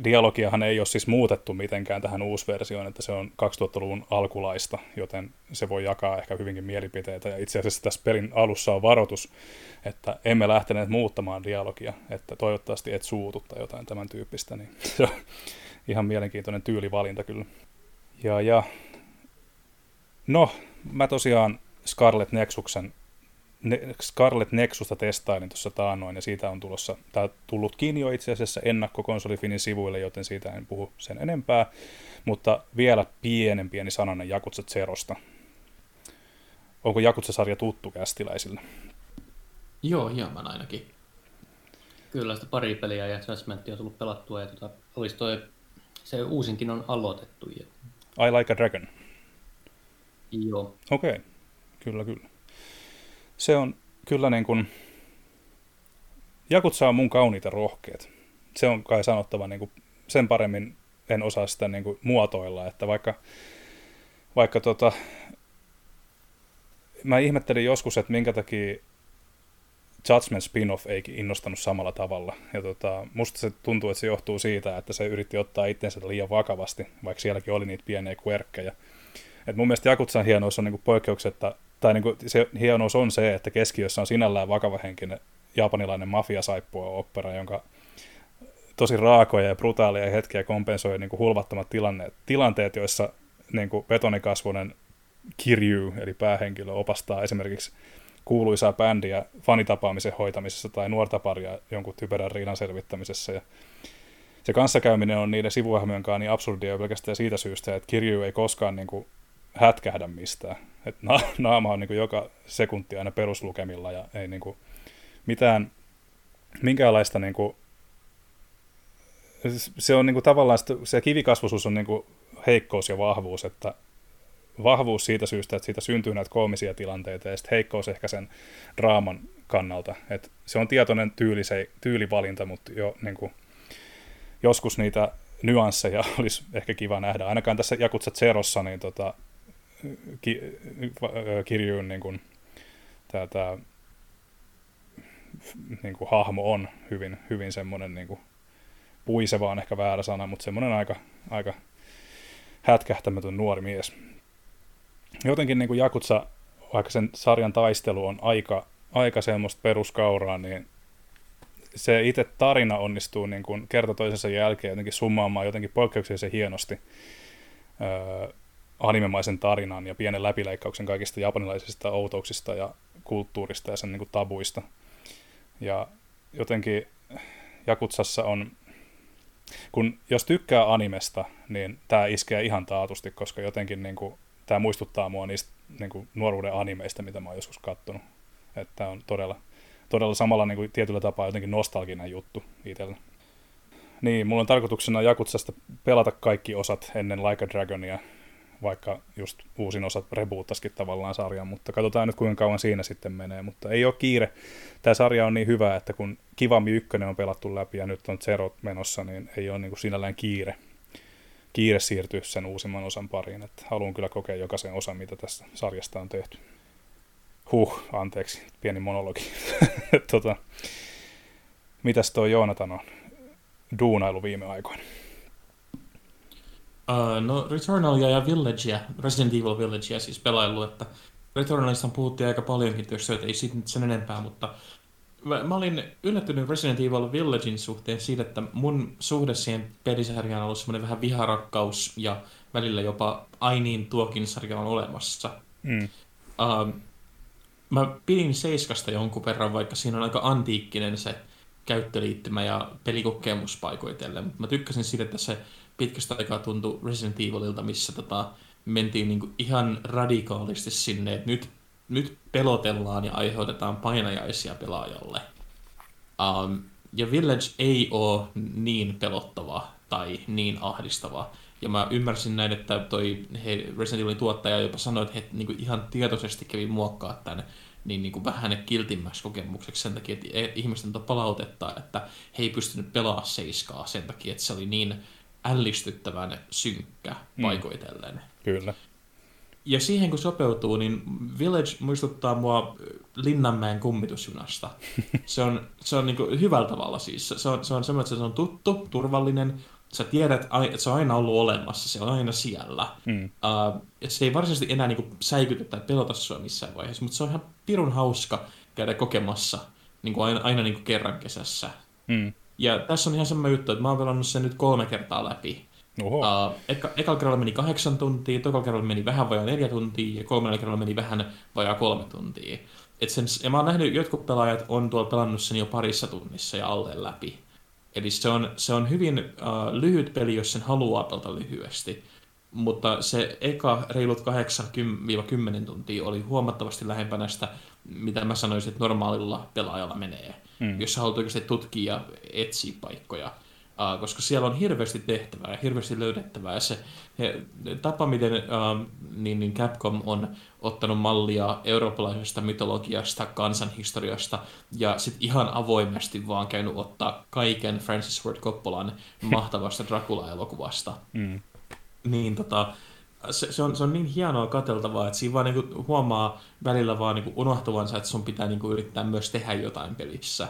dialogiahan ei ole siis muutettu mitenkään tähän uusversioon, että se on 2000-luvun alkulaista, joten se voi jakaa ehkä hyvinkin mielipiteitä. Ja itse asiassa tässä pelin alussa on varoitus, että emme lähteneet muuttamaan dialogia, että toivottavasti et suutu tai jotain tämän tyyppistä. Niin se on ihan mielenkiintoinen tyylivalinta kyllä. Ja. No, mä tosiaan Scarlet Nexusta testailin tuossa taannoin, ja siitä on tullutkin jo itse asiassa ennakkokonsolifinin sivuille, joten siitä en puhu sen enempää, mutta vielä pieni sananen Yakuza Zerosta. Onko Yakuza-sarja tuttu kästiläisille? Joo, hieman ainakin. Kyllä, sitä pari peliä ja Judgmentia on tullut pelattua ja olisi toi, se uusinkin on aloitettu. I Like a Dragon. Joo. Okei, okay. Kyllä. Se on kyllä niin kuin, Jakutsa on mun kauniita rohkeet. Se on kai sanottava, niin kuin, sen paremmin en osaa sitä niin kuin muotoilla, että vaikka mä ihmettelin joskus, että minkä takia Judgment spin-off ei innostanut samalla tavalla. Ja musta se tuntuu, että se johtuu siitä, että se yritti ottaa itsensä liian vakavasti, vaikka sielläkin oli niitä pieniä quirkkejä. Et mun mielestä Jakutsan hienous on niinku poikkeuksetta, tai niinku se hienous on se, että keskiössä on sinällään vakavahenkinen japanilainen mafiasaippua opera, jonka tosi raakoja ja brutaaleja hetkiä kompensoi niinku hulvattomat tilanteet, joissa niinku betonikasvuinen Kiryu, eli päähenkilö, opastaa esimerkiksi kuuluisaa bändiä fanitapaamisen hoitamisessa tai nuorta paria jonkun typerän riidan selvittämisessä. Ja se kanssakäyminen on niiden sivuhahmojenkaan niin absurdia pelkästään siitä syystä, että Kiryu ei koskaan niinku hätkähdä mistään. Et naama on niinku joka sekunti aina peruslukemilla ja ei niinku mitään, minkäänlaista niinku, se on niinku tavallaan se kivikasvuisuus on niinku heikkous ja vahvuus, että vahvuus siitä syystä, että siitä syntyy näitä koomisia tilanteita ja sitten heikkous ehkä sen draaman kannalta. Et se on tietoinen tyylivalinta, mutta jo niinku joskus niitä nyansseja olisi ehkä kiva nähdä. Ainakaan tässä Yakuza Zerossa niin Kiryun niin kuin tätä niin kuin hahmo on hyvin semmoinen niin kuin puiseva on ehkä väärä sana, mutta semmoinen aika hätkähtämätön nuori mies. Jotenkin niin kuin Yakuza, vaikka sen sarjan taistelu on aika semmoista peruskauraa, niin se itse tarina onnistuu niin kuin kerta toisensa jälkeen jotenkin summaamaan jotenkin poikkeuksellisen hienosti animemaisen tarinan ja pienen läpileikkauksen kaikista japanilaisista outouksista ja kulttuurista ja sen niin kuin tabuista. Ja jotenkin Yakutsassa on, kun jos tykkää animesta, niin tämä iskee ihan taatusti, koska jotenkin niin kuin, tämä muistuttaa mua niistä niin kuin nuoruuden animeista, mitä mä oon joskus kattonut. Että tämä on todella samalla niin kuin tietyllä tapaa jotenkin nostalginen juttu itsellä. Niin, mulla on tarkoituksena Yakutsasta pelata kaikki osat ennen Like a Dragonia, vaikka just uusin osat reboottaisikin tavallaan sarjan, mutta katsotaan nyt kuinka kauan siinä sitten menee, mutta ei ole kiire. Tämä sarja on niin hyvä, että kun Kivami 1 on pelattu läpi ja nyt on Zero menossa, niin ei ole niin kuin sinällään kiire siirtyä sen uusimman osan pariin, että haluan kyllä kokea jokaisen osan, mitä tässä sarjasta on tehty. Anteeksi, pieni monologi. Mitäs toi Joonatan on duunailu viime aikoina? No Returnalia ja Villagea, Resident Evil Villagea siis pelailu, että Returnalista puhuttiin aika paljonkin työssä, että ei siitä nyt sen enempää, mutta mä olin yllättynyt Resident Evil Villagein suhteen siitä, että mun suhde siihen pelisarjaan on ollut semmoinen vähän viharakkaus ja välillä jopa ainiin tuokin sarja on olemassa. Mm. Mä pidin 7:stä jonkun verran, vaikka siinä on aika antiikkinen se käyttöliittymä ja pelikokemus paikoitellen, mutta mä tykkäsin siitä, että se pitkästä aikaa tuntui Resident Evililta, missä mentiin niinku ihan radikaalisti sinne, että nyt pelotellaan ja aiheutetaan painajaisia pelaajalle. Ja Village ei ole niin pelottava tai niin ahdistava. Ja mä ymmärsin näin, että toi Resident Evilin tuottaja jopa sanoi, että he niinku ihan tietoisesti kävi muokkaa tämän niin niinku vähän kiltimmäksi kokemukseksi sen takia, että ihmisten palautetta, että he ei pystynyt pelaamaan 7:aa sen takia, että se oli niin ällistyttävän synkkä paikoitellen. Kyllä. Ja siihen kun sopeutuu, niin Village muistuttaa mua Linnanmäen kummitusjunasta. Se on niin kuin hyvällä tavalla siis. Se on semmoinen, että se on tuttu, turvallinen. Sä tiedät, että se on aina ollut olemassa, se on aina siellä. Se ei varsinaisesti enää niin kuin säikytä tai pelota sua missään vaiheessa, mutta se on ihan pirun hauska käydä kokemassa niin kuin aina niin kuin kerran kesässä. Ja tässä on ihan semmoinen juttu, että mä oon pelannut sen nyt 3 kertaa läpi. Ekalla kerralla meni 8 tuntia, tokalla kerralla meni vähän vajaa 4 tuntia ja 3 kerralla meni vähän vajaa 3 tuntia. Ja mä oon nähnyt, jotkut pelaajat on tuolla pelannut sen jo parissa tunnissa ja alle läpi. Eli se on hyvin lyhyt peli, jos sen haluaa pelata lyhyesti. Mutta se eka reilut 8-10 tuntia oli huomattavasti lähempänä sitä, mitä mä sanoisin, että normaalilla pelaajalla menee, jos sä haluat oikeasti tutkia ja etsiä paikkoja. Koska siellä on hirveästi tehtävää ja hirveästi löydettävää. Se tapa, miten niin Capcom on ottanut mallia eurooppalaisesta mytologiasta, kansanhistoriasta ja sitten ihan avoimesti vaan käynyt ottaa kaiken Francis Ford Coppolan mahtavasta Dracula-elokuvasta. Niin se on niin hienoa katseltavaa, että siinä vaan niinku huomaa välillä vaan niinku unohtuvansa, että sun pitää niinku yrittää myös tehdä jotain pelissä,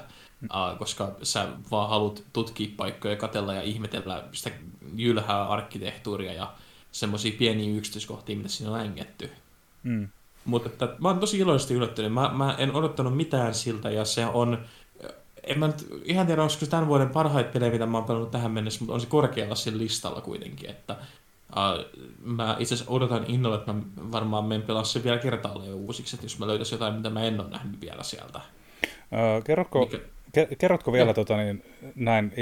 koska sä vaan haluat tutkia paikkoja, katsella ja ihmetellä sitä jylhää arkkitehtuuria ja semmoisia pieniä yksityiskohtia, mitä siinä on längetty. Mutta mä oon tosi iloisesti yllättynyt. Mä en odottanut mitään siltä, ja se on... En mä nyt ihan tiedä, onko tämän vuoden parhaita pelejä, mitä mä oon pelannut tähän mennessä, mutta on se korkealla sen listalla kuitenkin, että... mä itse asiassa odotan innolla, että mä varmaan menen pelaa sen vielä kertaalleen uusiksi, jos mä löytäisin jotain, mitä mä en ole nähnyt vielä sieltä. Kerrotko vielä, näin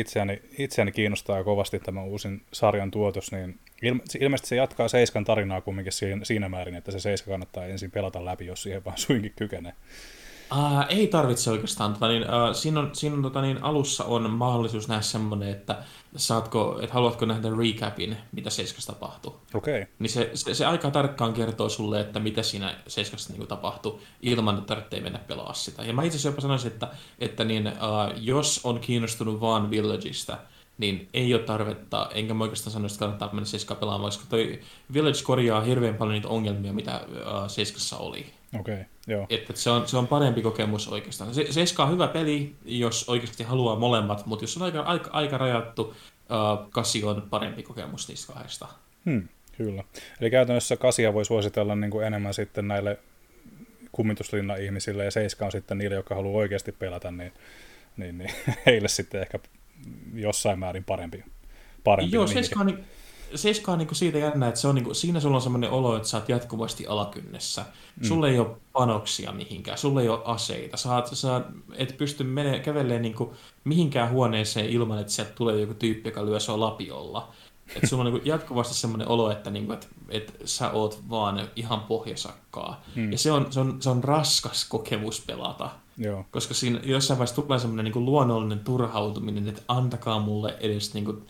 itseäni kiinnostaa kovasti tämä uusin sarjan tuotos, niin ilmeisesti se jatkaa Seiskan tarinaa kumminkin siinä määrin, että se Seiska kannattaa ensin pelata läpi, jos siihen vaan suinkin kykenee. Ei tarvitse oikeastaan. Siinä on alussa on mahdollisuus nähdä semmoinen, että haluatko nähdä recapin, mitä Seiskassa tapahtui. Okay. Niin se aika tarkkaan kertoo sulle, että mitä siinä Seiskassa niin tapahtui, ilman että tarvitsee mennä pelaa sitä. Ja mä itse asiassa jopa sanoisin, että jos on kiinnostunut vaan Villageista, niin ei ole tarvetta, enkä mä oikeastaan sanoisi, että kannattaa mennä Seiskaa pelaamaan, koska toi Village korjaa hirveän paljon niitä ongelmia, mitä Seiskassa oli. Okay, joo. Että se on parempi kokemus oikeastaan. Seiska on hyvä peli, jos oikeasti haluaa molemmat, mutta jos on aika rajattu, 8 on parempi kokemus niistä 2. Kyllä. Eli käytännössä 8 voi suositella niin kuin enemmän sitten näille kummituslinna-ihmisille, ja 7 on sitten niille, jotka haluaa oikeasti pelata, niin heille sitten ehkä jossain määrin parempi. Joo, 7 on niinku siitä jännä, että se on niinku, siinä sulla on semmoinen olo, että sä oot jatkuvasti alakynnessä. Sulla ei ole panoksia mihinkään, sulla ei ole aseita. Sä et pysty kävelemään niinku mihinkään huoneeseen ilman, että sieltä tulee joku tyyppi, joka lyö sua lapiolla. Et sulla on niinku jatkuvasti semmoinen olo, että niinku, et sä oot vaan ihan pohjasakkaa. Ja se on raskas kokemus pelata. Joo. Koska siinä jossain vaiheessa tulee semmoinen niinku luonnollinen turhautuminen, että antakaa mulle edes niinku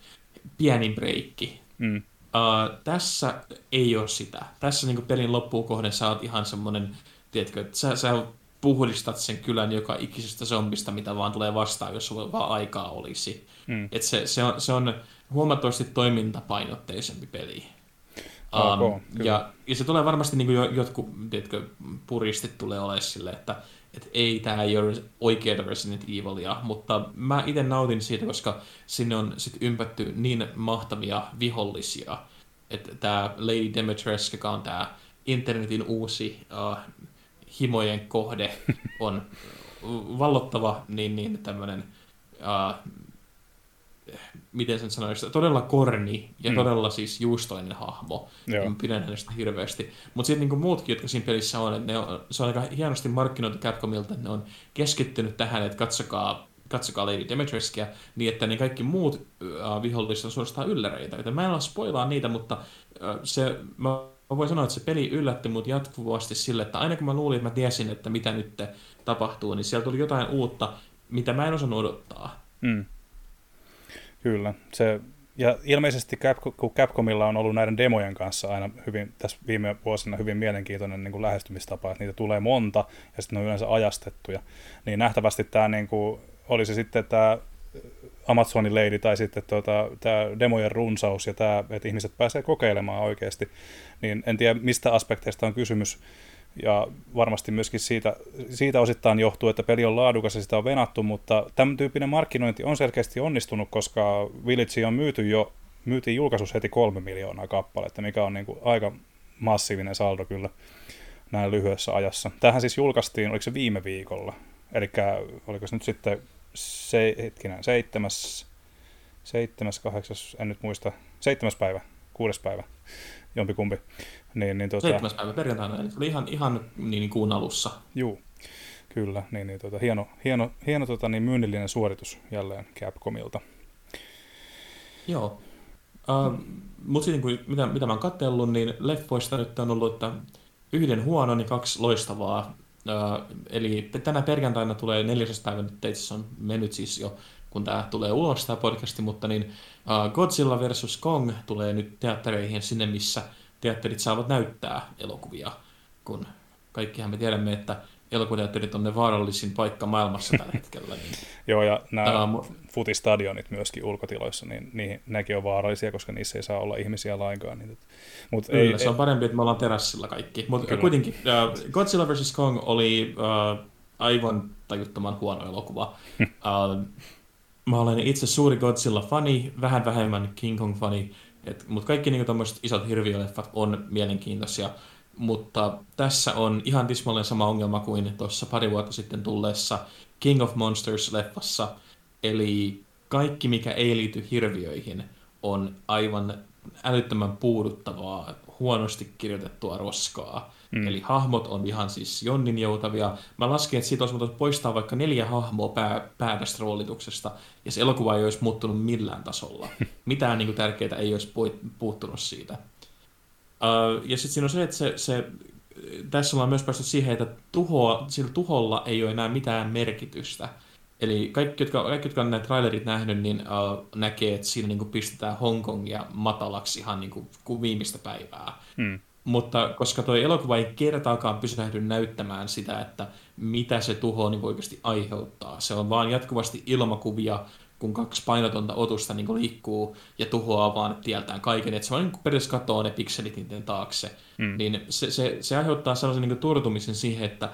pieni breikki. Tässä ei ole sitä. Tässä niin pelin loppuun kohden sä oot ihan semmoinen, tiedätkö, että sä puhdistat sen kylän joka ikisestä zombista, mitä vaan tulee vastaan, jos sulla vaan aikaa olisi. Että se on huomattavasti toimintapainotteisempi peli. Okay, ja se tulee varmasti, niin kuin jotkut tiedätkö, puristit tulee olemaan silleen, että ei, tämä ei ole oikeaa Resident Evilia, mutta mä itse nautin siitä, koska sinne on sit ympätty niin mahtavia vihollisia, että tämä Lady Demetres, joka on tämä internetin uusi himojen kohde, on vallottava, niin tämmöinen, miten sen sanoisi, todella korni ja todella siis juustoinen hahmo. Joo. Mä pidän hänestä hirveästi. Mutta sitten niinku muutkin, jotka siinä pelissä on, että se on aika hienosti markkinoitu Capcomilta, että ne on keskittynyt tähän, että katsokaa Lady Demetreskia, niin että ne kaikki muut viholliset on suorastaan ylläreitä. Joten mä en ala spoilaa niitä, mutta mä voin sanoa, että se peli yllätti mut jatkuvasti sille, että aina kun mä luulin, että mä tiesin, että mitä nyt tapahtuu, niin siellä tuli jotain uutta, mitä mä en osannut odottaa. Kyllä. Ja ilmeisesti Capcomilla on ollut näiden demojen kanssa aina tässä viime vuosina hyvin mielenkiintoinen niin kuin lähestymistapa, että niitä tulee monta ja sitten ne on yleensä ajastettuja. Niin nähtävästi tämä niin kuin, oli se sitten tämä Amazonin Lady tai sitten tämä demojen runsaus ja tämä, että ihmiset pääsee kokeilemaan oikeasti, niin en tiedä mistä aspekteista on kysymys. Ja varmasti myöskin siitä osittain johtuu, että peli on laadukas ja sitä on venattu, mutta tämän tyyppinen markkinointi on selkeästi onnistunut, koska Village on myytiin julkaisussa heti 3 miljoonaa kappaletta, mikä on niin kuin aika massiivinen saldo kyllä näin lyhyessä ajassa. Tämähän siis julkaistiin, oliko se viime viikolla, eli oliko se nyt sitten 6. päivä. Niin, 7. päivä perjantaina, eli oli ihan niin kuun alussa. Joo, kyllä. Hieno myynnillinen suoritus jälleen Capcomilta. Joo. Mutta sitten mitä mä oon katsellut, niin leffoista nyt on ollut, että yhden huonon ja kaksi loistavaa. Eli tänä perjantaina tulee 4. päivä, nyt itse asiassa on mennyt siis jo, kun tämä tulee ulos tämä podcasti, mutta niin Godzilla vs. Kong tulee nyt teattereihin sinne, missä teatterit saavat näyttää elokuvia, kun kaikkihan me tiedämme, että elokuvateatterit on ne vaarallisin paikka maailmassa tällä hetkellä. Niin. Joo, ja nämä futistadionit myöskin ulkotiloissa, niin nekin on vaarallisia, koska niissä ei saa olla ihmisiä lainkaan. Niin, kyllä, se on parempi, että me ollaan terassilla kaikki. Mutta kuitenkin Godzilla vs. Kong oli aivan tajuttoman huono elokuva. Mä olen itse suuri Godzilla-fani, vähän vähemmän King Kong-fani, mutta kaikki niin tämmöiset isot hirviöleffat on mielenkiintoisia. Mutta tässä on ihan tismalleen sama ongelma kuin tuossa pari vuotta sitten tulleessa King of Monsters-leffassa. Eli kaikki, mikä ei liity hirviöihin, on aivan älyttömän puuduttavaa, huonosti kirjoitettua roskaa. Eli hahmot on ihan siis jonninjoutavia. Mä lasken, että siitä olisi voitu poistaa vaikka 4 hahmoa päätästä roolituksesta, ja se elokuva ei olisi muuttunut millään tasolla. Mitään niin kuin tärkeää ei olisi puuttunut siitä. Ja sitten siinä on se, että tässä ollaan myös päästy siihen, että sillä tuholla ei ole enää mitään merkitystä. Eli kaikki, jotka on näitä trailerit nähnyt, niin näkee, että siinä niinku pistetään Hongkongia matalaksi ihan niinku kuin viimeistä päivää. Mutta koska tuo elokuva ei kertaakaan pysähdy näyttämään sitä, että mitä se tuho niin oikeasti aiheuttaa. Se on vaan jatkuvasti ilmakuvia, kun 2 painotonta otusta niin liikkuu ja tuhoaa vaan tieltään kaiken, että se vaan niin periaatteessa katoaa ne pikselit niiden taakse, niin se aiheuttaa sellaisen niin turtumisen siihen, että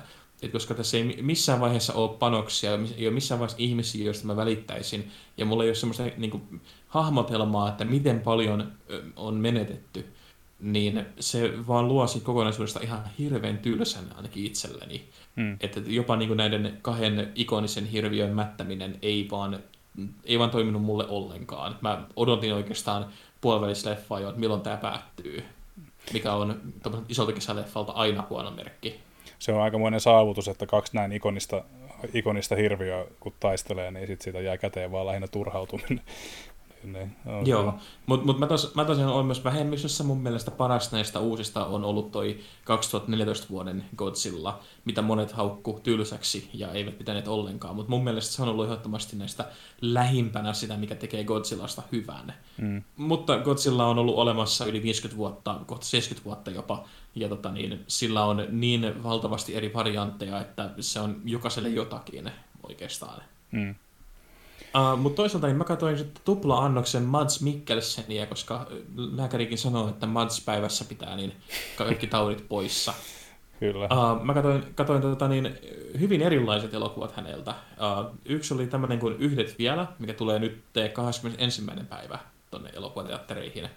koska tässä ei missään vaiheessa ole panoksia, ei ole missään vaiheessa ihmisiä, joista mä välittäisin, ja mulla ei ole semmoista niin kuin hahmotelmaa, että miten paljon on menetetty, niin se vaan luo siitä kokonaisuudesta ihan hirveän tylsän ainakin itselleni. Että jopa niin kuin näiden 2 ikonisen hirviön mättäminen ei vaan toiminut mulle ollenkaan. Mä odotin oikeastaan puolivälisleffaa jo, että milloin tämä päättyy, mikä on isolta kesäleffalta aina huono merkki. Se on aikamoinen saavutus, että 2 näin ikonista hirviöä, kun taistelee, niin sit siitä jää käteen vaan lähinnä turhautuminen. Joo, mutta mä tosiaan olen myös vähemmistössä. Mun mielestä paras näistä uusista on ollut toi 2014 vuoden Godzilla, mitä monet haukku tylsäksi ja eivät pitäneet ollenkaan, mutta mun mielestä se on ollut ehdottomasti näistä lähimpänä sitä, mikä tekee Godzillasta hyvän. Mutta Godzilla on ollut olemassa yli 50 vuotta, kohta 70 vuotta jopa, ja sillä on niin valtavasti eri variantteja, että se on jokaiselle jotakin oikeastaan. Mutta toisaalta niin mä katsoin sitten tupla-annoksen Mads Mikkelseniä, koska lääkärikin sanoo, että Mads päivässä pitää niin kaikki taudit poissa. Kyllä. Mä katsoin hyvin erilaiset elokuvat häneltä. Yksi oli tämmöinen kuin Yhdet vielä, mikä tulee nyt 21. päivä tuonne elokuvateattereihin.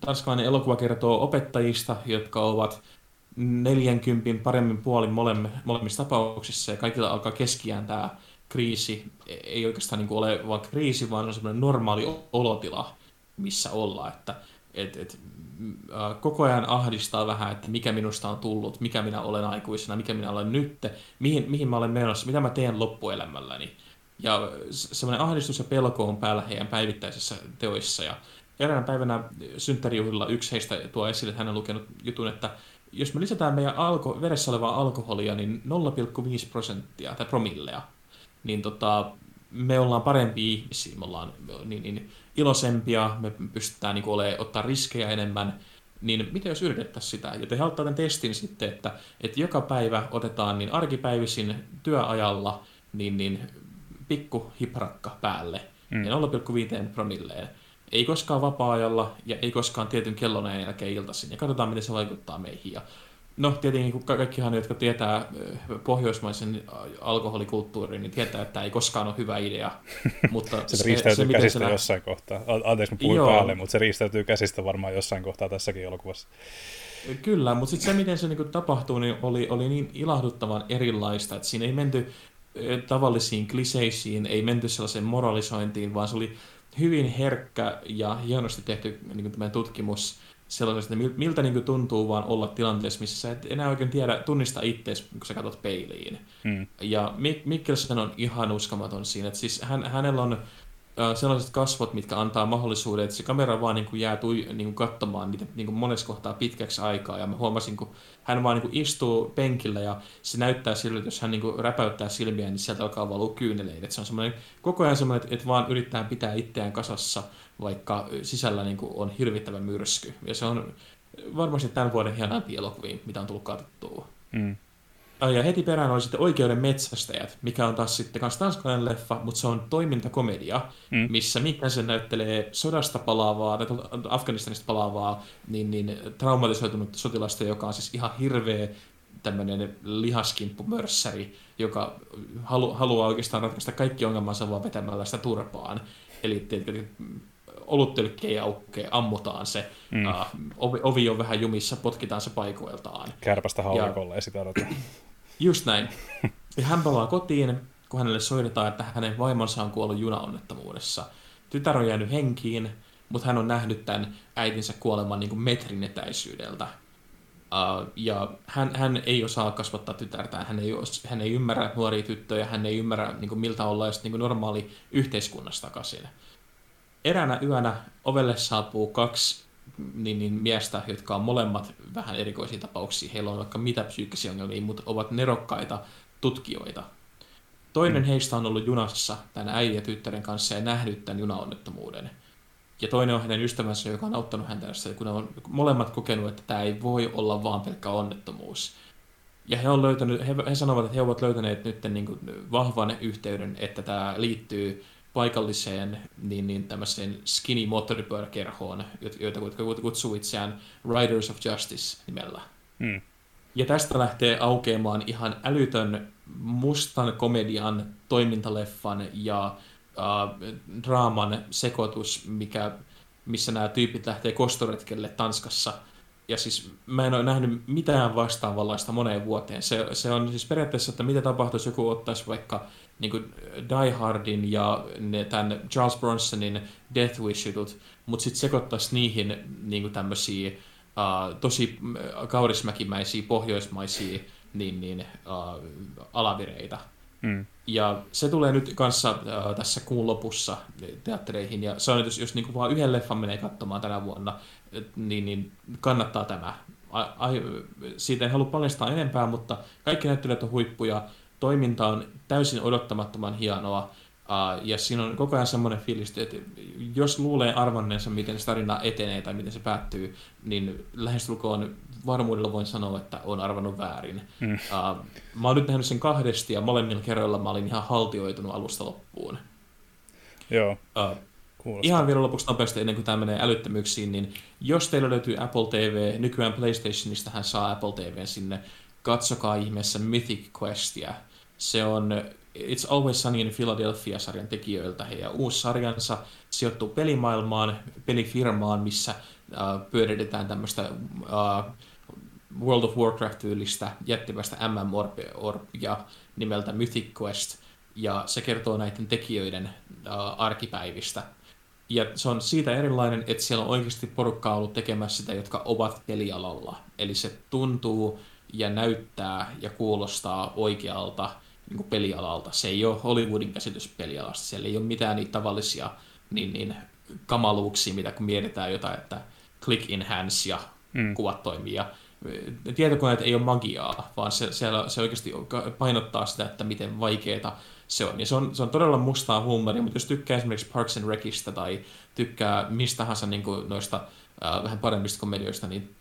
Tanskalainen elokuva kertoo opettajista, jotka ovat 40 paremmin puolin molemmissa tapauksissa, ja kaikilla alkaa keskiään tämä kriisi, ei oikeastaan niin ole vaan kriisi, vaan on semmoinen normaali olotila, missä ollaan. Koko ajan ahdistaa vähän, että mikä minusta on tullut, mikä minä olen aikuisena, mikä minä olen nyt, mihin mä olen menossa, mitä mä teen loppuelämälläni. Ja semmoinen ahdistus ja pelko on päällä heidän päivittäisissä teoissa. Ja erään päivänä synttärijuhlilla yksi heistä tuo esille, että hän on lukenut jutun, että jos me lisätään meidän veressä olevaa alkoholia, niin 0,5% tai promillea, niin me ollaan parempia ihmisiä, me ollaan niin iloisempia, me pystytään niin ottaa riskejä enemmän, niin mitä jos yritettäisiin sitä? Joten he ottaa tämän testin sitten, että joka päivä otetaan niin arkipäivisin työajalla niin pikku hiprakka päälle, ja 0,5%. Ei koskaan vapaa-ajalla ja ei koskaan tietyn kellonajan jälkeen iltaisin, ja katsotaan, miten se vaikuttaa meihin. No tietenkin kaikkihan, jotka tietää pohjoismaisen alkoholikulttuurin, niin tietää, että tämä ei koskaan ole hyvä idea. Mutta se riistäytyy käsistä jossain kohtaa. Anteeksi, mä puhuin päälle, mutta se riistäytyy käsistä varmaan jossain kohtaa tässäkin elokuvassa. Kyllä, mutta sitten se, miten se niinku tapahtuu, niin oli niin ilahduttavan erilaista, että siinä ei menty tavallisiin kliseisiin, ei menty sellaiseen moralisointiin, vaan se oli hyvin herkkä ja hienosti tehty niinku tämä tutkimus, sellaisesta, miltä niin kuin tuntuu vaan olla tilanteessa, missä sä et enää oikein tiedä, tunnista itseäsi, kun sä katsot peiliin. Ja Mikkelsen on ihan uskomaton siinä. Että siis hänellä on sellaiset kasvot, mitkä antaa mahdollisuuden, että se kamera vaan niin kuin jää niin kuin katsomaan niitä niin kuin monessa kohtaa pitkäksi aikaa. Ja mä huomasin, kun hän vaan niin kuin istuu penkillä ja se näyttää siltä, että jos hän niin kuin räpäyttää silmiä, niin sieltä alkaa valua kyyneleitä. Se on semmoinen, koko ajan semmoinen, että vaan yrittää pitää itseään kasassa, vaikka sisällä niin kuin on hirvittävä myrsky. Ja se on varmasti tämän vuoden hienoimpia elokuvia, mitä on tullut katsottua. Mm. Ja heti perään oli sitten Oikeuden metsästäjät, mikä on taas sitten kans tanskalainen leffa, mutta se on toimintakomedia, missä Mikkelsen näyttelee sodasta palaavaa, tai Afganistanista palaavaa, niin traumatisoitunutta sotilasta, joka on siis ihan hirveä tämmöinen lihaskimppumörssäri, joka haluaa oikeastaan ratkaista kaikki ongelmansa vaan vetämällä sitä turpaan. Eli oluttölkkejä aukeaa, ammutaan se, ovi on vähän jumissa, potkitaan se paikoiltaan. Kärpästä haulikolla esitään. Just näin. Ja hän palaa kotiin, kun hänelle soitetaan, että hänen vaimonsa on kuollut junaonnettomuudessa. Tytär on jäänyt henkiin, mutta hän on nähnyt tämän äitinsä kuoleman niin kuin metrin etäisyydeltä. Ja hän ei osaa kasvattaa tytärtään, hän ei ymmärrä nuoria tyttöjä, hän ei ymmärrä niin kuin miltä ollaan niin kuin normaali yhteiskunnassa takaisin. Eräänä yönä ovelle saapuu kaksi miestä, jotka on molemmat vähän erikoisia tapauksia. Heillä on vaikka mitä psyykkisiä ongelmia, mutta ovat nerokkaita tutkijoita. Toinen heistä on ollut junassa tämän äidin ja tyttären kanssa ja nähnyt tämän junaonnettomuuden. Ja toinen on hänen ystävänsä, joka on auttanut häntä tässä, kun ne on molemmat kokenut, että tämä ei voi olla vaan pelkkä onnettomuus. Ja he sanovat, että he ovat löytäneet nyt niin kuin vahvan yhteyden, että tämä liittyy paikalliseen tämmöiseen skinny moottoripyöräkerhoon, joita kutsuu itseään Riders of Justice nimellä. Ja tästä lähtee aukeamaan ihan älytön mustan komedian, toimintaleffan ja draaman sekoitus, missä nämä tyypit lähtee kostoretkelle Tanskassa. Ja siis mä en ole nähnyt mitään vastaavanlaista moneen vuoteen. Se on siis periaatteessa, että mitä tapahtuisi, joku ottaisi vaikka niin kuin Die Hardin ja tämän Charles Bronsonin Death Wish-jutut, mutta sitten sekoittaisi niihin niin kuin tämmöisiä tosi kaurismäkimäisiä, pohjoismaisia alavireitä. Ja se tulee nyt kanssa tässä kuun lopussa teattereihin, ja se on, että jos niin kuin vaan yhden leffan menee katsomaan tänä vuonna, niin kannattaa tämä. Siitä en halua paljastaa enempää, mutta kaikki näyttelijät on huippuja. Toiminta on täysin odottamattoman hienoa, ja siinä on koko ajan semmoinen fiilis, että jos luulee arvanneensa, miten se tarina etenee tai miten se päättyy, niin lähestulkoon varmuudella voin sanoa, että olen arvannut väärin. Mä oon nyt nähnyt sen kahdesti, ja molemmilla kerroilla mä olin ihan haltioitunut alusta loppuun. Joo. Ihan vielä lopuksi nopeasti, ennen kuin tämä menee älyttömyyksiin, niin jos teillä löytyy Apple TV, nykyään PlayStationista hän saa Apple TVn sinne, katsokaa ihmeessä Mythic Questia. Se on It's Always Sunny in Philadelphia-sarjan tekijöiltä. Heidän uusi sarjansa sijoittuu pelimaailmaan, pelifirmaan, missä pyöritetään tämmöistä World of Warcraft-tyylistä jättimäistä MMORPGia nimeltä Mythic Quest. Ja se kertoo näiden tekijöiden arkipäivistä. Ja se on siitä erilainen, että siellä on oikeasti porukkaa ollut tekemässä sitä, jotka ovat pelialalla. Eli se tuntuu ja näyttää ja kuulostaa oikealta niin kuin pelialalta. Se ei ole Hollywoodin käsitys pelialasta. Siellä ei ole mitään niitä tavallisia kamaluuksia, mitä kun mietitään jotain, että click enhance ja kuvat toimii. Ja tietokoneet ei ole magiaa, vaan se oikeasti painottaa sitä, että miten vaikeaa se on. Ja se on todella mustaa huumoria, mutta jos tykkää esimerkiksi Parks and Recista tai tykkää mistähansa niin kuin noista vähän paremmista komedioista, niin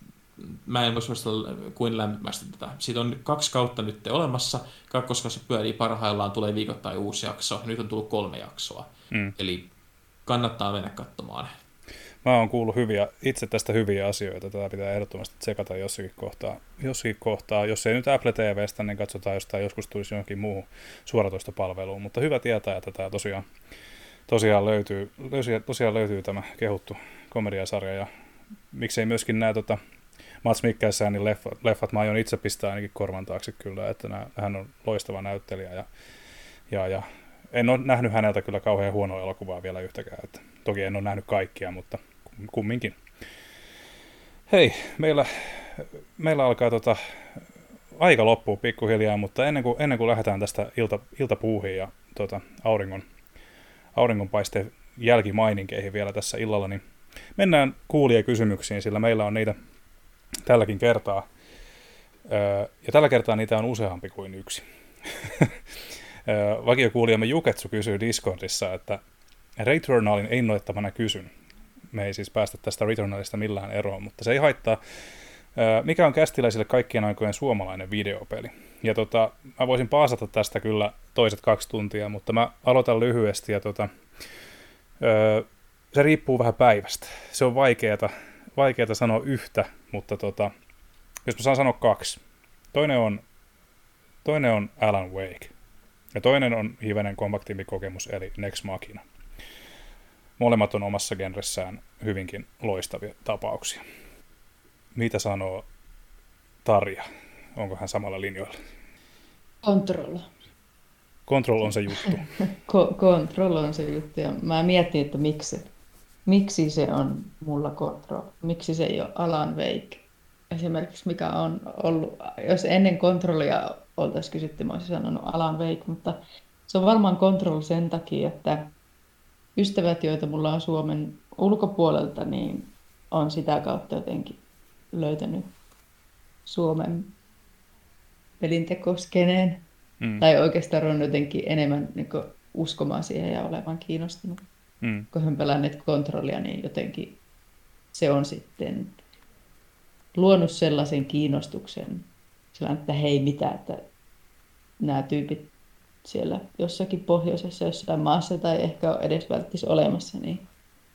mä en voi suositella kuin lämpimästi tätä. Siitä on 2 kautta nyt olemassa. 2, koska se pyörii parhaillaan, tulee viikoittain uusi jakso. Nyt on tullut 3 jaksoa. Eli kannattaa mennä katsomaan. Mä oon kuullut itse tästä hyviä asioita. Tätä pitää ehdottomasti tsekata jossakin kohtaa. Jos ei nyt Apple TVstä, niin katsotaan joskus tulisi johonkin muuhun suoratoistopalveluun. Mutta hyvä tietää, että tämä tosiaan löytyy tämä kehuttu komediasarja. Ja miksei myöskin nämä Mats Mikkelsen niin leffat mä aion itse pistää ainakin korvan taakse kyllä, että hän on loistava näyttelijä ja en ole nähnyt häneltä kyllä kauhean huonoa elokuvaa vielä yhtäkään, että toki en ole nähnyt kaikkia, mutta kumminkin. Hei, meillä alkaa aika loppuu pikkuhiljaa, mutta ennen kuin lähdetään tästä iltapuuhiin ja auringonpaisteen jälkimaininkeihin vielä tässä illalla, niin mennään kuulijakysymyksiin, sillä meillä on niitä tälläkin kertaa. Ja tällä kertaa niitä on useampi kuin yksi. Vakiokuulijamme Juketsu kysyy Discordissa, että Returnalin innoittamana kysyn. Me ei siis päästä tästä Returnalista millään eroon, mutta se ei haittaa. Mikä on kästiläisille kaikkien aikojen suomalainen videopeli? Ja mä voisin paasata tästä kyllä toiset 2 tuntia, mutta mä aloitan lyhyesti. Ja se riippuu vähän päivästä. Se on vaikeata sanoa yhtä, mutta jos mä saan sanoa 2. Toinen on Alan Wake. Ja toinen on hivenen kompaktimpi kokemus, eli Nex Machina. Molemmat on omassa genressään hyvinkin loistavia tapauksia. Mitä sanoo Tarja? Onko hän samalla linjoilla? Control. Control on se juttu. Control on se juttu. Ja mä mietin, että miksi se on mulla Control. Miksi se ei ole Alan Wake? Esimerkiksi mikä on ollut, jos ennen Controlia oltaisiin kysytty, mä olisin sanonut Alan Wake, mutta se on varmaan Control sen takia, että ystävät, joita mulla on Suomen ulkopuolelta, niin on sitä kautta jotenkin löytänyt Suomen pelintekoskeneen. Tai oikeastaan on jotenkin enemmän niin kuin uskomaan siihen ja olemaan kiinnostunut. Kun hän pelänneet Kontrollia, niin jotenkin se on sitten luonut sellaisen kiinnostuksen, sellainen, että hei mitä, että nämä tyypit siellä jossakin pohjoisessa, jossain maassa tai ehkä edes välttis olemassa, niin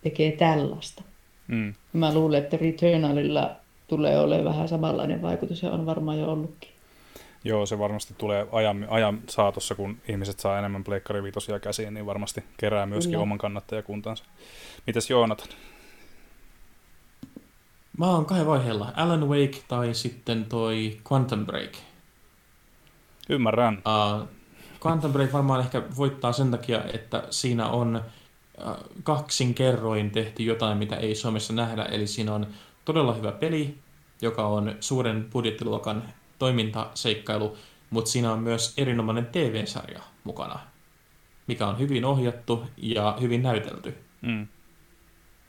tekee tällaista. Mä luulen, että Returnalilla tulee olemaan vähän samanlainen vaikutus ja on varmaan jo ollutkin. Joo, se varmasti tulee ajan saatossa, kun ihmiset saa enemmän pleikkariviitosia käsiin, niin varmasti kerää myöskin oman kannattajakuntansa. Mitäs Joonatan? Mä oon kai vaiheella Alan Wake tai sitten toi Quantum Break. Ymmärrän. Quantum Break varmaan ehkä voittaa sen takia, että siinä on kaksinkerroin tehty jotain, mitä ei Suomessa nähdä. Eli siinä on todella hyvä peli, joka on suuren budjettiluokan toimintaseikkailu, mutta siinä on myös erinomainen TV-sarja mukana, mikä on hyvin ohjattu ja hyvin näytelty.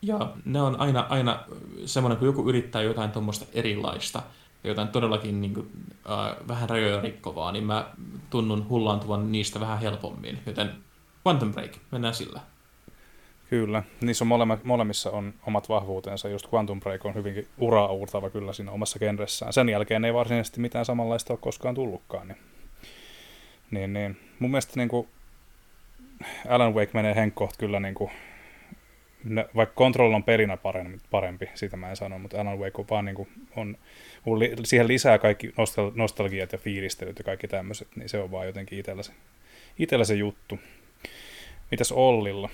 Ja ne on aina semmoinen, kun joku yrittää jotain tuommoista erilaista, jotain todellakin niin kuin, vähän rajoja rikkovaa, niin mä tunnun hullaantuvan niistä vähän helpommin. Joten Quantum Break, mennään sillä. Kyllä, niissä on molemmissa on omat vahvuutensa. Just Quantum Break on hyvinkin uraa uurtava kyllä siinä omassa genressään. Sen jälkeen ei varsinaisesti mitään samanlaista ole koskaan tullutkaan. Niin. Mun mielestä niin kuin Alan Wake menee henkkoht kyllä, niin kuin, vaikka Control on pelinä parempi, sitä mä en sano, mutta Alan Wake on vaan niin kuin, siihen lisää kaikki nostalgiat ja fiilistelyt ja kaikki tämmöiset, niin se on vaan jotenkin itsellä se juttu. Mitäs Ollilla?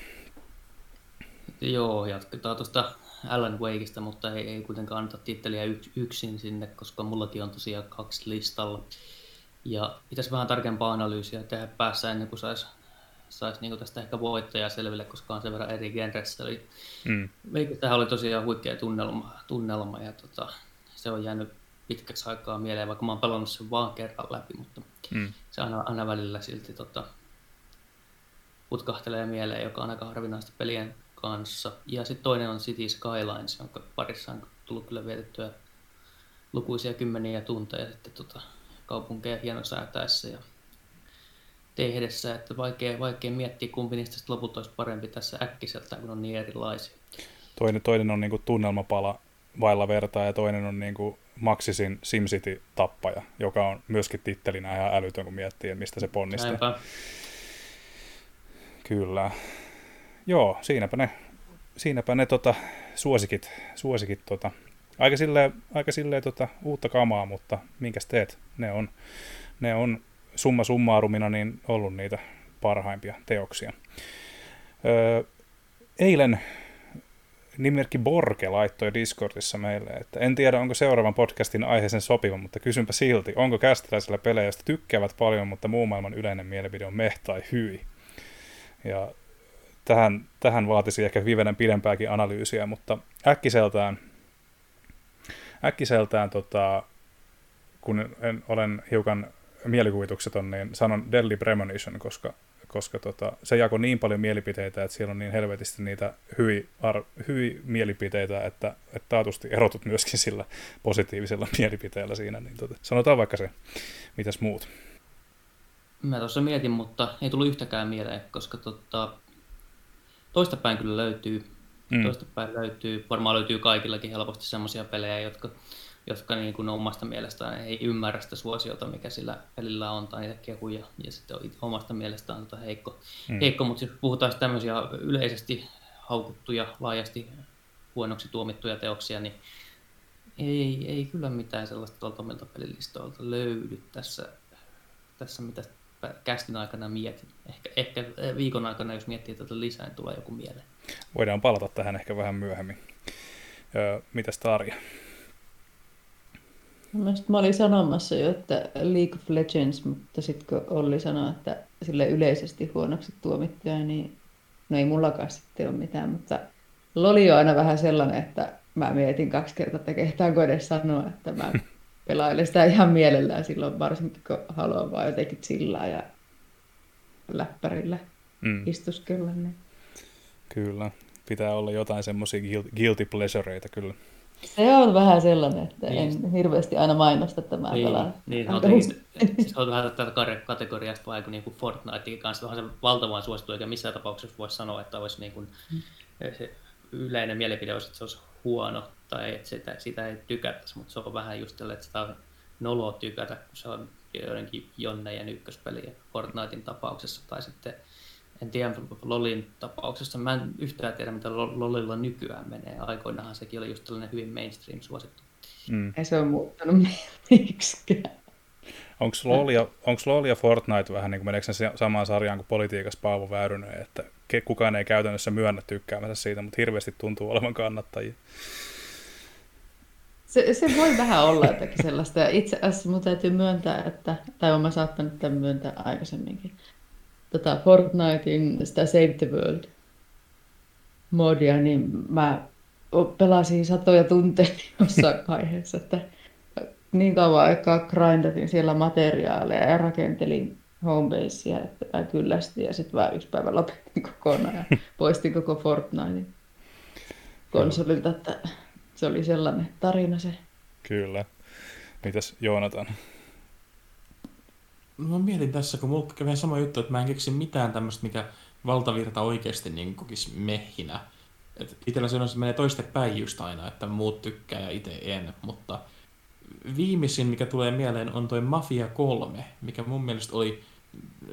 Joo, jatketaan tuosta Alan Wakeista, mutta ei kuitenkaan anneta titteliä yksin sinne, koska mullakin on tosiaan 2 listalla. Ja pitäisi vähän tarkempaa analyysiä tehdä päässä ennen kuin saisi niinku tästä ehkä voittajaa selville, koska on sen verran eri genressä. Eli Wakestähän oli tosiaan huikea tunnelma ja se on jäänyt pitkäksi aikaa mieleen, vaikka mä oon pelannut sen vaan kerran läpi, mutta se aina välillä silti putkahtelee mieleen, joka on aika harvinaista pelien kanssa. Ja sitten toinen on City Skylines, jonka parissa on tullut kyllä vietettyä lukuisia kymmeniä tunteja sitten kaupunkeja hienosäätäessä ja tehdessä, että vaikea miettiä, kumpi niistä sitten lopulta olisi parempi tässä äkkiseltään, kun on niin erilaisia. Toinen on niinku tunnelmapala vailla vertaa ja toinen on niinku Maxisin SimCity-tappaja, joka on myöskin tittelinä ihan älytön, kun miettii, mistä se ponnistaa. Näinpä. Kyllä. Joo, siinäpä ne suosikit aika silleen uutta kamaa, mutta minkäs teet? Ne on summa summarumina niin ollut niitä parhaimpia teoksia. Eilen nimimerkki Borke laittoi Discordissa meille, että en tiedä onko seuraavan podcastin aiheeseen sopiva, mutta kysynpä silti, onko kästiläisillä pelejä, joista tykkäävät paljon, mutta muun maailman yleinen mielipide on meh tai hyi. Ja tähän vaatisi ehkä hivenen pidempääkin analyysiä, mutta äkkiseltään kun olen hiukan mielikuvitukseton, niin sanon Deadly Premonition, koska koska se jakoi niin paljon mielipiteitä, että siellä on niin helvetisti niitä hyviä mielipiteitä, että taatusti erotut myöskin sillä positiivisella mielipiteellä siinä. Niin sanotaan vaikka se, mitäs muut. Mä tuossa mietin, mutta ei tullut yhtäkään mieleen, koska toistapäin kyllä löytyy. Toistapäin löytyy, varmaan löytyy kaikillakin helposti semmoisia pelejä, jotka niin kuin omasta mielestään ei ymmärrä sitä suosiota, mikä sillä pelillä on, tai niitä kehuja, ja sitten omasta mielestään heikko. Mutta sitten puhutaan tämmöisiä yleisesti haukuttuja, laajasti huonoksi tuomittuja teoksia, niin ei kyllä mitään sellaista tuolta pelilistoilta löydy tässä mitä kästin aikana mietin. Ehkä viikon aikana, jos miettii tätä lisää, niin tulee joku mieleen. Voidaan palata tähän ehkä vähän myöhemmin. Mitäs Tarja? Mä olin sanomassa jo, että League of Legends, mutta sitten kun Olli sanoi, että sille yleisesti huonoksi tuomittuja, niin no ei mullakaan sitten ole mitään, mutta Loli on aina vähän sellainen, että mä mietin 2 kertaa, että kehtaanko edes sanoa, että mä pelailen sitä ihan mielellään silloin, varsinkin kun haluan vaan jotenkin chillaa ja läppärillä istuskella. Niin. Kyllä, pitää olla jotain semmoisia guilty pleasureita kyllä. Se on vähän sellainen, että en hirveästi aina mainosta, että mä pelaan. Niin, se on vähän tätä kategoriasta vai niin kuin Fortnitekin kanssa. Onhan se valtavan suosittu, eikä missään tapauksessa voisi sanoa, että olisi niin kuin, se yleinen mielipide olisi, että se olisi huono tai että sitä ei tykättäisi, mutta se on vähän just tällä, että sitä on noloa tykätä, kun se on joidenkin jonnejen ykköspeliä Fortnitein tapauksessa tai sitten en tiedä, Lolin tapauksessa. Mä en yhtään tiedä, mitä Lolilla nykyään menee. Aikoinaanhan sekin oli just tällainen hyvin mainstream-suosittu. Ei se ole muuttanut miksikään. Onko Loli ja Fortnite vähän niin kuin meneekö sen samaan sarjaan kuin politiikassa Paavo Väyrynen, että kukaan ei käytännössä myönnä tykkäämänsä siitä, mutta hirveästi tuntuu olevan kannattajia? Se voi vähän olla jotakin sellaista. Itse asiassa mun täytyy myöntää, tai olen saattanut tämän myöntää aikaisemminkin. Fortnitein sitä Save the World-modia, niin mä pelasin 100 tunteja jossain vaiheessa, että niin kauan aikaa grindatin siellä materiaaleja ja rakentelin homebasea, että mä kyllästin ja sitten vaan 1 päivä lopetin kokonaan ja poistin koko Fortnitein konsolilta, että se oli sellainen tarina se. Kyllä. Mitäs Joonatan? Mä mietin tässä, kun mulla kävi sama juttu, että mä en keksi mitään tämmöistä, mikä valtavirta oikeasti niin kokisi mehinä. Et itsellä se menee toistepäin just aina, että muut tykkää ja itse en, mutta viimeisin, mikä tulee mieleen, on toi Mafia 3, mikä mun mielestä oli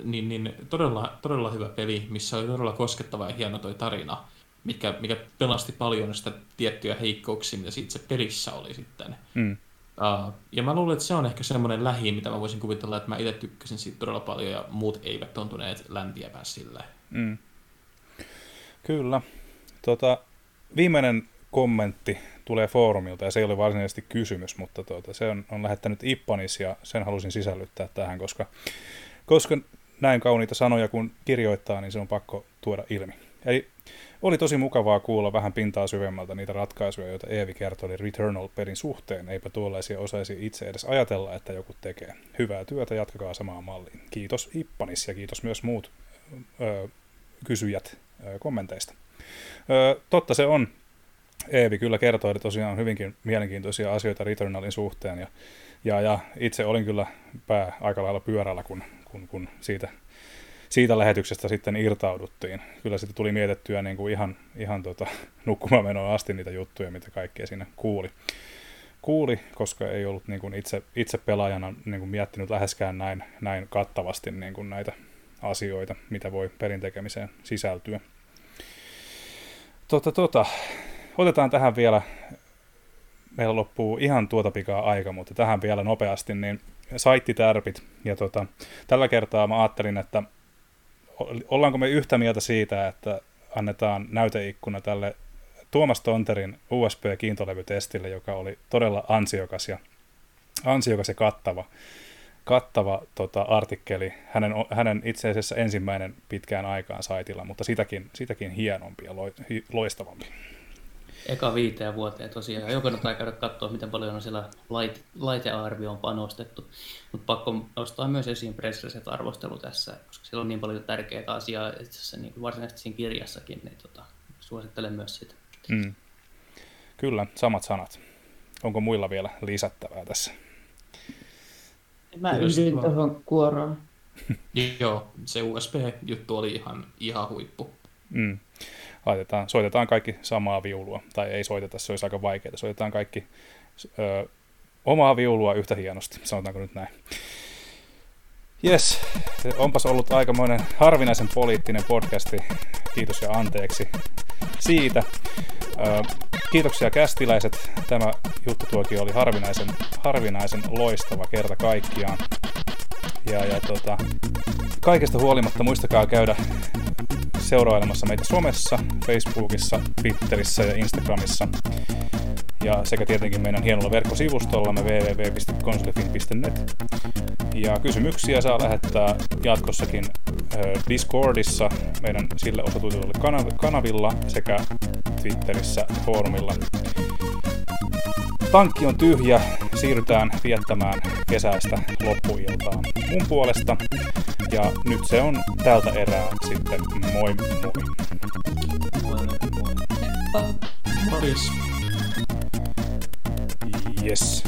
niin todella, todella hyvä peli, missä oli todella koskettava ja hieno toi tarina, mikä pelasti paljon sitä tiettyjä heikkouksia, mitä itse pelissä oli sitten. Ja mä luulen, että se on ehkä semmoinen lähi, mitä mä voisin kuvitella, että mä itse tykkäsin siitä todella paljon ja muut eivät tuntuneet läntiäpään sillä. Kyllä. Viimeinen kommentti tulee foorumilta ja se ei ole varsinaisesti kysymys, mutta se on lähettänyt Ippanis ja sen halusin sisällyttää tähän, koska näin kauniita sanoja kun kirjoittaa, niin se on pakko tuoda ilmi. Eli oli tosi mukavaa kuulla vähän pintaa syvemmältä niitä ratkaisuja, joita Eevi kertoi Returnal-pelin suhteen. Eipä tuollaisia osaisi itse edes ajatella, että joku tekee. Hyvää työtä, jatkakaa samaan malliin. Kiitos Ippanis ja kiitos myös muut kysyjät kommenteista. Totta se on. Eevi kyllä kertoi tosiaan hyvinkin mielenkiintoisia asioita Returnalin suhteen. Ja itse olin kyllä pää aika lailla pyörällä, kun siitä lähetyksestä sitten irtauduttiin. Kyllä sitten tuli mietittyä niin kuin ihan nukkumaanmenoon asti niitä juttuja, mitä kaikkea siinä kuuli, koska ei ollut niin kuin itse pelaajana niin kuin miettinyt läheskään näin kattavasti niin kuin näitä asioita, mitä voi pelin tekemiseen sisältyä. Otetaan tähän vielä, meillä loppuu ihan pikaa aika, mutta tähän vielä nopeasti, niin saittitärpit. Ja tällä kertaa mä ajattelin, että ollaanko me yhtä mieltä siitä, että annetaan näyteikkuna tälle Tuomas Tonterin USB-kiintolevytestille, joka oli todella ansiokas ja kattava artikkeli. Hänen itse asiassa ensimmäinen pitkään aikaan saitilla, mutta sitäkin hienompi ja loistavampi. Eka 5 vuoteen tosiaan. Joka kannattaa käydä katsoa, miten paljon on siellä laitearvioon panostettu. Mutta pakko nostaa myös esiin Press Reset-arvostelu tässä, koska siellä on niin paljon tärkeää asiaa itse asiassa niin varsinaisesti siinä kirjassakin, niin suosittelen myös sitä. Mm. Kyllä, samat sanat. Onko muilla vielä lisättävää tässä? Mä yhdyn tuohon kuoraan. Joo, se USB-juttu oli ihan huippu. Mm. Soitetaan kaikki samaa viulua, tai ei soiteta, se olisi aika vaikeaa. Soitetaan kaikki omaa viulua yhtä hienosti, sanotaanko nyt näin. Jes, onpas ollut aikamoinen harvinaisen poliittinen podcasti, kiitos ja anteeksi siitä. Kiitoksia kästiläiset, tämä juttutuokio oli harvinaisen loistava kerta kaikkiaan. Ja kaikesta huolimatta muistakaa käydä seurailemassa meitä somessa, Facebookissa, Twitterissä ja Instagramissa. Ja sekä tietenkin meidän hienolla verkkosivustollamme www.konsolifin.net. Ja kysymyksiä saa lähettää jatkossakin Discordissa, meidän sille osoitetuilla kanavilla sekä Twitterissä foorumilla. Tankki on tyhjä, siirrytään viettämään kesäistä loppuiltaan mun puolesta. Ja nyt se on tältä erää sitten moi moi. Morjens. Yes.